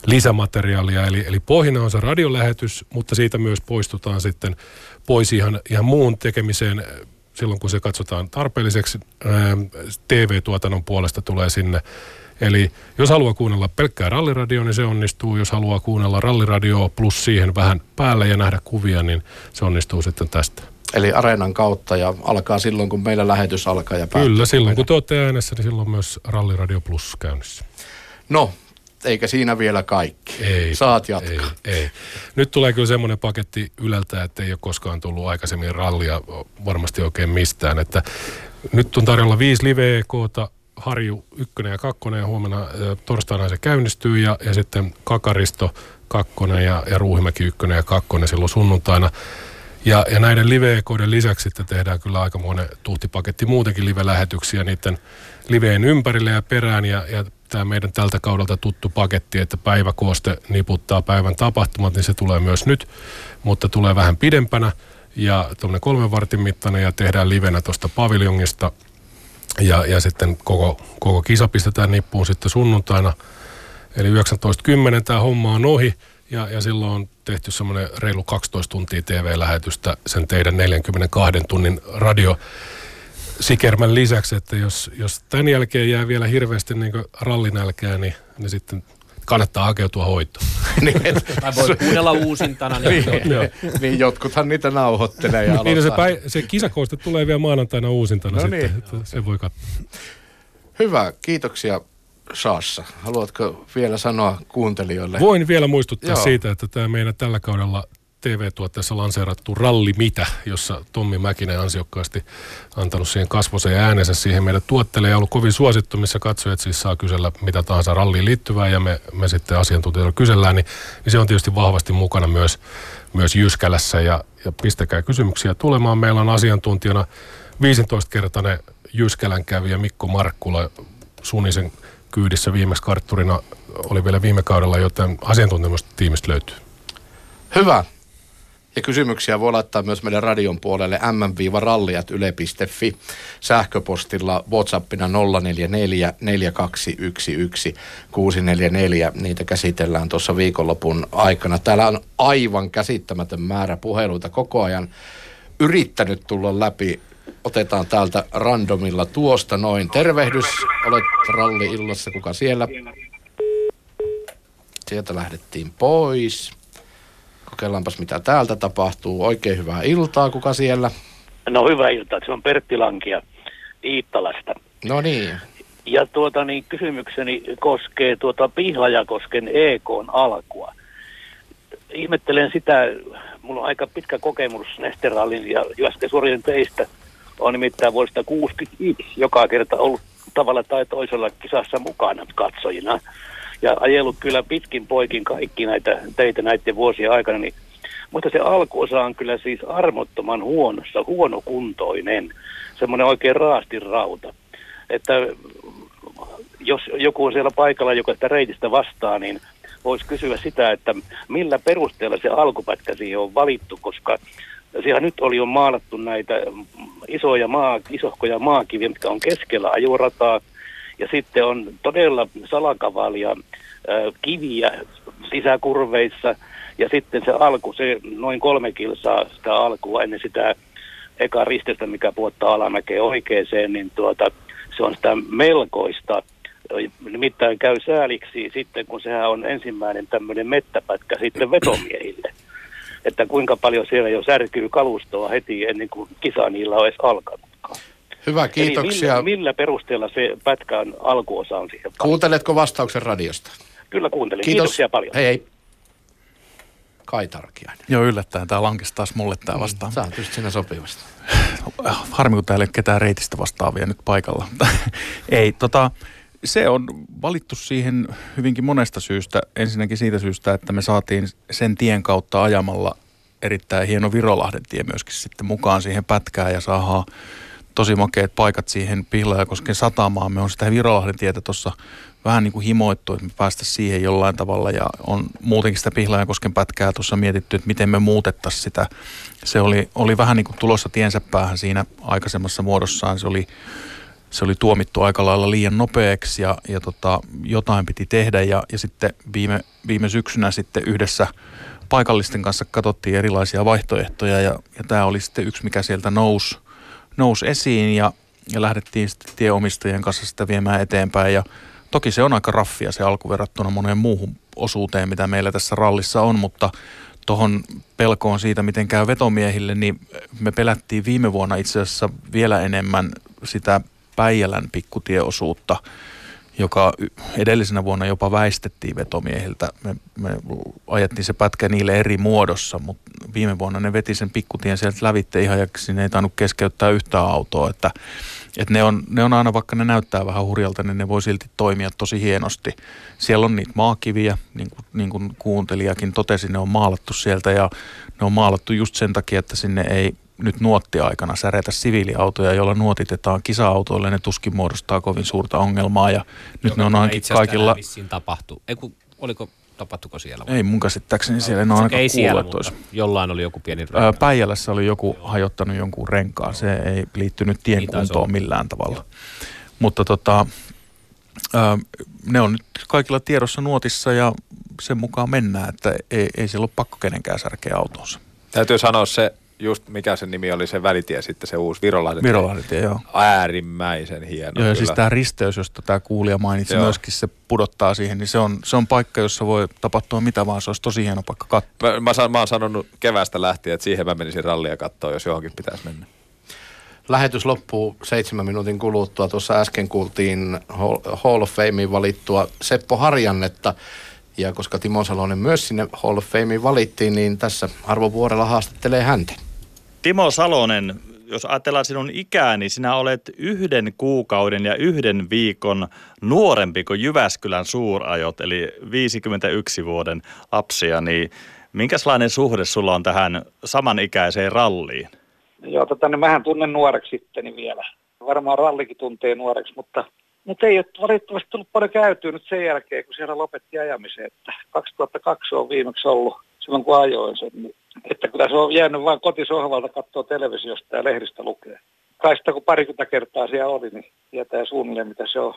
lisämateriaalia, eli, eli pohjana on se radiolähetys, mutta siitä myös poistutaan sitten pois ihan, ihan muun tekemiseen silloin, kun se katsotaan tarpeelliseksi. T V-tuotannon puolesta tulee sinne. Eli jos haluaa kuunnella pelkkää ralliradio, niin se onnistuu. Jos haluaa kuunnella ralliradio plus siihen vähän päälle ja nähdä kuvia, niin se onnistuu sitten tästä. Eli Areenan kautta ja alkaa silloin, kun meillä lähetys alkaa ja päättää. Kyllä, silloin kun te olette äänessä, niin silloin myös ralliradio plus käynnissä. No, eikä siinä vielä kaikki. Ei, saat jatkaa. Ei, ei. Nyt tulee kyllä semmoinen paketti Yleltä, että ei ole koskaan tullut aikaisemmin rallia varmasti oikein mistään. Että nyt on tarjolla viisi live-ekoota, Harju ykkönen ja kakkonen, ja huomenna torstaina se käynnistyy, ja, ja sitten Kakaristo kakkonen ja, ja Ruuhimäki ykkönen ja kakkonen silloin sunnuntaina. Ja, ja näiden live-ekoiden lisäksi sitten tehdään kyllä aikamoinen tuhtipaketti muutenkin live-lähetyksiä niiden liveen ympärille ja perään, ja, ja tämä meidän tältä kaudelta tuttu paketti, että päiväkooste niputtaa päivän tapahtumat, niin se tulee myös nyt, mutta tulee vähän pidempänä ja tuommoinen kolmen vartin mittainen ja tehdään livenä tuosta paviljongista ja, ja sitten koko, koko kisa pistetään nippuun sitten sunnuntaina. Eli yhdeksäntoista kymmenen tämä homma on ohi ja, ja silloin on tehty semmoinen reilu kaksitoista tuntia T V-lähetystä sen teidän neljänkymmenenkahden tunnin radio Sikermän lisäksi, että jos, jos tämän jälkeen jää vielä hirveästi niin rallinälkää, niin, niin sitten kannattaa hakeutua hoitoon. Tai voi kuunnella uusintana. Niin, niin jotkuthan niitä nauhoittelee ja niin, se, päi, se kisakooste tulee vielä maanantaina uusintana, no sitten, niin. Että se voi katsoa. Hyvä, kiitoksia Saassa. Haluatko vielä sanoa kuuntelijoille? Voin vielä muistuttaa Joo. siitä, että tämä meidän tällä kaudella T V-tuotteessa lanseerattu Ralli Mitä, jossa Tommi Mäkinen ansiokkaasti antanut siihen kasvonsa ja äänensä siihen meidän tuotteelle ja ollut kovin suosittu, missä katsojat siis saa kysellä mitä tahansa ralliin liittyvää ja me, me sitten asiantuntijoilla kysellään, niin, niin se on tietysti vahvasti mukana myös, myös Jyskälässä ja, ja pistäkää kysymyksiä tulemaan. Meillä on asiantuntijana viisitoistakertainen Jyskälän kävijä Mikko Markkula Sunisen kyydissä viimeksi kartturina oli vielä viime kaudella, joten asiantuntemusta tiimistä löytyy. Hyvä. Ja kysymyksiä voi laittaa myös meidän radion puolelle m m ralliat yle piste f i sähköpostilla, WhatsAppina nolla neljä neljä neljä kaksi yksi yksi kuusi neljä neljä. Niitä käsitellään tuossa viikonlopun aikana. Täällä on aivan käsittämätön määrä puheluita koko ajan yrittänyt tulla läpi. Otetaan täältä randomilla tuosta noin. Tervehdys, olet ralli-illassa. Kuka siellä? Sieltä lähdettiin pois. Kokeillanpas mitä täältä tapahtuu. Oikein hyvää iltaa, kuka siellä? No hyvää iltaa, se on Pertti Lankia Iittalasta. No niin. Ja tuota niin, kysymykseni koskee tuota Pihlajakosken E K:n alkua. Ihmettelen sitä, mulla on aika pitkä kokemus Neste Rallin ja Jyväskylän suurajot teistä. On nimittäin vuodesta kuusikymmentäyksi joka kerta ollut tavalla tai toisella kisassa mukana katsojina. Ja ajellut kyllä pitkin poikin kaikki näitä teitä näiden vuosien aikana, niin, mutta se alkuosa on kyllä siis armottoman huonossa, huonokuntoinen, semmoinen oikein raastin rauta. Että jos joku on siellä paikalla, joka sitä reitistä vastaa, niin voisi kysyä sitä, että millä perusteella se alkupätkä siihen on valittu, koska siellä nyt oli jo maalattu näitä isoja maa, isohkoja maakiviä, mitkä on keskellä ajorataa. Ja sitten on todella salakavalia äh, kiviä sisäkurveissa ja sitten se alku, se noin kolme kilsaa sitä alkua ennen sitä ekaa ristestä, mikä puottaa alamäkeen oikeeseen, niin tuota, se on sitä melkoista. Nimittäin käy sääliksi sitten, kun sehän on ensimmäinen tämmöinen mettäpätkä sitten vetomiehille. Että kuinka paljon siellä jo särkyy kalustoa heti ennen kuin kisa niillä on edes alkanutkaan. Hyvä, kiitoksia. Millä, millä perusteella se pätkän alkuosa on siihen? Kuunteletko vastauksen radiosta? Kyllä kuuntelin. Kiitos. Kiitoksia paljon. Hei hei. Kai Tarkiainen. Joo, yllättäen tämä lankesi taas mulle tämä vastaan. Sä oot just siinä sopivasti. Harmi, kun täällä ei ole ketään reitistä vastaavia nyt paikalla. Ei, tota, se on valittu siihen hyvinkin monesta syystä. Ensinnäkin siitä syystä, että me saatiin sen tien kautta ajamalla erittäin hieno Virolahden tie myöskin sitten mukaan siihen pätkään ja saadaan tosi makeat paikat siihen Pihlajakosken satamaan. Me on sitä Virolahden tietä tuossa vähän niin kuin himoittu, että me päästäisiin siihen jollain tavalla ja on muutenkin sitä Pihlajakosken pätkää tuossa mietitty, että miten me muutettaisiin sitä. Se oli, oli vähän niin kuin tulossa tiensä päähän siinä aikaisemmassa muodossaan. Se oli, se oli tuomittu aika lailla liian nopeaksi ja, ja tota, jotain piti tehdä ja, ja sitten viime, viime syksynä sitten yhdessä paikallisten kanssa katsottiin erilaisia vaihtoehtoja ja, ja tämä oli sitten yksi, mikä sieltä nousi, nousi esiin ja, ja lähdettiin sitten tieomistajien kanssa sitä viemään eteenpäin ja toki se on aika raffia se alku verrattuna moneen muuhun osuuteen, mitä meillä tässä rallissa on, mutta tuohon pelkoon siitä, miten käy vetomiehille, niin me pelättiin viime vuonna itse asiassa vielä enemmän sitä Päijälän pikkutieosuutta, joka edellisenä vuonna jopa väistettiin vetomiehiltä. Me, me ajettiin se pätkä niille eri muodossa, mutta viime vuonna ne veti sen pikkutien sieltä lävitte ihan ja sinne ei tainnut keskeyttää yhtään autoa, että Et ne, on, ne on aina, vaikka ne näyttää vähän hurjalta, niin ne voi silti toimia tosi hienosti. Siellä on niitä maakiviä, niin kuin, niin kuin kuuntelijakin totesi, ne on maalattu sieltä ja ne on maalattu just sen takia, että sinne ei nyt nuottiaikana säretä siviiliautoja, joilla nuotitetaan kisa-autoille. Ne tuskin muodostaa kovin suurta ongelmaa ja nyt joka ne on ainakin kaikilla... Vissiin tapahtui. Eiku, oliko... Tapahtuiko siellä? Vai? Ei mun käsittääkseni siellä, en ole ainakaan kuullut. Jollain oli joku pieni renkaa. Päijälässä oli joku hajottanut jonkun renkaan, se ei liittynyt tien kuntoon millään tavalla. Joo. Mutta tota, ne on nyt kaikilla tiedossa nuotissa ja sen mukaan mennään, että ei, ei siellä ole pakko kenenkään särkeä autonsa. Täytyy sanoa se, just mikä sen nimi oli, se välitie sitten, se uusi Virolahden tie. Virolahden tie, joo. Äärimmäisen hieno. Joo, ja siis tämä risteys, josta tämä kuulija mainitsi, joo, myöskin se pudottaa siihen, niin se on, se on paikka, jossa voi tapahtua mitä vaan, se olisi tosi hieno paikka katsoa. Mä, mä, mä oon sanonut keväästä lähtien, että siihen mä menisin rallia katsoa, jos johonkin pitäisi mennä. Lähetys loppuu seitsemän minuutin kuluttua. Tuossa äsken kuultiin Hall of Fameen valittua Seppo Harjannetta. Ja koska Timo Salonen myös sinne Hall of Fameen valittiin, niin tässä Arvo Vuorela haastattelee häntä. Timo Salonen, jos ajatellaan sinun ikääni, niin sinä olet yhden kuukauden ja yhden viikon nuorempi kuin Jyväskylän suurajot, eli viisikymmentäyksi vuoden lapsia. Niin minkälainen suhde sulla on tähän samanikäiseen ralliin? Joo, tota, niin mähän tunnen nuoreksi itteni vielä. Varmaan rallikin tuntee nuoreksi, mutta... Mutta ei ole valitettavasti tullut paljon käytyä nyt sen jälkeen, kun siellä lopetti ajamisen, että kaksituhattakaksi on viimeksi ollut silloin, kun ajoin sen. Niin, että kyllä se on jäänyt vain kotisohvalta katsoa televisiosta ja lehdistä lukee. Kai sitä kun parikymmentä kertaa siellä oli, niin tietää suunnilleen mitä se on.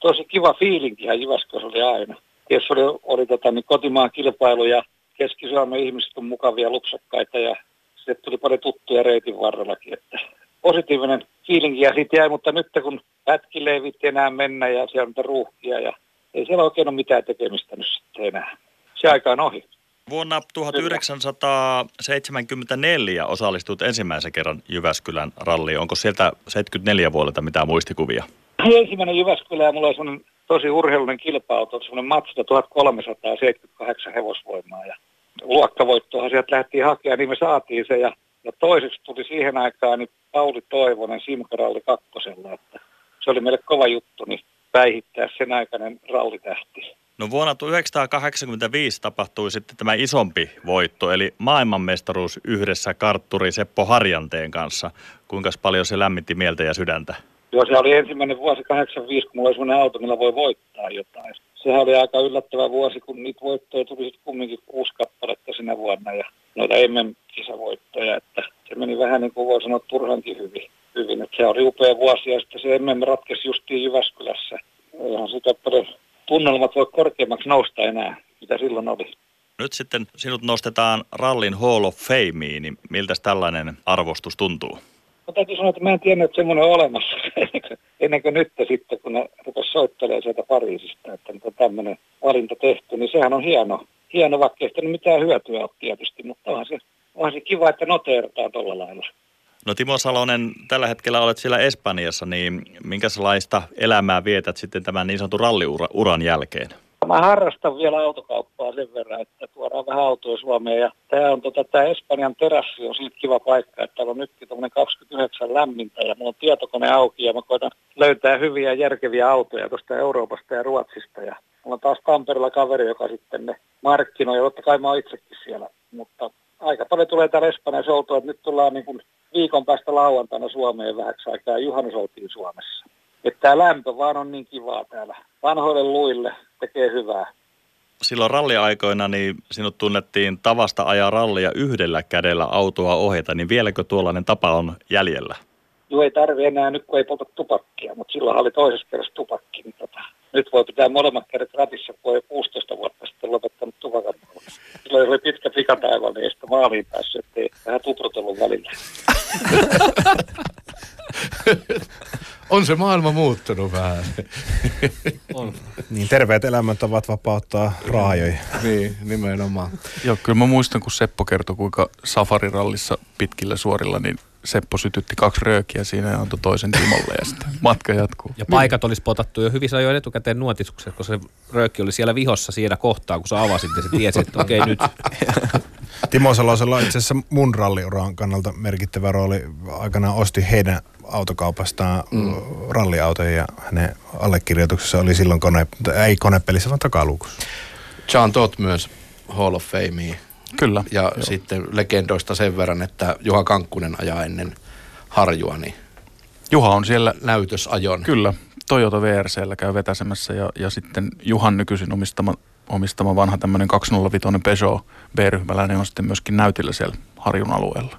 Tosi kiva fiilinkihän Jyväskylässä oli aina. Tietysti oli, oli tota, niin kotimaan kilpailu ja Keski-Suomen ihmiset on mukavia lupsakkaita ja sitten tuli paljon tuttuja reitin varrellakin, että... Positiivinen fiilinki ja siitä jäi, mutta nyt kun pätkille ei viitti enää mennä ja siellä on ruuhkia ja ei siellä oikein ole mitään tekemistä nyt sitten enää. Se aika on ohi. Vuonna tuhatyhdeksänsataaseitsemänkymmentäneljä osallistut ensimmäisen kerran Jyväskylän ralliin. Onko sieltä seitsemänkymmentäneljä vuodelta mitään muistikuvia? Ensimmäinen Jyväskylä ja mulla on semmoinen tosi urheilullinen kilpa-auto, semmoinen Mazda tuhatkolmesataaseitsemänkymmentäkahdeksan hevosvoimaa ja luokkavoittoahan sieltä lähtiin hakemaan, niin me saatiin se ja Ja toiseksi tuli siihen aikaan niin Pauli Toivonen Simkaralli kakkosella, että se oli meille kova juttu, niin päihittää sen aikainen rallitähti. No vuonna tuhatyhdeksänsataakahdeksankymmentäviisi tapahtui sitten tämä isompi voitto, eli maailmanmestaruus yhdessä kartturi Seppo Harjanteen kanssa. Kuinka paljon se lämmitti mieltä ja sydäntä? Joo, se oli ensimmäinen vuosi kahdeksankymmentäviisi, kun mulla oli sellainen auto, millä voi voittaa jotain. Sehän oli aika yllättävä vuosi, kun niitä voittoja tuli sitten kumminkin kuusi kappaletta sinä vuonna ja noita M M-kisavoittoja, että se meni vähän niin kuin voi sanoa turhankin hyvin. hyvin. Että se oli upea vuosi ja sitten se M M ratkesi justiin Jyväskylässä. Eihän sitä paljon tunnelmat voi korkeammaksi nousta enää, mitä silloin oli. Nyt sitten sinut nostetaan Rallin Hall of Fameen, niin miltäs tällainen arvostus tuntuu? No täytyy sanoa, että mä en tiennyt, että semmoinen on olemassa ennen kuin nyt sitten, kun ne rupesivat soittelemaan sieltä Pariisista, että nyt on tämmöinen valinta tehty, niin sehän on hieno. Hieno, vaikka ei sitä mitään hyötyä ole tietysti, mutta onhan se, onhan se kiva, että noteerataan tuolla lailla. No Timo Salonen, tällä hetkellä olet siellä Espanjassa, niin minkälaista elämää vietät sitten tämän niin sanotun ralliuran jälkeen? Mä harrastan vielä autokauppaa sen verran, että tuodaan vähän autoja Suomeen. Ja tää on tota, tää Espanjan terassi on siitä kiva paikka, että täällä on nytkin tommonen kaksikymmentäyhdeksän lämmintä ja mulla on tietokone auki ja mä koitan löytää hyviä järkeviä autoja tuosta Euroopasta ja Ruotsista. Ja mulla on taas Tampereella kaveri, joka sitten ne markkinoi ja totta kai mä oon itsekin siellä. Mutta aika paljon tulee täällä Espanjassa oltua, että nyt tullaan niin kuin viikon päästä lauantaina Suomeen vähäksi aikaa. Juhannus oltiin Suomessa. Että tää lämpö vaan on niin kivaa täällä. Vanhoille luille tekee hyvää. Silloin ralliaikoina niin sinut tunnettiin tavasta ajaa rallia yhdellä kädellä autoa ohjata, niin vieläkö tuollainen tapa on jäljellä? Joo, ei tarvi enää nyt, kun ei polta tupakkia, mutta silloin oli toisessa perässä tupakki. Niin tota, nyt voi pitää molemmat kädet ratissa, kun oli kuusitoista vuotta sitten lopettanut tupakan. Silloin oli pitkä pikataiva, niin ei sitä maaliin päässyt, ettei vähän tuprutellut välillä. On se maailma muuttunut vähän. On. Niin, terveet elämäntavat vapauttaa raajoja. Niin, nimenomaan. Joo, kyllä mä muistan, kun Seppo kertoi, kuinka safarirallissa pitkillä suorilla, niin Seppo sytytti kaksi röökiä siinä ja antoi toisen Timolle ja sitten matka jatkuu. Ja paikat olisi potattu jo hyvissä ajoin etukäteen nuotisukset, koska se röökki oli siellä vihossa siinä kohtaa, kun sä avasit ja se tiesi, että okei okay, nyt. Timo Salosella on itse asiassa mun ralliuraan kannalta merkittävä rooli. Aikanaan osti heidän autokaupastaan mm. ralliautoja ja hänen allekirjoituksessa oli silloin kone, ei konepelissä, vaan takaluukussa. John Todd myös Hall of Fameen. Kyllä. Ja joo. Sitten legendoista sen verran, että Juha Kankkunen ajaa ennen Harjua, niin Juha on siellä näytösajon. Kyllä, Toyota W R C:llä käy vetäsemässä ja, ja sitten Juhan nykyisin omistama, omistama vanha tämmöinen kaksisataaviisi Peugeot B-ryhmäläinen on sitten myöskin näytillä siellä Harjun alueella.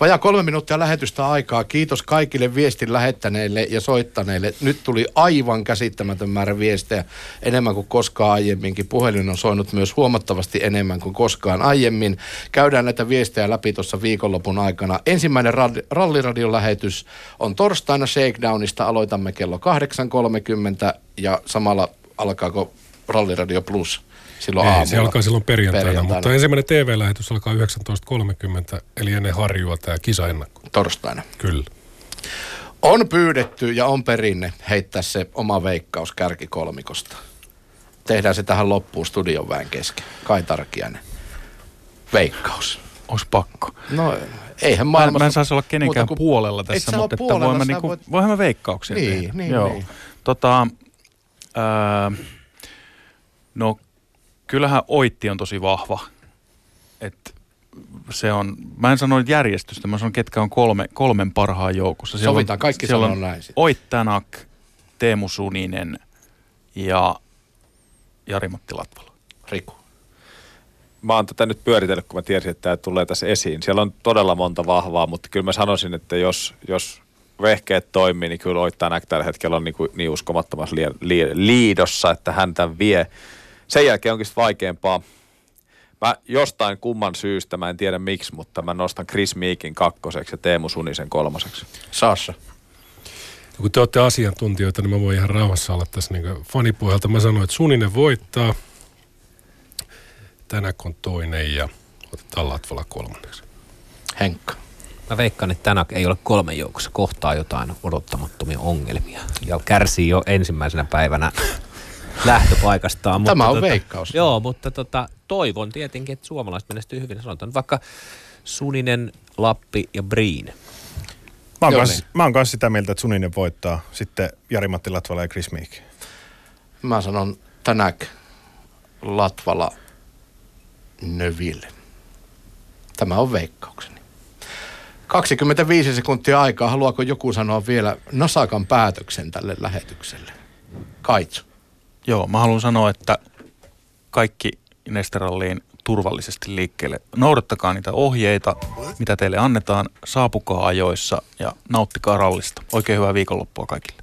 Vajaa kolme minuuttia lähetystä aikaa. Kiitos kaikille viestin lähettäneille ja soittaneille. Nyt tuli aivan käsittämätön määrä viestejä enemmän kuin koskaan aiemminkin. Puhelin on soinut myös huomattavasti enemmän kuin koskaan aiemmin. Käydään näitä viestejä läpi tuossa viikonlopun aikana. Ensimmäinen rad- ralliradion-lähetys on torstaina Shakedownista. Aloitamme kello kahdeksan kolmekymmentä ja samalla alkaako Ralliradio Plus? Silloin ei, aamulla. Se alkaa silloin perjantaina, perjantaina, mutta ensimmäinen T V-lähetys alkaa yhdeksäntoista kolmekymmentä, eli ennen Harjua tämä kisaennakko. Torstaina. Kyllä. On pyydetty ja on perinne heittää se oma veikkaus kärkikolmikosta. Tehdään se tähän loppuun studion väen kesken. Kai Tarkiainen. Veikkaus. Ois pakko. No eihän maailmassa. Mä en saisi olla kenenkään kun, puolella tässä, mutta puolella, voimme niinku, voit... voimme veikkauksia niin, tehdä. Niin, joo. Niin. Tota, äh, no... Kyllähän Oitti on tosi vahva. Et se on, mä en sano järjestystä, mä sanon ketkä on kolme, kolmen parhaan joukossa. Siellä sovitaan, on, kaikki sanoo näin. Ott Tänak, Teemu Suninen ja Jari-Matti Latvala. Riku. Mä oon tätä nyt pyöritellyt, kun mä tiesin, että tämä tulee tässä esiin. Siellä on todella monta vahvaa, mutta kyllä mä sanoisin, että jos, jos vehkeet toimii, niin kyllä Ott Tänak tällä hetkellä on niin, niin uskomattomassa li- li- liidossa, että hän tämän vie. Sen jälkeen onkin vaikeampaa. Mä jostain kumman syystä, mä en tiedä miksi, mutta mä nostan Chris Meekin kakkoseksi ja Teemu Sunisen kolmoseksi. Sassa. No, kun te olette asiantuntijoita, niin mä voin ihan rauhassa olla tässä niin fanipohjalta. Mä sanoin, että Suninen voittaa. Tänak on toinen ja otetaan Latvala kolmanneksi. Henkka. Mä veikkaan, että Tänak ei ole kolmen joukossa. Kohtaa jotain odottamattomia ongelmia ja kärsii jo ensimmäisenä päivänä lähtöpaikastaan. Tämä on tota, veikkaus. Joo, mutta tota, toivon tietenkin, että suomalaiset menestyy hyvin. Sanotaan vaikka Suninen, Lappi ja Breen. Mä oon, kans, mä oon kans sitä mieltä, että Suninen voittaa. Sitten Jari-Matti Latvala ja Chris Meeke. Mä sanon Tänak, Latvala, Növille. Tämä on veikkaukseni. kaksikymmentäviisi sekuntia aikaa. Haluaako joku sanoa vielä Nasakan päätöksen tälle lähetykselle? Kaitsu. Joo, mä haluan sanoa, että kaikki Neste Ralliin turvallisesti liikkeelle. Noudattakaa niitä ohjeita, mitä teille annetaan, saapukaa ajoissa ja nauttikaa rallista. Oikein hyvää viikonloppua kaikille.